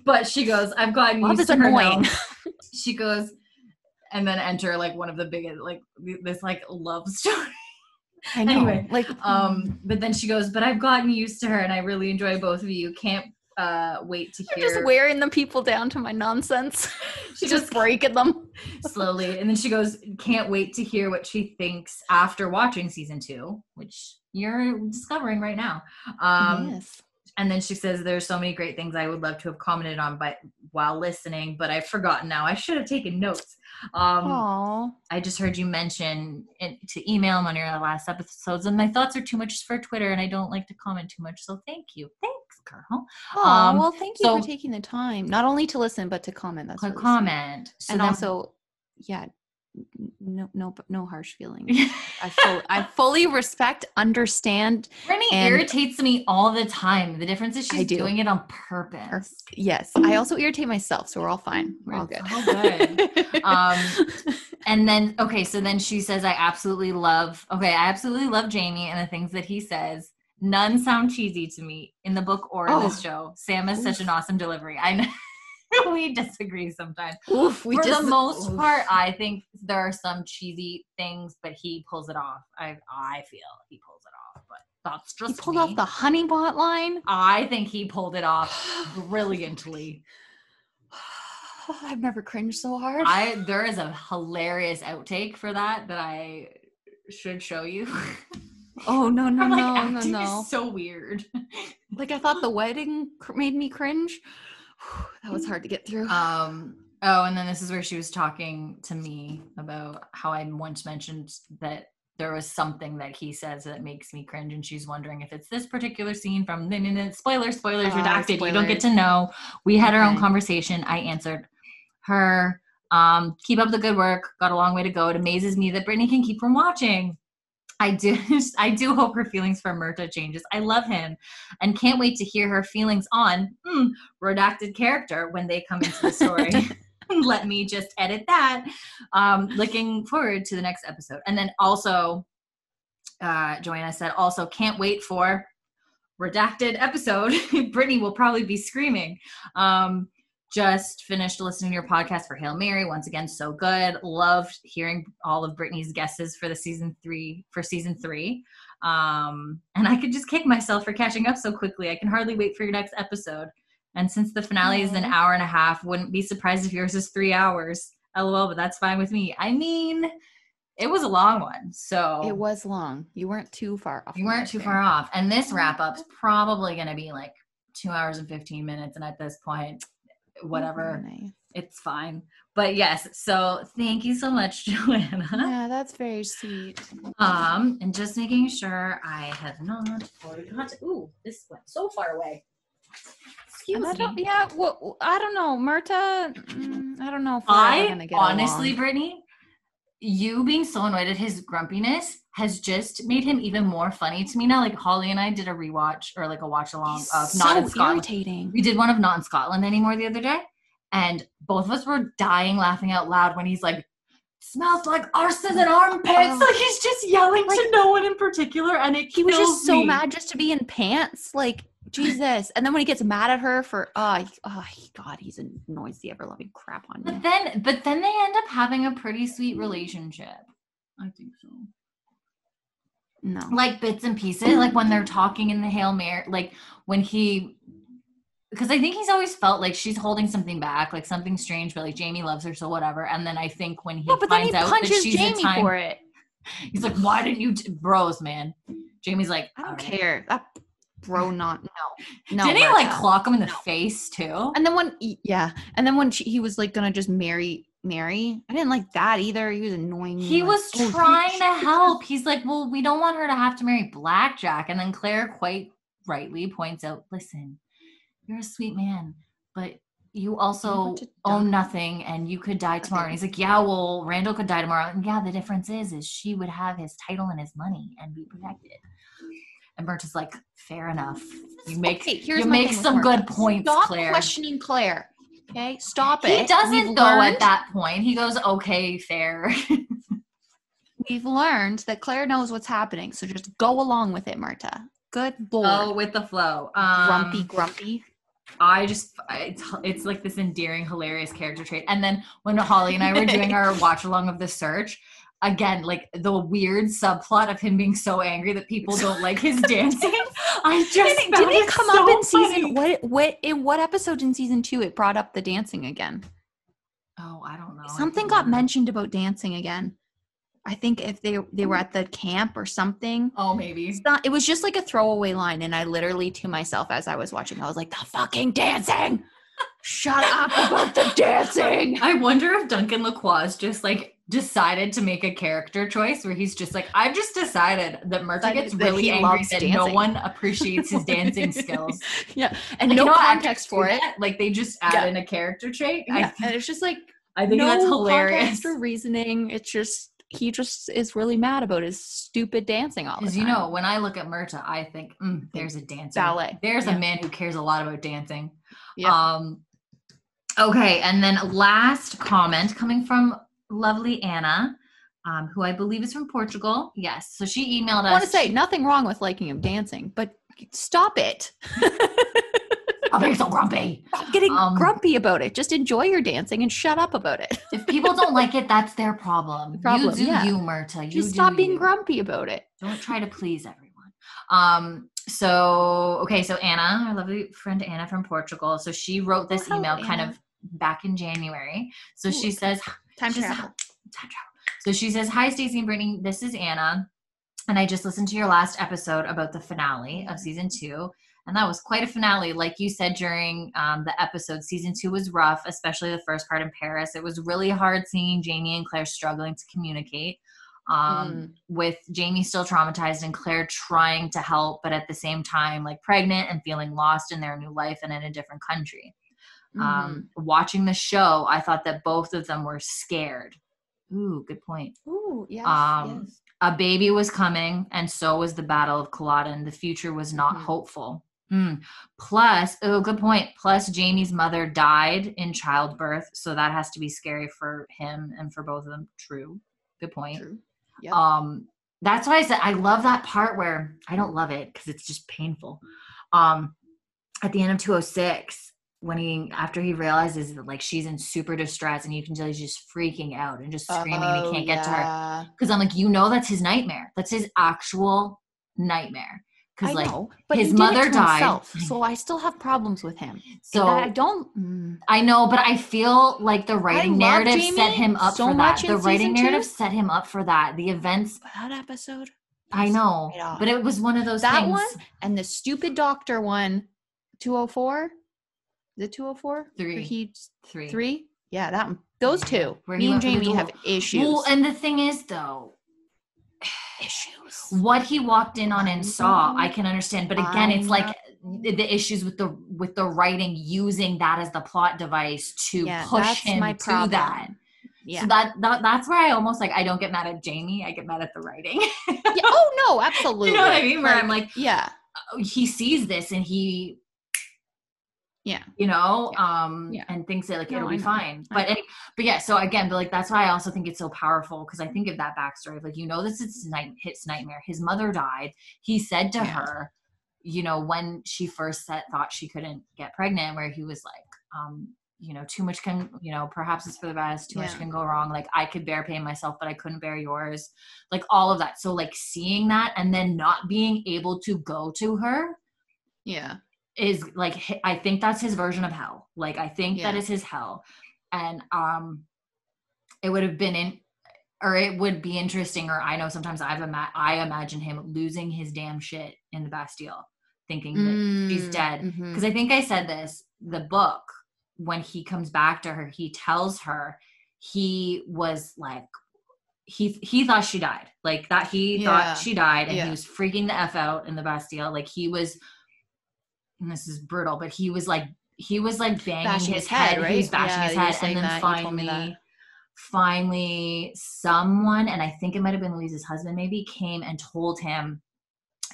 But she goes, I've gotten love used is to annoying. Her now. She goes, and then enter like one of the biggest, like this like love story. I know. Anyway, like, um, but then she goes, but I've gotten used to her and I really enjoy both of you. Can't uh, wait to hear. You're just wearing the people down to my nonsense. She's just, just breaking them. Slowly. And then she goes, can't wait to hear what she thinks after watching season two, which you're discovering right now. Um, yes. And then she says, there's so many great things I would love to have commented on by, while listening, but I've forgotten now. I should have taken notes. Um, Aww. I just heard you mention it, to email on your last episodes, and my thoughts are too much for Twitter, and I don't like to comment too much, so thank you. Thanks, girl. Oh, um, well, thank you so, for taking the time, not only to listen, but to comment. That's what comment. So and also, yeah, no, no, no harsh feelings. I, full, I fully respect, understand. Brittany irritates me all the time. The difference is she's I do. doing it on purpose. Or, yes. I also irritate myself. So we're all fine. We're all good. All good. um, and then, okay. So then she says, I absolutely love, okay. I absolutely love Jamie and the things that he says. None sound cheesy to me in the book or in oh. this show. Sam is Oof. such an awesome delivery. I know. We disagree sometimes. Oof, we For dis- the most Oof. part, I think there are some cheesy things, but he pulls it off. I I feel he pulls it off, but that's just He pulled me. off the honeypot line? I think he pulled it off brilliantly. Oh, I've never cringed so hard. I There is a hilarious outtake for that that I should show you. Oh, no, no, like, no, no, no. It's so weird. Like, I thought the wedding cr- made me cringe. That was hard to get through. Um, oh, and then this is where she was talking to me about how I once mentioned that there was something that he says that makes me cringe, and she's wondering if it's this particular scene from spoilers, spoilers, uh, redacted. Spoilers. You don't get to know. We had our okay. own conversation. I answered her. Um, keep up the good work. Got a long way to go. It amazes me that Brittany can keep from watching. I do I do hope her feelings for Murta changes. I love him and can't wait to hear her feelings on mm, redacted character when they come into the story. Let me just edit that. Um, looking forward to the next episode. And then also, uh, Joanna said, also can't wait for redacted episode. Brittany will probably be screaming. Um, just finished listening to your podcast for Hail Mary. Once again, so good. Loved hearing all of Brittany's guesses for the season three, for season three. Um, and I could just kick myself for catching up so quickly. I can hardly wait for your next episode. And since the finale is an hour and a half, wouldn't be surprised if yours is three hours. LOL, but that's fine with me. I mean, it was a long one, so. It was long. You weren't too far off. You weren't too far off. And this wrap-up's probably going to be like two hours and fifteen minutes. And at this point, whatever. Nice. It's fine. But yes, so thank you so much, Joanna. Yeah, that's very sweet. Um, and just making sure I have not forgot. Ooh, this went so far away. Excuse I don't, me. Yeah, well, I don't know, Murta. Mm, I don't know if we're I, gonna get honestly, along. Brittany, you being so annoyed at his grumpiness has just made him even more funny to me now. Like Holly and I did a rewatch or like a watch along He's of so Not in Scotland. Irritating. We did one of Not in Scotland anymore the other day, and both of us were dying laughing out loud when he's like, smells like arses and armpits. Oh. Like he's just yelling like, to no one in particular, and it he was just so me. mad just to be in pants. Like. Jesus. And then when he gets mad at her for, oh, oh God, he's a noisy, ever-loving crap on you. But then, but then they end up having a pretty sweet relationship. I think so. No. Like bits and pieces, like when they're talking in the Hail Mary, like when he, because I think he's always felt like she's holding something back, like something strange, but like Jamie loves her, so whatever. And then I think when he no, but finds then he punches out that she's Jamie a time, for it. He's like, why didn't you, t- bros, man? Jamie's like, I don't right. care. That- Bro, not no, no. Didn't he like clock him in the no. face too? And then when yeah, and then when she, he was like gonna just marry Mary, I didn't like that either. He was annoying. Me, he like, was oh, trying he, to help. He's like, well, we don't want her to have to marry Black Jack. And then Claire quite rightly points out, listen, you're a sweet man, but you also own nothing, and you could die tomorrow. And he's like, yeah, well, Randall could die tomorrow. And yeah, the difference is, is she would have his title and his money and be protected. And Murta's like, fair enough. You make okay, you make some good points, Stop Claire. Stop questioning Claire. Okay, stop it. He doesn't We've go learned. At that point. He goes, okay, fair. We've learned that Claire knows what's happening, so just go along with it, Murta. Good boy. Go with the flow. Um, grumpy, grumpy. I just, it's, it's like this endearing, hilarious character trait. And then when Holly and I were doing our watch along of The Search, again, like the weird subplot of him being so angry that people don't like his dancing. I just did found it, did it come so up in funny. Season what? What in what episode in season two it brought up the dancing again? Oh, I don't know. Something don't got know. mentioned about dancing again. I think if they they were at the camp or something. Oh, maybe. It's not, it was just like a throwaway line, and I literally to myself as I was watching, I was like, "The fucking dancing! Shut up about the dancing!" I wonder if Duncan Lacroix just like. decided to make a character choice where he's just like, I've just decided that Murta gets really that angry that dancing. No one appreciates his dancing skills. Yeah, and like, no, no context for it. That. Like they just add yeah. in a character trait. Yeah. I think, and it's just like I think no that's hilarious. Or reasoning. It's just he just is really mad about his stupid dancing all the time. You know, when I look at Murta, I think mm, there's a dancer. Ballet. There's yeah. a man who cares a lot about dancing. Yeah. Um, okay, and then last comment coming from. Lovely Anna, um, who I believe is from Portugal. Yes. So she emailed us. I want to say nothing wrong with liking him dancing, but stop it. I'm being so grumpy. Stop getting um, grumpy about it. Just enjoy your dancing and shut up about it. If people don't like it, that's their problem. problem you do yeah. you, Murta. You Just do stop being you. grumpy about it. Don't try to please everyone. Um, so, okay. So Anna, our lovely friend Anna from Portugal. So she wrote this oh, email Anna. kind of back in January. So Ooh, she says... Time travel. Time travel. So she says, hi, Stacey and Brittany. This is Anna. And I just listened to your last episode about the finale of season two. And that was quite a finale. Like you said during um, the episode, season two was rough, especially the first part in Paris. It was really hard seeing Jamie and Claire struggling to communicate, um, mm. with Jamie still traumatized and Claire trying to help, but at the same time, like pregnant and feeling lost in their new life and in a different country. Mm. Um, watching the show, I thought that both of them were scared. Ooh, good point. Ooh, yes, um, yes. A baby was coming, and so was the Battle of Culloden. The future was not mm-hmm. hopeful. Mm. Plus, oh, good point. Plus, Jamie's mother died in childbirth, so that has to be scary for him and for both of them. True. Good point. True. Yep. Um, that's why I said I love that part where I don't love it because it's just painful. Um, at the end of two oh six. When he, after he realizes that like she's in super distress and you can tell he's just freaking out and just screaming oh, and he can't yeah. get to her. Cause I'm like, you know, that's his nightmare. That's his actual nightmare. Cause I like know, but his mother died. Himself, so I still have problems with him. So I don't, mm. I know, but I feel like the writing narrative Jamie set him up so for that. The writing narrative two? set him up for that. The events. That episode. I know, right but it was one of those that things. That one and the stupid doctor one, two oh four. The two oh four? Three. He, three. Three? Yeah, that one. Those two. Where Me and Jamie have issues. Well, and the thing is, though, issues. What he walked in on and saw, I can understand. But again, it's like the issues with the with the writing using that as the plot device to yeah, push him my to that. Yeah. So that, that that's where I almost like I don't get mad at Jamie. I get mad at the writing. yeah. Oh no, absolutely. You know what I mean? Where like, I'm like, yeah, he sees this and he. Yeah. You know, yeah. um, yeah. and thinks that like, no, it'll be fine. But, it, but yeah, so again, but like, that's why I also think it's so powerful. Cause I think of that backstory of like, you know, this is night his nightmare. His mother died. He said to yeah. her, you know, when she first said, thought she couldn't get pregnant, where he was like, um, you know, too much can, you know, perhaps it's for the best, too yeah. much can go wrong. Like I could bear pain myself, but I couldn't bear yours. Like all of that. So like seeing that and then not being able to go to her. Yeah. Is like I think that's his version of hell. Like I think yeah. that is his hell, and um, it would have been in, or it would be interesting. Or I know sometimes I've ima- I imagine him losing his damn shit in the Bastille, thinking mm. that she's dead. Because mm-hmm. I think I said this. The book when he comes back to her, he tells her he was like he he thought she died. Like that he yeah. thought she died, and yeah. he was freaking the F out in the Bastille. Like he was. And this is brutal, but he was like, he was like banging bashing his head, head right? He was bashing yeah, his head. He and then that, finally, finally someone, and I think it might've been Louise's husband maybe, came and told him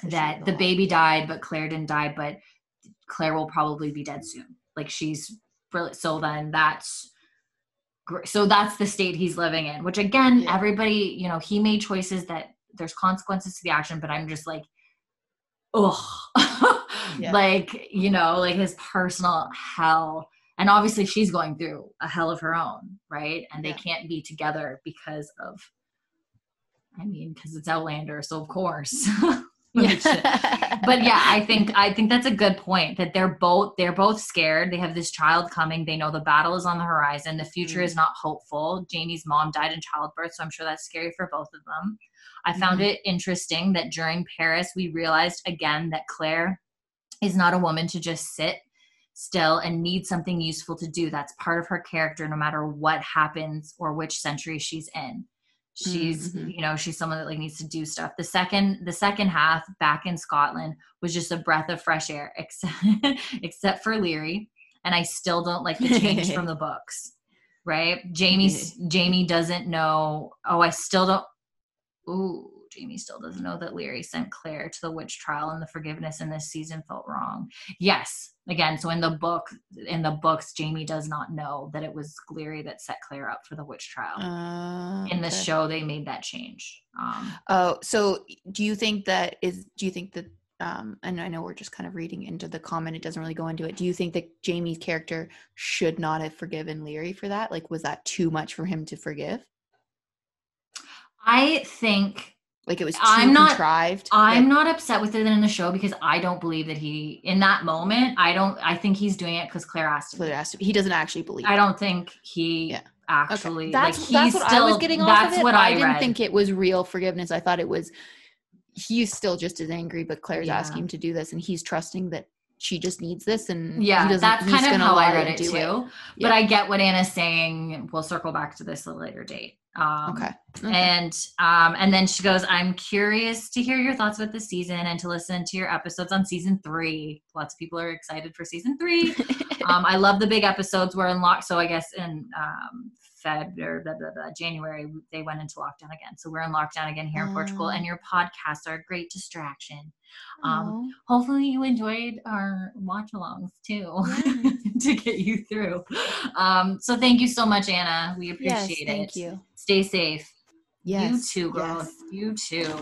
that the baby died, but Claire didn't die, but Claire will probably be dead soon. Like she's brilliant. So then that's, so that's the state he's living in, which again, yeah. everybody, you know, he made choices that there's consequences to the action, but I'm just like, ugh. Yeah. Like, you know, like his personal hell. And obviously she's going through a hell of her own, right? And they yeah. can't be together because of, I mean, because it's Outlander, so of course. yeah. But yeah, I think I think that's a good point that they're both they're both scared. They have this child coming. They know the battle is on the horizon. The future mm-hmm. is not hopeful. Jamie's mom died in childbirth, so I'm sure that's scary for both of them. I mm-hmm. found it interesting that during Paris, we realized again that Claire is not a woman to just sit still and need something useful to do. That's part of her character, no matter what happens or which century she's in. She's, mm-hmm. you know, she's someone that like needs to do stuff. The second, the second half back in Scotland was just a breath of fresh air, except, except for Laoghaire. And I still don't like the change from the books, right? Jamie's, Jamie doesn't know. Oh, I still don't. Ooh. Jamie still doesn't know that Laoghaire sent Claire to the witch trial and the forgiveness in this season felt wrong. Yes. Again, so in the book, in the books, Jamie does not know that it was Laoghaire that set Claire up for the witch trial. Uh, in the okay. show, they made that change. Um, oh, so do you think that is, do you think that, um, and I know we're just kind of reading into the comment, it doesn't really go into it. Do you think that Jamie's character should not have forgiven Laoghaire for that? Like, was that too much for him to forgive? I think... Like it was too I'm not, contrived. I'm like, not upset with it in the show because I don't believe that he, in that moment, I don't, I think he's doing it because Claire asked him. Claire asked him. He doesn't actually believe I it. don't think he yeah. actually, okay. that's, like that's he's what still, I was getting off of it. That's what I, I didn't read. think it was real forgiveness. I thought it was, he's still just as angry, but Claire's yeah. asking him to do this and he's trusting that she just needs this, and yeah, that's kind of how I read it too. It. But yeah. I get what Anna's saying. We'll circle back to this at a later date. Um, okay. okay. And, um, and then she goes, I'm curious to hear your thoughts about the season and to listen to your episodes on season three. Lots of people are excited for season three. um, I love the big episodes were in lock. So I guess in, um, Feb or blah, blah, blah, January, they went into lockdown again. So we're in lockdown again here in mm. Portugal, and your podcasts are a great distraction. Um, hopefully you enjoyed our watch alongs too yeah. to get you through. Um, so thank you so much, Anna. We appreciate yes, thank it. You. Stay safe. Yes. You too, girls. Yes. You too.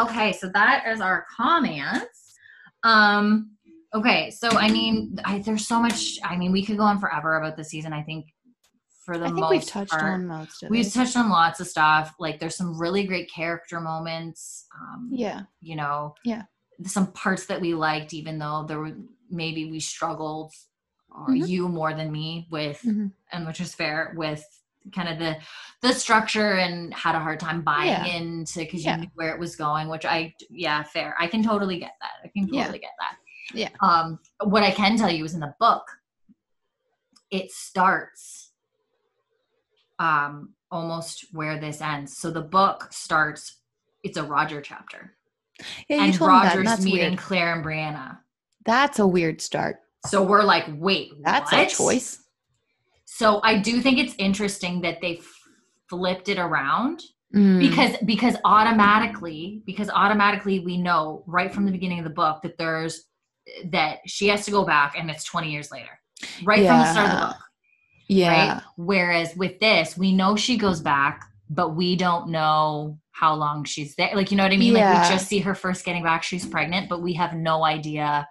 Okay. So that is our comments. Um, okay. So, I mean, I, there's so much, I mean, we could go on forever about this season. I think For the I think most we've touched part. on most of We've it. touched on lots of stuff. Like, there's some really great character moments. Um, yeah. You know. Yeah. Some parts that we liked, even though there were maybe we struggled, or mm-hmm. you more than me with, mm-hmm. and which is fair, with kind of the the structure, and had a hard time buying yeah. into because you yeah. knew where it was going. Which I yeah fair. I can totally get that. I can totally yeah. get that. Yeah. Um. What I can tell you is in the book, it starts. Um, almost where this ends. So the book starts, it's a Roger chapter. Yeah, and Roger's that, and meeting weird. Claire and Brianna. That's a weird start. So we're like, wait, that's what? a choice. So I do think it's interesting that they flipped it around mm. because, because automatically, because automatically we know right from the beginning of the book that there's, that she has to go back, and it's twenty years later, right yeah. from the start of the book. Yeah. Right? Whereas with this, we know she goes back, but we don't know how long she's there. Like, you know what I mean? Yeah. Like, we just see her first getting back. She's pregnant, but we have no idea.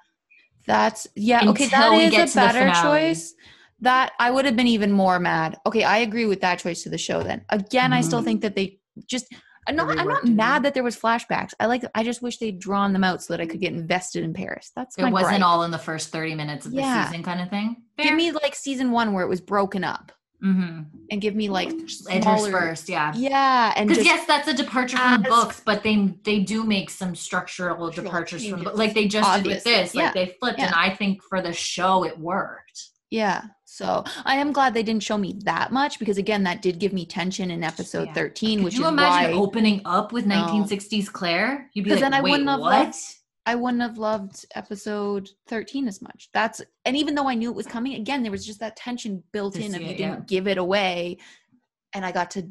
That's yeah. Okay. That is a better choice. That I would have been even more mad. Okay. I agree with that choice to the show then. Again, mm-hmm. I still think that they just, I'm not, I'm not mad that there was flashbacks. I like, I just wish they'd drawn them out so that I could get invested in Paris. That's my It wasn't gripe. all in the first thirty minutes of yeah. the season kind of thing. Fair. Give me like season one where it was broken up mm-hmm. and give me like interspersed. Yeah. Yeah. And because yes, that's a departure from the books, but they, they do make some structural departures changes. from, but like they just Obviously. did with this, yeah. like they flipped. Yeah. And I think for the show it worked. Yeah. So I am glad they didn't show me that much, because again, that did give me tension in episode yeah. thirteen, Could which you is imagine why opening up with nineteen sixties Claire, you'd be like, then I wait, wouldn't have what? Loved, I wouldn't have loved episode thirteen as much. That's, and even though I knew it was coming, again, there was just that tension built this in of you didn't yeah. give it away. And I got to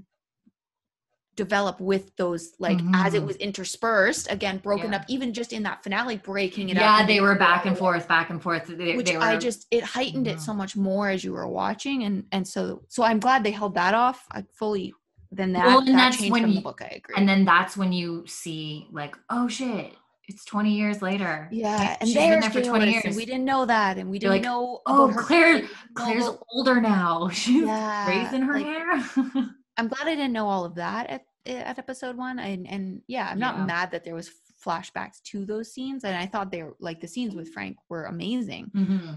develop with those, like mm-hmm. as it was interspersed, again, broken yeah. up, even just in that finale, breaking it yeah, up. Yeah, they were back and forth, back and forth. They, which they were, I just, it heightened mm-hmm. it so much more as you were watching. And and so, so I'm glad they held that off. I fully, then that, well, and that that's changed when from you, the book, I agree. And then that's when you see like, oh shit, it's twenty years later. Yeah. And she's been there for twenty years. And we didn't know that. And we didn't like, know. Oh, Claire, her, Claire's well, older now. She's yeah, raising her like, hair. I'm glad I didn't know all of that at, at episode one. And, and yeah, I'm not yeah. mad that there was flashbacks to those scenes. And I thought they were like the scenes with Frank were amazing. Mm-hmm.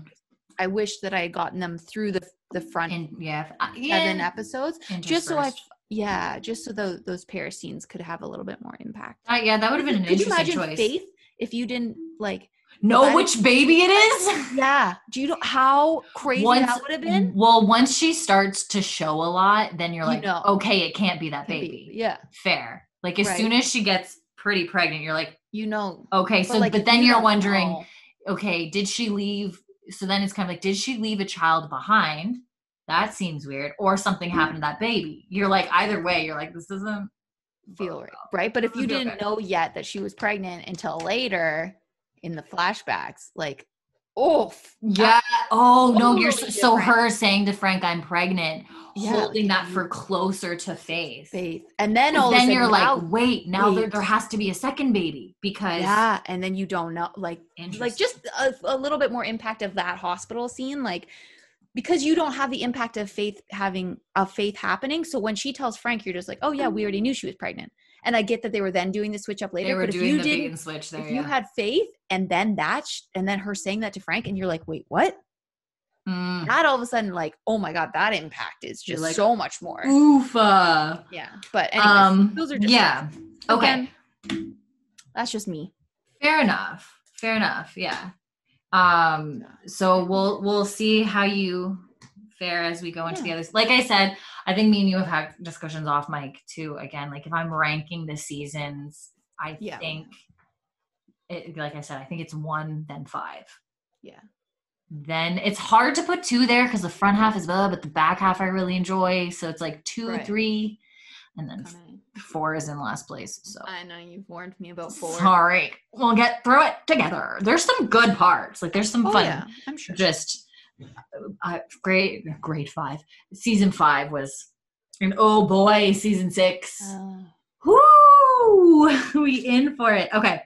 I wish that I had gotten them through the the front In, yeah. seven episodes. Just so I, yeah, just so the, those Paris scenes could have a little bit more impact. Uh, yeah, that would have been an could interesting choice. Could you imagine Faith if you didn't like know what? Which baby it is? Yeah. Do you know how crazy once, that would have been? Well, once she starts to show a lot, then you're like, you know, okay, it can't be that can't baby. Be. Yeah. Fair. Like as right. soon as she gets pretty pregnant, you're like, you know, okay. So, but, like, but then you you're wondering, know. okay, did she leave? So then it's kind of like, did she leave a child behind? That seems weird. Or something mm-hmm. happened to that baby. You're like, either way, you're like, this doesn't feel right. Right. But if you didn't okay. know yet that she was pregnant until later, in the flashbacks, like, oh yeah, oh no, totally you're so, so her saying to Frank, "I'm pregnant," yeah, holding like, that for closer to Faith, Faith, and then all then you're like, now, wait, now wait. There, there has to be a second baby because yeah, and then you don't know, like, like just a, a little bit more impact of that hospital scene, like. Because you don't have the impact of Faith having a Faith happening. So when she tells Frank, you're just like, oh yeah, we already knew she was pregnant. And I get that they were then doing the switch up later. They were but doing if you the bait and switch there. If yeah. you had Faith and then that, sh- and then her saying that to Frank and you're like, wait, what? Mm. That all of a sudden, like, oh my God, that impact is just like, so much more. Oofa. Yeah. But anyways, um, those are just, yeah. Okay. Again, that's just me. Fair enough. Fair enough. Yeah. Um, so we'll we'll see how you fare as we go into yeah. the others. Like I said, I think me and you have had discussions off mic too. Again, like if I'm ranking the seasons, I yeah. think, it, like I said, I think it's one, then five. Yeah. Then it's hard to put two there because the front half is blah, but the back half I really enjoy. So it's like two, right. three, and then f- four is in last place. So I know you've warned me about four. Sorry, we'll get through it together. There's some good parts. Like there's some oh, fun. Yeah, I'm sure. Just uh, grade grade five. Season five was, and oh boy, season six. Uh, Woo, we in for it. Okay.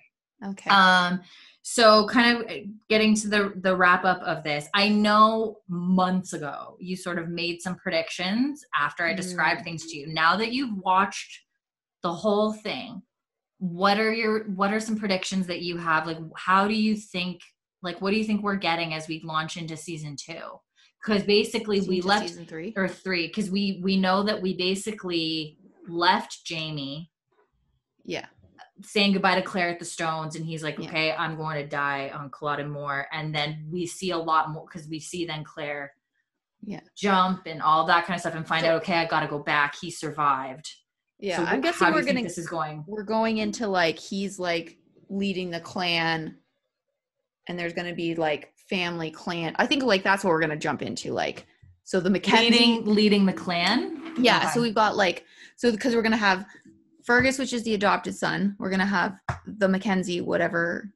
Okay. Um. So kind of getting to the the wrap up of this, I know months ago you sort of made some predictions after I described mm. things to you. Now that you've watched the whole thing, what are your what are some predictions that you have? Like, how do you think? Like, what do you think we're getting as we launch into season two? Because basically season we left season three or three because we we know that we basically left Jamie. Yeah. Saying goodbye to Claire at the Stones, and he's like, yeah. okay, I'm going to die on Culloden Moor. And then we see a lot more because we see then Claire yeah. jump and all that kind of stuff and find so, out, okay, I got to go back. He survived. Yeah. So I'm guessing we're going to, this is going, we're going into like, he's like leading the clan and there's going to be like family clan. I think like, that's what we're going to jump into. Like, so the Mackenzie leading, leading the clan. Yeah. Okay. So we've got like, so because we're going to have Fergus, which is the adopted son. We're going to have the Mackenzie, whatever,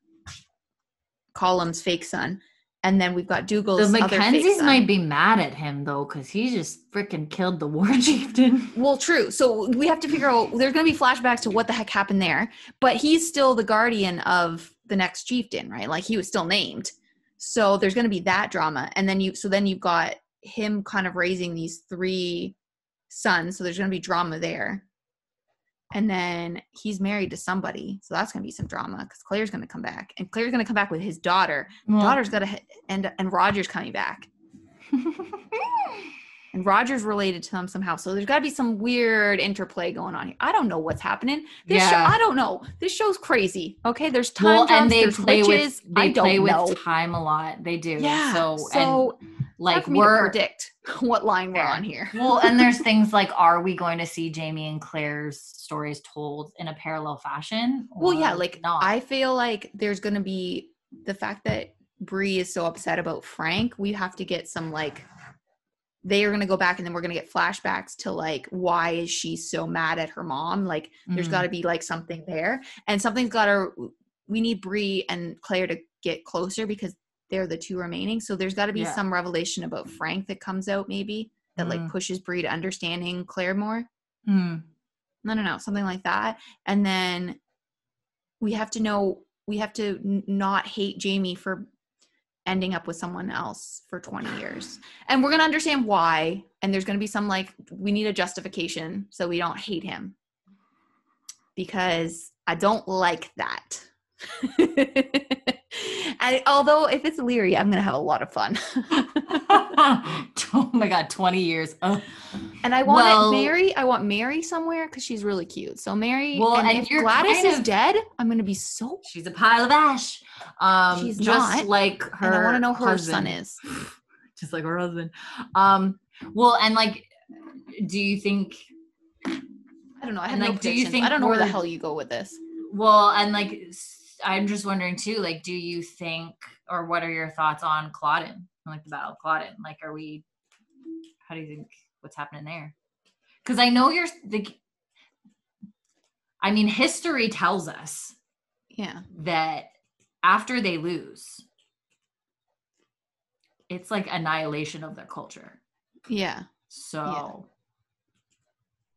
Column's fake son. And then we've got Dougal's the other Mackenzies might be mad at him, though, because he just freaking killed the war chieftain. Well, true. So we have to figure out, there's going to be flashbacks to what the heck happened there. But he's still the guardian of the next chieftain, right? Like, he was still named. So there's going to be that drama. And then you, so then you've got him kind of raising these three sons. So there's going to be drama there. And then he's married to somebody. So that's going to be some drama because Claire's going to come back. And Claire's going to come back with his daughter. Mm. Daughter's got to – and and Roger's coming back. And Roger's related to him somehow. So there's got to be some weird interplay going on here. I don't know what's happening. This yeah. show, I don't know. This show's crazy. Okay? There's time well, jumps. And they there's play witches. With, they I don't play know. With time a lot. They do. Yeah. So, so and like we're – predict what line we're on here. Well, and there's things like, are we going to see Jamie and Claire's stories told in a parallel fashion? Well, yeah, like not. I feel like there's going to be the fact that Bree is so upset about Frank. We have to get some like they are going to go back, and then we're going to get flashbacks to like why is she so mad at her mom? Like mm-hmm. there's got to be like something there, and something's got to. We need Bree and Claire to get closer because they're the two remaining. So there's got to be yeah. some revelation about Frank that comes out maybe that mm. like pushes Bree to understanding Claire more. Mm. No, no, no. Something like that. And then we have to know, we have to n- not hate Jamie for ending up with someone else for twenty years. And we're going to understand why. And there's going to be some like, we need a justification so we don't hate him because I don't like that. And although if it's Leary, I'm gonna have a lot of fun. Oh my god, twenty years. Ugh. And I want well, Mary. I want Mary somewhere because she's really cute. So Mary. Well, and, and if you're Gladys kind of, is dead, I'm gonna be so. She's a pile of ash. Um, she's just not, like her. And I want to know who her son is. Just like her husband. Um. Well, and like, do you think? I don't know. I have no like, do you think I don't know where the hell you go with this. Well, and like. I'm just wondering too, like, do you think, or what are your thoughts on Culloden, like the Battle of Culloden? Like, are we, how do you think what's happening there? Because I know you're, the, I mean, history tells us yeah, that after they lose, it's like annihilation of their culture. Yeah. So. Yeah.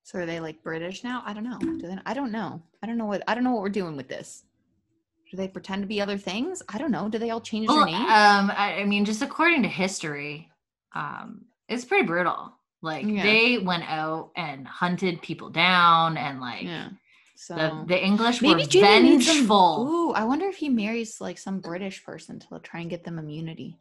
So are they like British now? I don't know. Do they, I don't know. I don't know what, I don't know what we're doing with this. Do they pretend to be other things? I don't know. Do they all change well, their name? Um, I, I mean, just according to history, um, it's pretty brutal. Like yeah. they went out and hunted people down, and like yeah. so the, the English maybe were Jamie vengeful. Ooh, I wonder if he marries like some British person to try and get them immunity.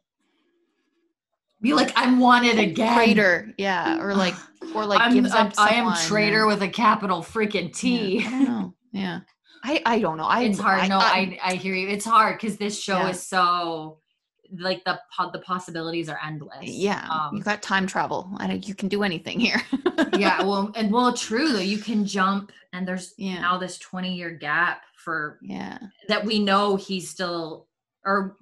Be like, I'm wanted again. Traitor, yeah, or like, or like, I'm, gives I'm, up I am traitor and... with a capital freaking T. Yeah, I don't know. Yeah. I, I don't know. I, it's hard. I, no, I, I I hear you. It's hard because this show yeah. is so like the the possibilities are endless. Yeah, um, you got time travel. I don't, you can do anything here. Yeah, well, and well, true though. You can jump, and there's yeah. now this twenty year gap for yeah that we know he's still or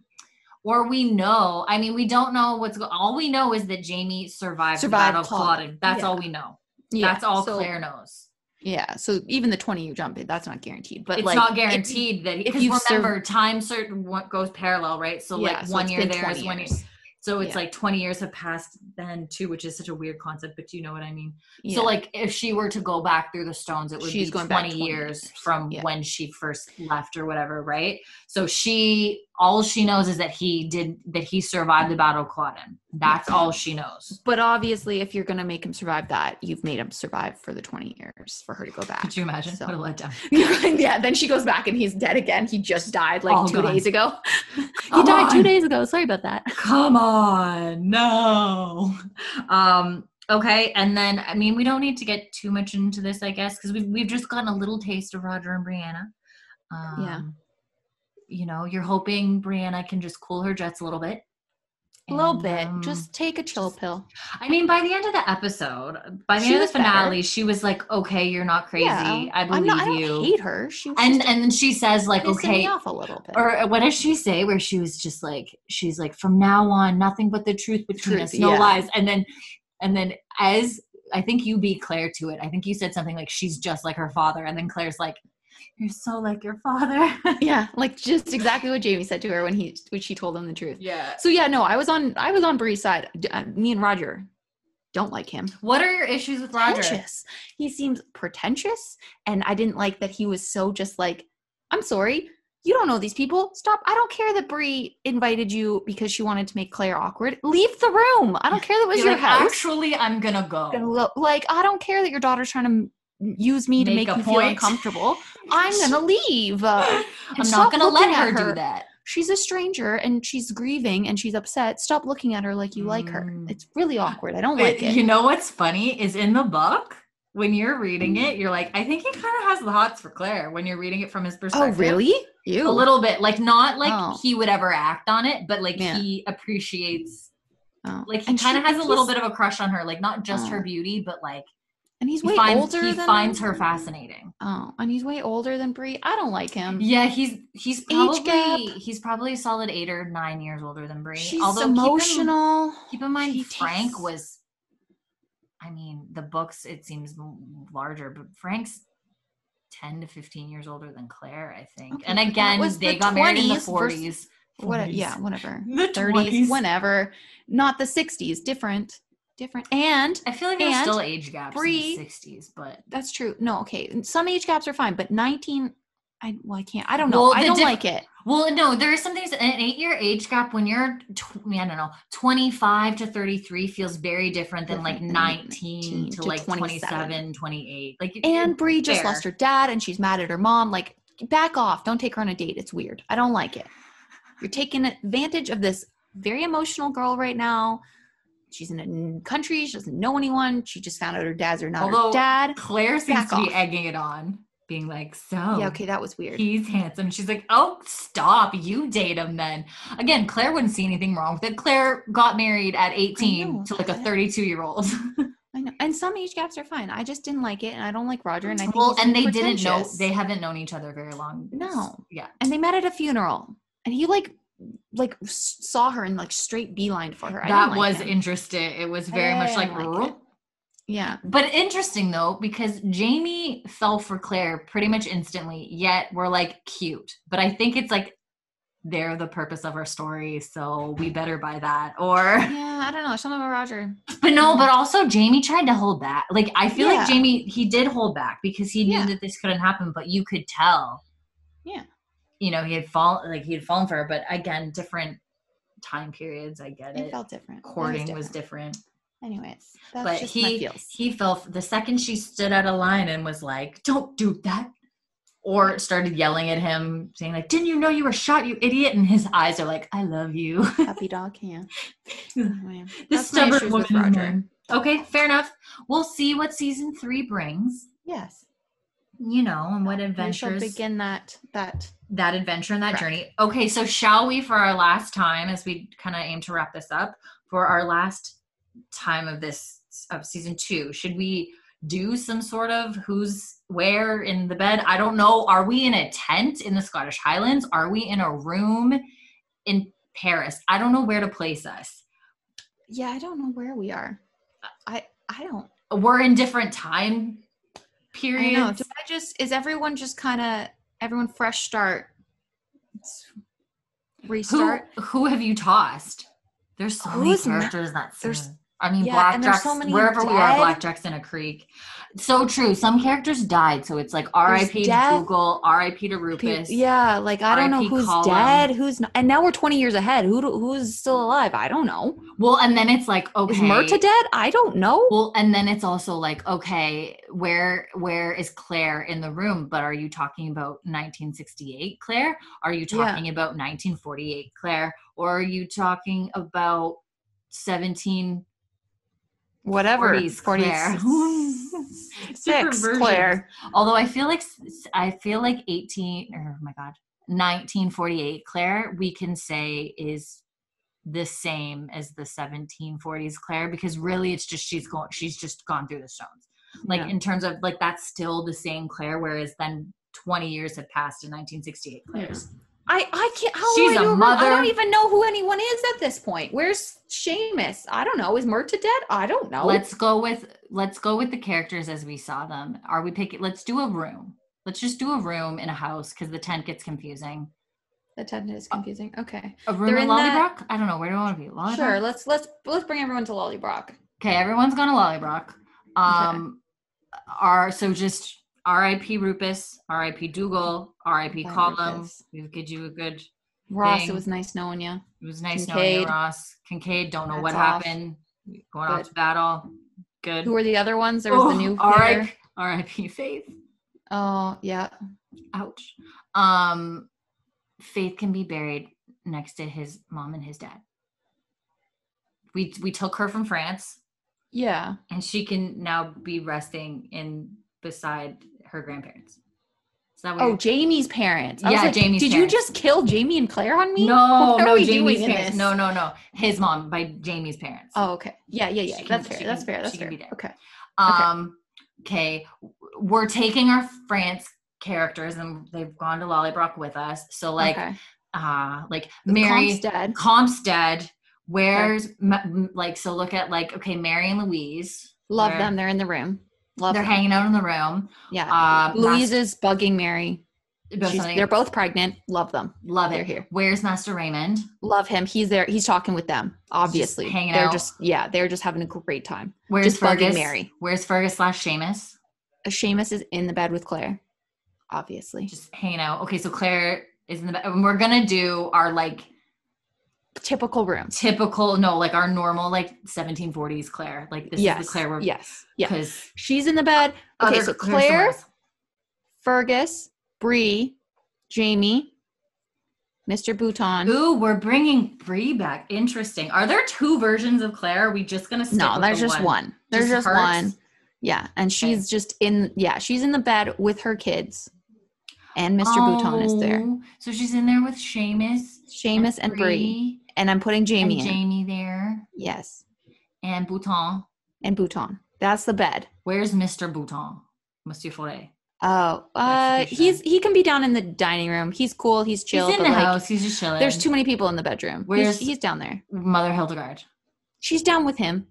or we know. I mean, we don't know what's going. All we know is that Jamie survived, survived the Battle of Culloden. That's yeah. all we know. Yeah. That's all so, Claire knows. Yeah, so even the twenty you jump in, that's not guaranteed. But it's like, not guaranteed if, that if you remember, served, time certain what goes parallel, right? So yeah, like so one year there is one year. So it's yeah. like twenty years have passed then too, which is such a weird concept, but you know what I mean. Yeah. So like if she were to go back through the stones, it would She's be going twenty, twenty years, years. from yeah. when she first left or whatever, right? So she all she knows is that he did that he survived the Battle of Culloden. That's all she knows. But obviously, if you're gonna make him survive that, you've made him survive for the twenty years for her to go back. Could you imagine? So. What a letdown. Yeah. Then she goes back and he's dead again. He just died like all two gone. days ago. He Come died on. two days ago. Sorry about that. Come on, no. Um. Okay, and then I mean, we don't need to get too much into this, I guess, because we've we've just gotten a little taste of Roger and Brianna. Um, yeah. You know, you're hoping Brianna can just cool her jets a little bit. A little bit. Um, just take a chill just, pill. I mean, by the end of the episode, by the she end of the finale, better. she was like, okay, you're not crazy. Yeah, I believe I'm not, you. I don't hate her. She was and, just, and then she says like, okay. Me off a little bit. Or what does she say where she was just like, she's like, from now on, nothing but the truth between us, no yeah. lies. And then, and then as, I think you beat Claire to it. I think you said something like, she's just like her father. And then Claire's like, you're so like your father. Yeah, like just exactly what Jamie said to her when he when she told him the truth. Yeah. So yeah, no, I was on I was on Bree's side. Uh, me and Roger don't like him. What are your issues with Roger? Pretentious. He seems pretentious, and I didn't like that he was so just like, I'm sorry, you don't know these people. Stop. I don't care that Bree invited you because she wanted to make Claire awkward. Leave the room. I don't care that was you're your like, house. Actually, I'm gonna go. Gonna lo- like I don't care that your daughter's trying to. Use me make to make you feel uncomfortable. I'm gonna leave. Uh, I'm not gonna let her, her do that. She's a stranger and she's grieving and she's upset. Stop looking at her like you mm. like her. It's really awkward. I don't it, like it. You know what's funny is in the book, when you're reading it, you're like, I think he kind of has the hots for Claire when you're reading it from his perspective. Oh, really? Ew. A little bit. Like, not like oh. he would ever act on it, but like yeah. he appreciates, oh. like, he kind of has a little bit of a crush on her. Like, not just oh. her beauty, but like, And he's way he finds, older he than... He finds her fascinating. Oh, and he's way older than Bree. I don't like him. Yeah, he's he's probably, Age gap. he's probably a solid eight or nine years older than Bree. She's Although, emotional. Keep in, keep in mind, she Frank takes... was, I mean, the books, it seems larger, but Frank's ten to fifteen years older than Claire, I think. Okay, and again, they the got married in the forties. Versus, what, yeah, whatever. The thirties, whenever. Not the sixties, different. Different and I feel like there's still age gaps Bree, in the sixties, but that's true. No, okay, some age gaps are fine, but nineteen, I well, I can't. I don't know. Well, I don't diff- like it. Well, no, there are some things. An eight-year age gap when you're, tw- I don't know, twenty-five to thirty-three feels very different than like nineteen to, to like twenty-seven, twenty-eight. Like, and Bree just lost her dad, and she's mad at her mom. Like, back off! Don't take her on a date. It's weird. I don't like it. You're taking advantage of this very emotional girl right now. She's in a country. She doesn't know anyone. She just found out her dad's or not Although her dad. Claire seems Back to be off. egging it on, being like, so. Yeah, okay, that was weird. He's handsome. She's like, oh, stop. You date him then. Again, Claire wouldn't see anything wrong with it. Claire got married at eighteen to like a thirty-two-year-old. I know. And some age gaps are fine. I just didn't like it, and I don't like Roger, and I think Well, and they didn't know. They haven't known each other very long. No. Yeah. And they met at a funeral, and he like – like saw her and like straight beeline for her. I that like was him. interesting. It was very I much like, like yeah, but interesting though, because Jamie fell for Claire pretty much instantly, yet we're like cute, but I think it's like they're the purpose of our story, so we better buy that. Or yeah, I don't know, some of a Roger, but no, but also Jamie tried to hold back. Like I feel yeah. like Jamie, he did hold back because he knew yeah. that this couldn't happen, but you could tell yeah you know, he had fallen, like he had fallen for her, but again, different time periods. I get it. It felt different. Courting was different. Anyways, that's but just he my he fell the second she stood out of line and was like, "Don't do that," or started yelling at him, saying like, "Didn't you know you were shot, you idiot?" And his eyes are like, "I love you." Puppy dog hand. This stubborn woman. Roger. Okay, fair enough. We'll see what season three brings. Yes. you know, and what adventures begin that that that adventure and that right. journey. Okay, so shall we, for our last time, as we kind of aim to wrap this up, for our last time of this of season two, should we do some sort of who's where in the bed? I don't know. Are we in a tent in the Scottish Highlands? Are we in a room in Paris? I don't know where to place us. Yeah, I don't know where we are. I I don't. We're in different time periods. I know. Did I just, is everyone just kind of, everyone fresh start? Let's restart. Who, who have you tossed? There's so Who's many characters not, that there's, I mean, yeah, Blackjack's, so wherever dead. we are, Blackjack's in a creek. So true. Some characters died. So it's like R I P to Dougal, R I P to Rufus. P- yeah. Like, I don't know who's Colin. dead, who's not. And now we're twenty years ahead. Who do, Who's still alive? I don't know. Well, and then it's like, okay. Is Myrta dead? I don't know. Well, and then it's also like, okay, where where is Claire in the room? But are you talking about nineteen sixty-eight, Claire? Are you talking yeah. about nineteen forty-eight, Claire? Or are you talking about seventeen... Whatever, forties, Claire. Six, Claire. Although I feel like I feel like eighteen. Oh my God, nineteen forty-eight, Claire. We can say is the same as the seventeen forties, Claire, because really it's just she's going. She's just gone through the stones. Like yeah. in terms of like that's still the same Claire. Whereas then twenty years have passed in nineteen sixty-eight, Claire's. Yeah. I, I can't, how She's do I, do a mother. I don't even know who anyone is at this point. Where's Seamus? I don't know. Is Myrta dead? I don't know. Let's go with, let's go with the characters as we saw them. Are we picking, let's do a room. Let's just do a room in a house because the tent gets confusing. The tent is confusing. Okay. A room They're in Lallybroch? That... I don't know. Where do I want to be? Lallybroch? Sure. Let's, let's, let's bring everyone to Lallybroch. Okay. Everyone's gone to Lallybroch. Um, okay. Are, so just... R I P Rufus, R I P Dougal, R I P Colum. We'll give you a good Ross, thing. It was nice knowing you. It was nice Kincaid. knowing you, Ross. Kincaid, don't know That's what off. happened. Going good. off to battle. Good. Who were the other ones? There was oh, the new player. R I P Faith. Oh, yeah. Ouch. Um, Faith can be buried next to his mom and his dad. We we took her from France. Yeah. And she can now be resting in... beside her grandparents. So that oh, Jamie's parents. I yeah, like, Jamie's Did parents. you just kill Jamie and Claire on me? No, what no, are we Jamie's doing parents. No, no, no. His mom by Jamie's parents. Oh, okay. Yeah, yeah, yeah. She That's can, fair. Can, That's fair. That's fair. That's fair. Okay. Um, okay. We're taking our France characters and they've gone to Lallybroch with us. So like, okay. uh, like Mary, Comp's dead. Where's okay. like, so look at like, okay, Mary and Louise. Love where, them. They're in the room. Love They're them. hanging out in the room. Yeah. Um, Louise Master- is bugging Mary. They're both pregnant. Love them. Love They're it. Here. Where's Master Raymond? Love him. He's there. He's talking with them. Obviously. Just hanging they're out. Just, yeah. They're just having a great time. Where's just Fergus? Bugging Mary. Where's Fergus slash Seamus? Seamus is in the bed with Claire. Obviously. Just hanging out. Okay. So Claire is in the bed. And we're going to do our like. Typical room. Typical, no, like our normal, like seventeen forties Claire. Like this yes, is the Claire room. Yes, yes. Because she's in the bed. Okay, so Claire, Fergus, Bree, Jamie, Mister Bouton. Ooh, we're bringing Bree back. Interesting. Are there two versions of Claire? Are we just going to stick no, with there's the just one? one. There's just, just one. Yeah, and she's okay. just in, yeah, she's in the bed with her kids. And Mister Oh, Bouton is there. So she's in there with Seamus. Seamus and, and Bree. And I'm putting Jamie and in. Jamie there. Yes. And Bouton. And Bouton. That's the bed. Where's Mister Bouton? Monsieur Foray. Oh, uh, he's he can be down in the dining room. He's cool. He's chill. He's in but the like, house. He's just chilling. There's too many people in the bedroom. Where's he's, he's down there. Mother Hildegard. She's down with him.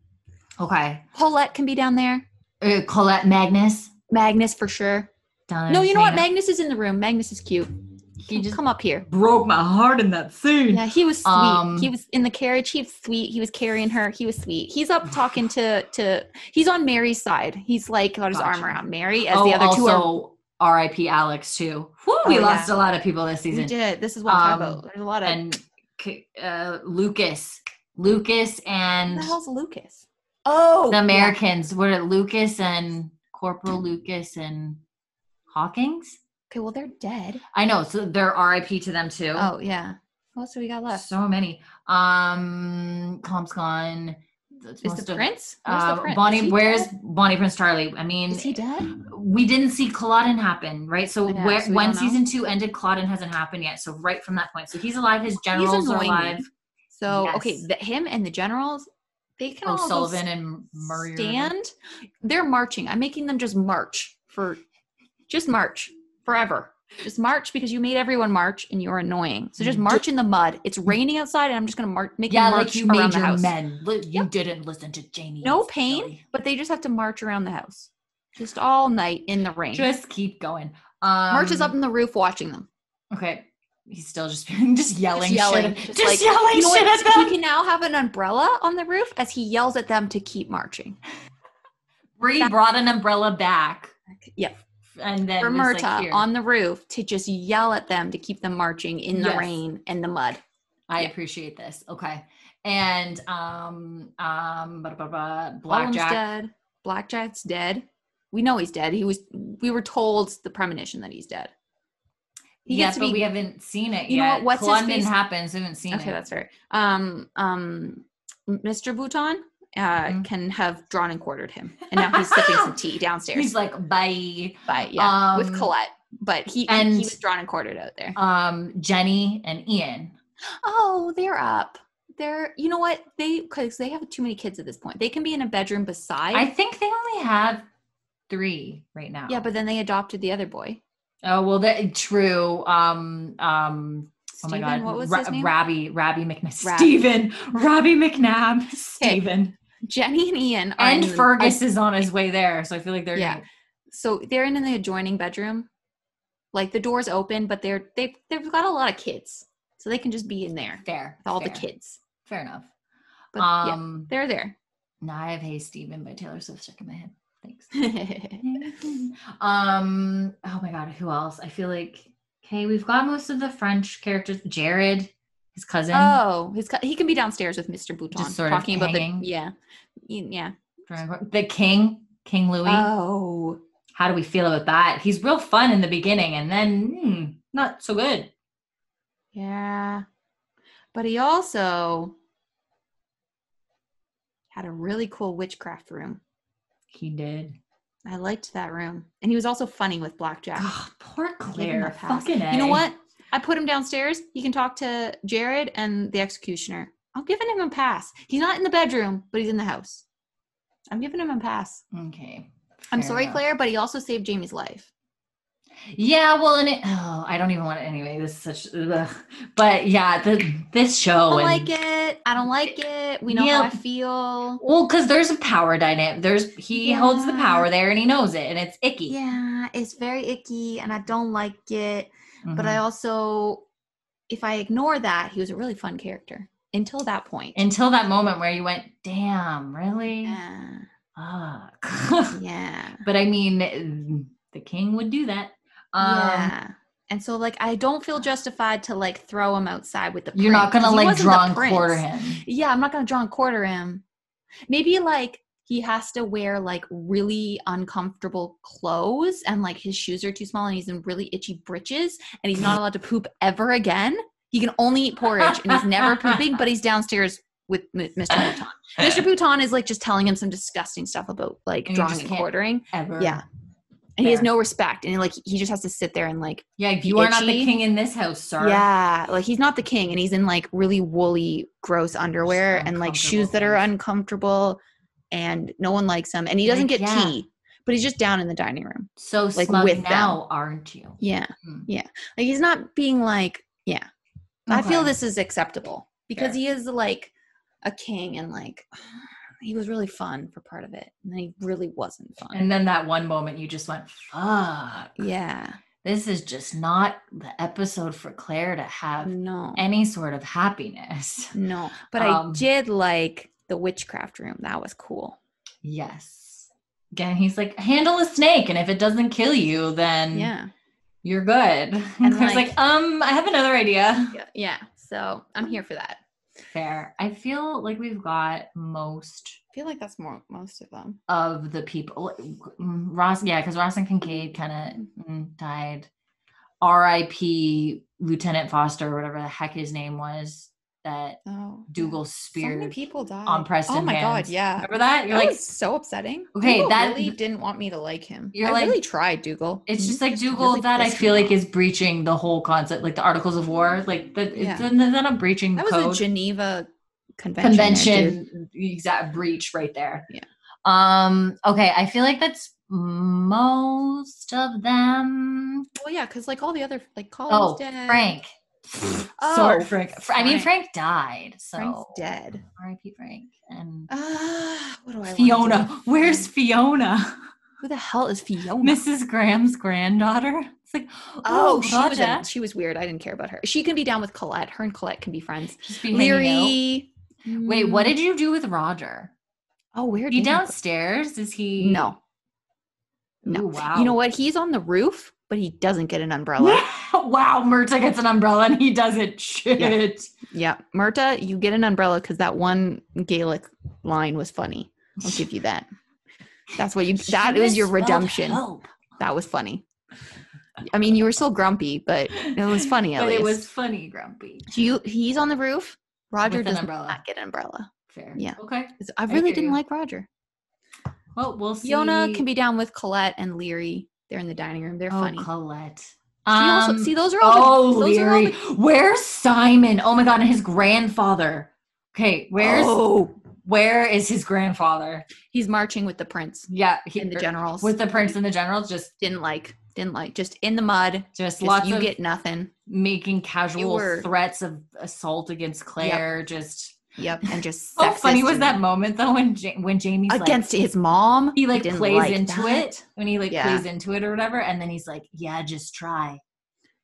Okay. Colette can be down there. Uh, Colette Magnus. Magnus for sure. Down no, you know what? Up. Magnus is in the room. Magnus is cute. He come, just come up here. Broke my heart in that scene. Yeah, he was sweet. Um, he was in the carriage. He was sweet. He was carrying her. He was sweet. He's up talking to to. He's on Mary's side. He's like got his gotcha. arm around Mary as oh, the other also, two are. R I P Alex too. Whew, we oh, lost yeah. a lot of people this season. We did. This is what I'm um, talking about. There's a lot of and uh, Lucas, Lucas and what the hell's Lucas? Oh, the Americans. Yeah. What are Lucas and Corporal Lucas and. Hawkins? Okay, well, they're dead. I know, so they're R I P to them, too. Oh, yeah. What else do we got left? So many. Um, Comp's gone. It's Is the of, prince? Uh, the prince? Bonnie, where's dead? Bonnie Prince Charlie? I mean, is he dead? We didn't see Culloden happen, right? So, yeah, where, so when season two ended, Culloden hasn't happened yet. So right from that point, so he's alive. His generals are alive. So yes. okay, the, him and the generals, they can all Sullivan and Murray stand. They're marching. I'm making them just march for, just march forever. Just march because you made everyone march and you're annoying. So just march in the mud. It's raining outside and I'm just going to march. Make yeah, them march like you around made the your house. Men. You yep. didn't listen to Jamie. No pain, silly. But they just have to march around the house. Just all night in the rain. Just keep going. Um, March is up on the roof watching them. Okay. He's still just, just yelling just yelling, shit. Just, just like, yelling you know shit at them. He can now have an umbrella on the roof as he yells at them to keep marching. Bree that- brought an umbrella back. Yep. And then for Myrta like on the roof to just yell at them to keep them marching in the yes. rain and the mud. I yeah. appreciate this. Okay. And um um blah, blah, blah, Black Jack. dead. Black Jack's dead. We know he's dead. He was we were told the premonition that he's dead. He yes, gets to but be, we haven't seen it you yet. Know what? What's London happens, we haven't seen okay, it. Okay, that's right. Um um Mister Bouton Uh, mm-hmm. can have drawn and quartered him. And now he's sipping some tea downstairs. He's like, bye. Bye, yeah, um, with Colette. But he and he was drawn and quartered out there. Um, Jenny and Ian. Oh, they're up. They're, you know what? They, because they have too many kids at this point. They can be in a bedroom beside. I think they only have three right now. Yeah, but then they adopted the other boy. Oh, well, that true. Um, um, Stephen, oh my God. What was Ra- his name? Robbie, Robbie McNabb. Robbie. Stephen, Robbie McNabb. Stephen. Okay. Jenny and Ian are and Fergus the- is on his way there, so I feel like they're yeah. Gonna- so they're in the adjoining bedroom, like the door's open, but they're they've they've got a lot of kids, so they can just be in there. Fair, with all fair. the kids. Fair enough. But um, yeah, they're there. Now I have "Hey Stephen" by Taylor Swift stuck in my head. Thanks. um. Oh my God, who else? I feel like okay, we've got most of the French characters. Jared. His cousin. Oh, his co- he can be downstairs with Mister Bouton talking about the yeah, yeah. The king, King Louis. Oh, how do we feel about that? He's real fun in the beginning, and then hmm, not so good. Yeah, but he also had a really cool witchcraft room. He did. I liked that room, and he was also funny with Black Jack. Oh, poor Claire. Fucking A. You know what? I put him downstairs. He can talk to Jared and the executioner. I'm giving him a pass. He's not in the bedroom, but he's in the house. I'm giving him a pass. Okay. I'm sorry, enough. Claire, but he also saved Jamie's life. Yeah, well, and it, oh, I don't even want it anyway. This is such, ugh. But yeah, the, this show. I don't and, like it. I don't like it. We know yeah, how I feel. Well, because there's a power dynamic. There's, he yeah. holds the power there and he knows it and it's icky. Yeah, it's very icky and I don't like it. Mm-hmm. But I also, if I ignore that, he was a really fun character until that point. Until that moment where you went, damn, really? Yeah. Ugh. yeah. But I mean, the king would do that. Um, yeah. And so, like, I don't feel justified to, like, throw him outside with the prince. You're not going to, like, draw and quarter him. Yeah, I'm not going to draw and quarter him. Maybe, like, he has to wear, like, really uncomfortable clothes and, like, his shoes are too small and he's in really itchy britches and he's not allowed to poop ever again. He can only eat porridge and he's never pooping, but he's downstairs with Mister Bouton. Mister Bouton is, like, just telling him some disgusting stuff about, like, and drawing and quartering. Ever. Yeah. And Fair. He has no respect. And, like, he just has to sit there and, like, yeah, you are itchy. Not the king in this house, sir. Yeah. Like, he's not the king. And he's in, like, really woolly, gross underwear and, like, shoes that are uncomfortable. And no one likes him. And he doesn't like, get yeah. tea. But he's just down in the dining room. So like, slug with now, them. Aren't you? Yeah. Mm. Yeah. Like, he's not being, like, yeah. Okay. I feel this is acceptable. Because Fair. He is, like, a king and, like... He was really fun for part of it. And then he really wasn't fun. And then that one moment you just went, fuck. Yeah. This is just not the episode for Claire to have no. any sort of happiness. No. But um, I did like the witchcraft room. That was cool. Yes. Again, he's like, handle a snake. And if it doesn't kill you, then yeah. you're good. And, and Claire's like, like, um, I have another idea. Yeah. yeah. So I'm here for that. Fair. I feel like we've got most. I feel like that's more most of them. Of the people. Ross, yeah, because Ross and Kincaid kind of mm, died. R I P Lieutenant Foster, or whatever the heck his name was. that oh, Dougal speared. So many people died on Preston. Oh my hands. God, yeah. Remember that? You're that like was so upsetting. Okay, Dougal that really didn't want me to like him. You're I like, really tried, Dougal. It's just like Dougal really that I feel like is breaching the whole concept, like the Articles of War. Like the, yeah. it's not a breaching. That code. was a Geneva Convention. Convention exact breach right there. Yeah. Um. Okay, I feel like that's most of them. Well, yeah, because like all the other like Colin's dead. Oh, Frank. Oh, sorry, Frank. Frank. I mean, Frank died. So Frank's dead. R I P Frank. And uh, what do I Fiona. Want to do? Where's Fiona? Who the hell is Fiona? Missus Graham's granddaughter. It's like, oh, oh she, was a, she was weird. I didn't care about her. She can be down with Colette. Her and Colette can be friends. Leary. Mm. Wait, what did you do with Roger? Oh, weird. He downstairs? Is he? No. No. Ooh, wow. You know what? He's on the roof. But he doesn't get an umbrella. Wow, Myrta gets an umbrella and he doesn't shit. Yeah, yeah. Myrta, you get an umbrella because that one Gaelic line was funny. I'll give you that. That's what you, that she was your redemption. Help. That was funny. I mean, you were still grumpy, but it was funny at but least. But it was funny grumpy. So you, he's on the roof. Roger does umbrella. not get an umbrella. Fair. Yeah. Okay. I really I didn't you. like Roger. Well, we'll see. Fiona can be down with Colette and Leary. They're in the dining room. They're oh, funny. Oh, Colette. Um, also, see, those are all. Oh, the, those Leary. Are all the, where's Simon? Oh my God, and his grandfather. Okay, where's? Oh. Where is his grandfather? He's marching with the prince. Yeah, he, and the generals. With the prince and the generals, just didn't like, didn't like, just in the mud. Just, just lots you of get nothing. Making casual were, threats of assault against Claire. Yep. Just. Yep, and just how funny was that moment though when ja- when Jamie's against like, his mom, he like he plays like into that. it when he like yeah. plays into it or whatever, and then he's like, "Yeah, just try.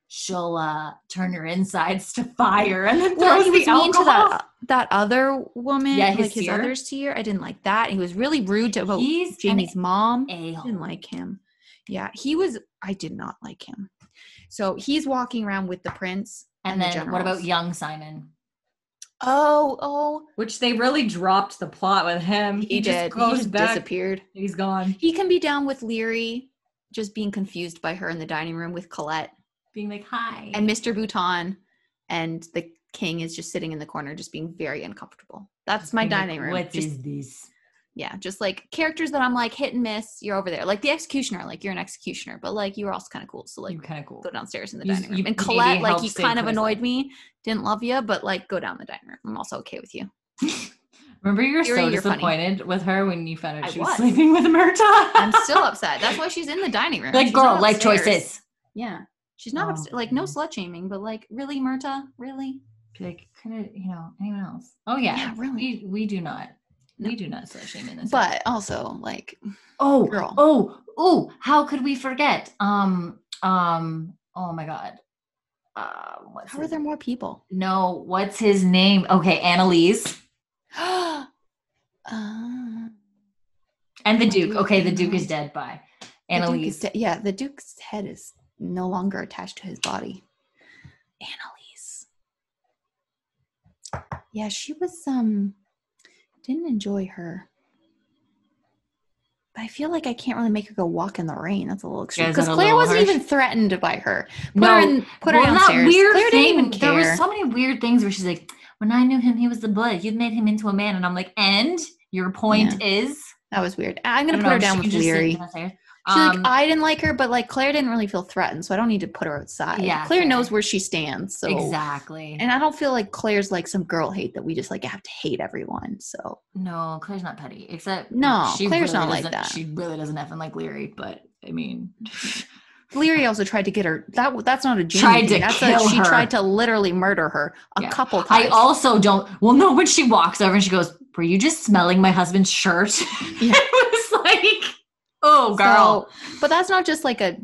She'll uh, turn your insides to fire," and then well, throws he was the mean to that that other woman, yeah, his like his other seer. I didn't like that. He was really rude to about he's Jamie's mom. A-hole. I didn't like him. Yeah, he was. I did not like him. So he's walking around with the prince, and, and then the what about young Simon? Oh, oh. Which they really dropped the plot with him. He, he did. Just goes he just back. disappeared. He's gone. He can be down with Leary, just being confused by her in the dining room with Colette. Being like, hi. And Mister Bouton and the king is just sitting in the corner, just being very uncomfortable. That's just my dining like, room. What just, is this? Yeah, just like characters that I'm like, hit and miss, you're over there. Like the executioner, like you're an executioner, but like you were also kind of cool. So like you're kind of cool. Go downstairs in the you, dining room. You, and Colette, you like you kind of annoyed me. Didn't love you, but like go down the dining room. I'm also okay with you. Remember you were Theory, so disappointed funny. with her when you found out she was, was sleeping with Myrta. I'm still upset. That's why she's in the dining room. Like she's girl, life choices. Yeah. She's not oh, upset. Like no slut shaming, but like really Myrta? Really? Like could it, you know, anyone else? Oh yeah. Yeah, really. We, we do not. No. We do not slut shame in this. But way. also, like, oh, girl. oh, oh, how could we forget? Um, um, oh my God. Uh, what's how are there name? more people? No, what's his name? Okay, Annalise. uh, and the Duke. Okay, the Duke is dead. Bye. Annalise. The de- yeah, the Duke's head is no longer attached to his body. Annalise. Yeah, she was, um, didn't enjoy her. But I feel like I can't really make her go walk in the rain. That's a little extreme. Because yeah, Claire wasn't harsh? even threatened by her. Put no. her in put well, her downstairs. That weird Claire thing, didn't even care. There were so many weird things where she's like, when I knew him, he was the blood. You've made him into a man. And I'm like, and your point yeah. is? That was weird. I'm gonna put know, her down with Leary. She um, like, I didn't like her, but like Claire didn't really feel threatened, so I don't need to put her outside. Yeah, Claire fair. knows where she stands. So exactly. And I don't feel like Claire's like some girl hate that we just like have to hate everyone. So no, Claire's not petty. Except no, she Claire's really not like that. She really doesn't effing like Leary, but I mean, Leary also tried to get her. That that's not a Jamie tried thing. To that's kill a, her. She tried to literally murder her a yeah. couple times. I also don't. Well, no, when she walks over and she goes, "Were you just smelling my husband's shirt?" Yeah. It was like. Oh, girl. So, but that's not just like a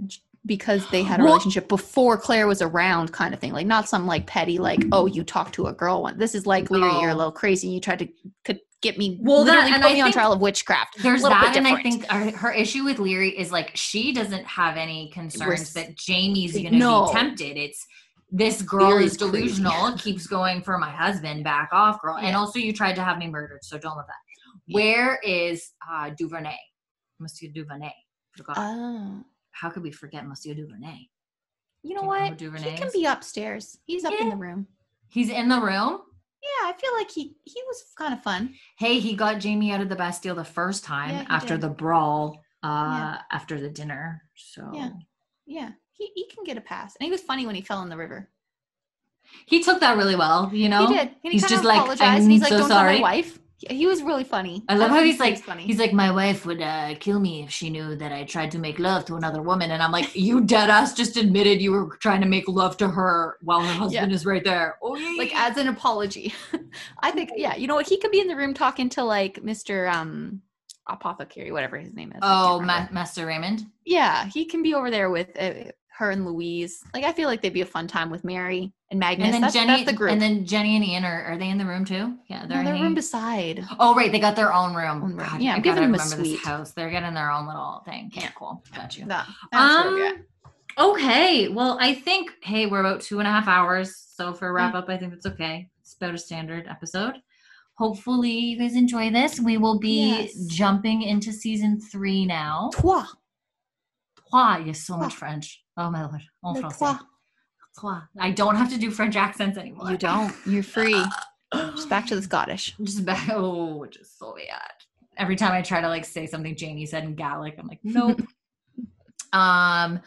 because they had a relationship before Claire was around kind of thing. Like not some like petty like, oh, you talked to a girl one. This is like, Leary, oh. you're a little crazy. You tried to could get me well, literally that, put me on trial of witchcraft. There's that and I think our, her issue with Leary is like she doesn't have any concerns We're, that Jamie's going to no. be tempted. It's this girl Leary's is delusional. Crazy, yeah. Keeps going for my husband. Back off, girl. Yeah. And also you tried to have me murdered. So don't love that. Yeah. Where is uh, Duvernay? Monsieur Duvernay. Forgot. Oh. How could we forget Monsieur Duvernay? You know what? He can be upstairs. He's up yeah. in the room. He's in the room? Yeah, I feel like he, he was kind of fun. Hey, he got Jamie out of the Bastille the first time yeah, after did. the brawl, uh, yeah. after the dinner. So yeah, yeah, he he can get a pass. And he was funny when he fell in the river. He took that really well, you know. He did. He he's just like, I'm and he's like, so don't sorry. Tell my wife. He was really funny. I love how he's like, funny. He's like, my wife would uh, kill me if she knew that I tried to make love to another woman. And I'm like, you dead ass just admitted you were trying to make love to her while her husband yeah. is right there. Oy. Like as an apology. I think, yeah, you know what? He could be in the room talking to like Mister Um, Apothecary, whatever his name is. Oh, Ma- Master Raymond. Yeah. He can be over there with uh, her and Louise. Like, I feel like they'd be a fun time with Mary. And Magnus, and then that's, Jenny, that's the group. And then Jenny and Ian, are, are they in the room too? Yeah, they're no, in their room beside. Oh, right. They got their own room. Own room. God, yeah, I'm giving them a suite. This house. They're getting their own little thing. Yeah, cool. Got you. That, um, okay. Well, I think, hey, we're about two and a half hours. So for a wrap up, I think that's okay. It's about a standard episode. Hopefully you guys enjoy this. We will be yes. jumping into season three now. Trois. Trois. Yes, so trois. Much French. Oh, my Lord. En français. I don't have to do French accents anymore. You don't. You're free. Just back to the Scottish. Just back. Oh, which is so bad. Every time I try to like say something Jamie said in Gaelic, I'm like, nope. um.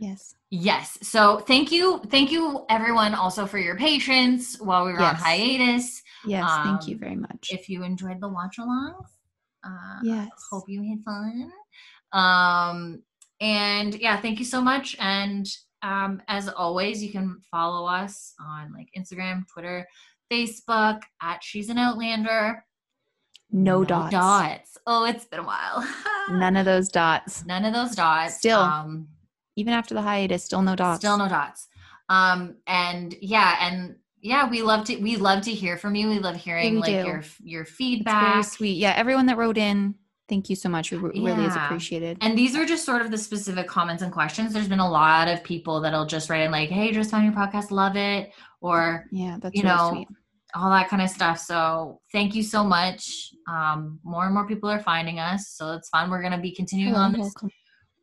Yes. Yes. So thank you, thank you, everyone, also for your patience while we were yes. on hiatus. Yes. Um, thank you very much. If you enjoyed the watch-alongs, uh, yes. Hope you had fun. Um. And yeah, thank you so much. And. Um, as always, you can follow us on like Instagram, Twitter, Facebook at She's an Outlander. No, no dots. dots. Oh, it's been a while. None of those dots. None of those dots. Still, um, even after the hiatus, still no dots. Still no dots. Um, and yeah, and yeah, we love to we love to hear from you. We love hearing we like do. your your feedback. It's very sweet. Yeah, everyone that wrote in. Thank you so much. It really yeah. is appreciated. And these are just sort of the specific comments and questions. There's been a lot of people that'll just write in like, hey, just found your podcast. Love it. Or, yeah, that's you really know, sweet. All that kind of stuff. So thank you so much. Um, more and more people are finding us. So it's fun. We're going to be continuing Hello, on this. Welcome.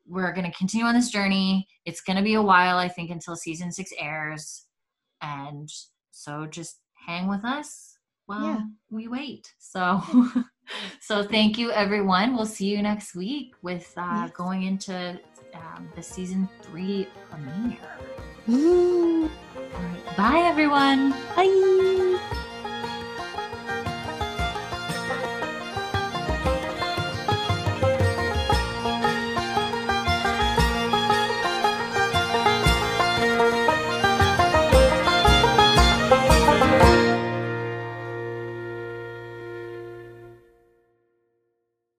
We're going to continue on this journey. It's going to be a while, I think, until season six airs. And so just hang with us while yeah. we wait. So... So thank you, everyone. We'll see you next week with uh, yes. going into um, the season three premiere. Ooh. All right. Bye, everyone. Bye.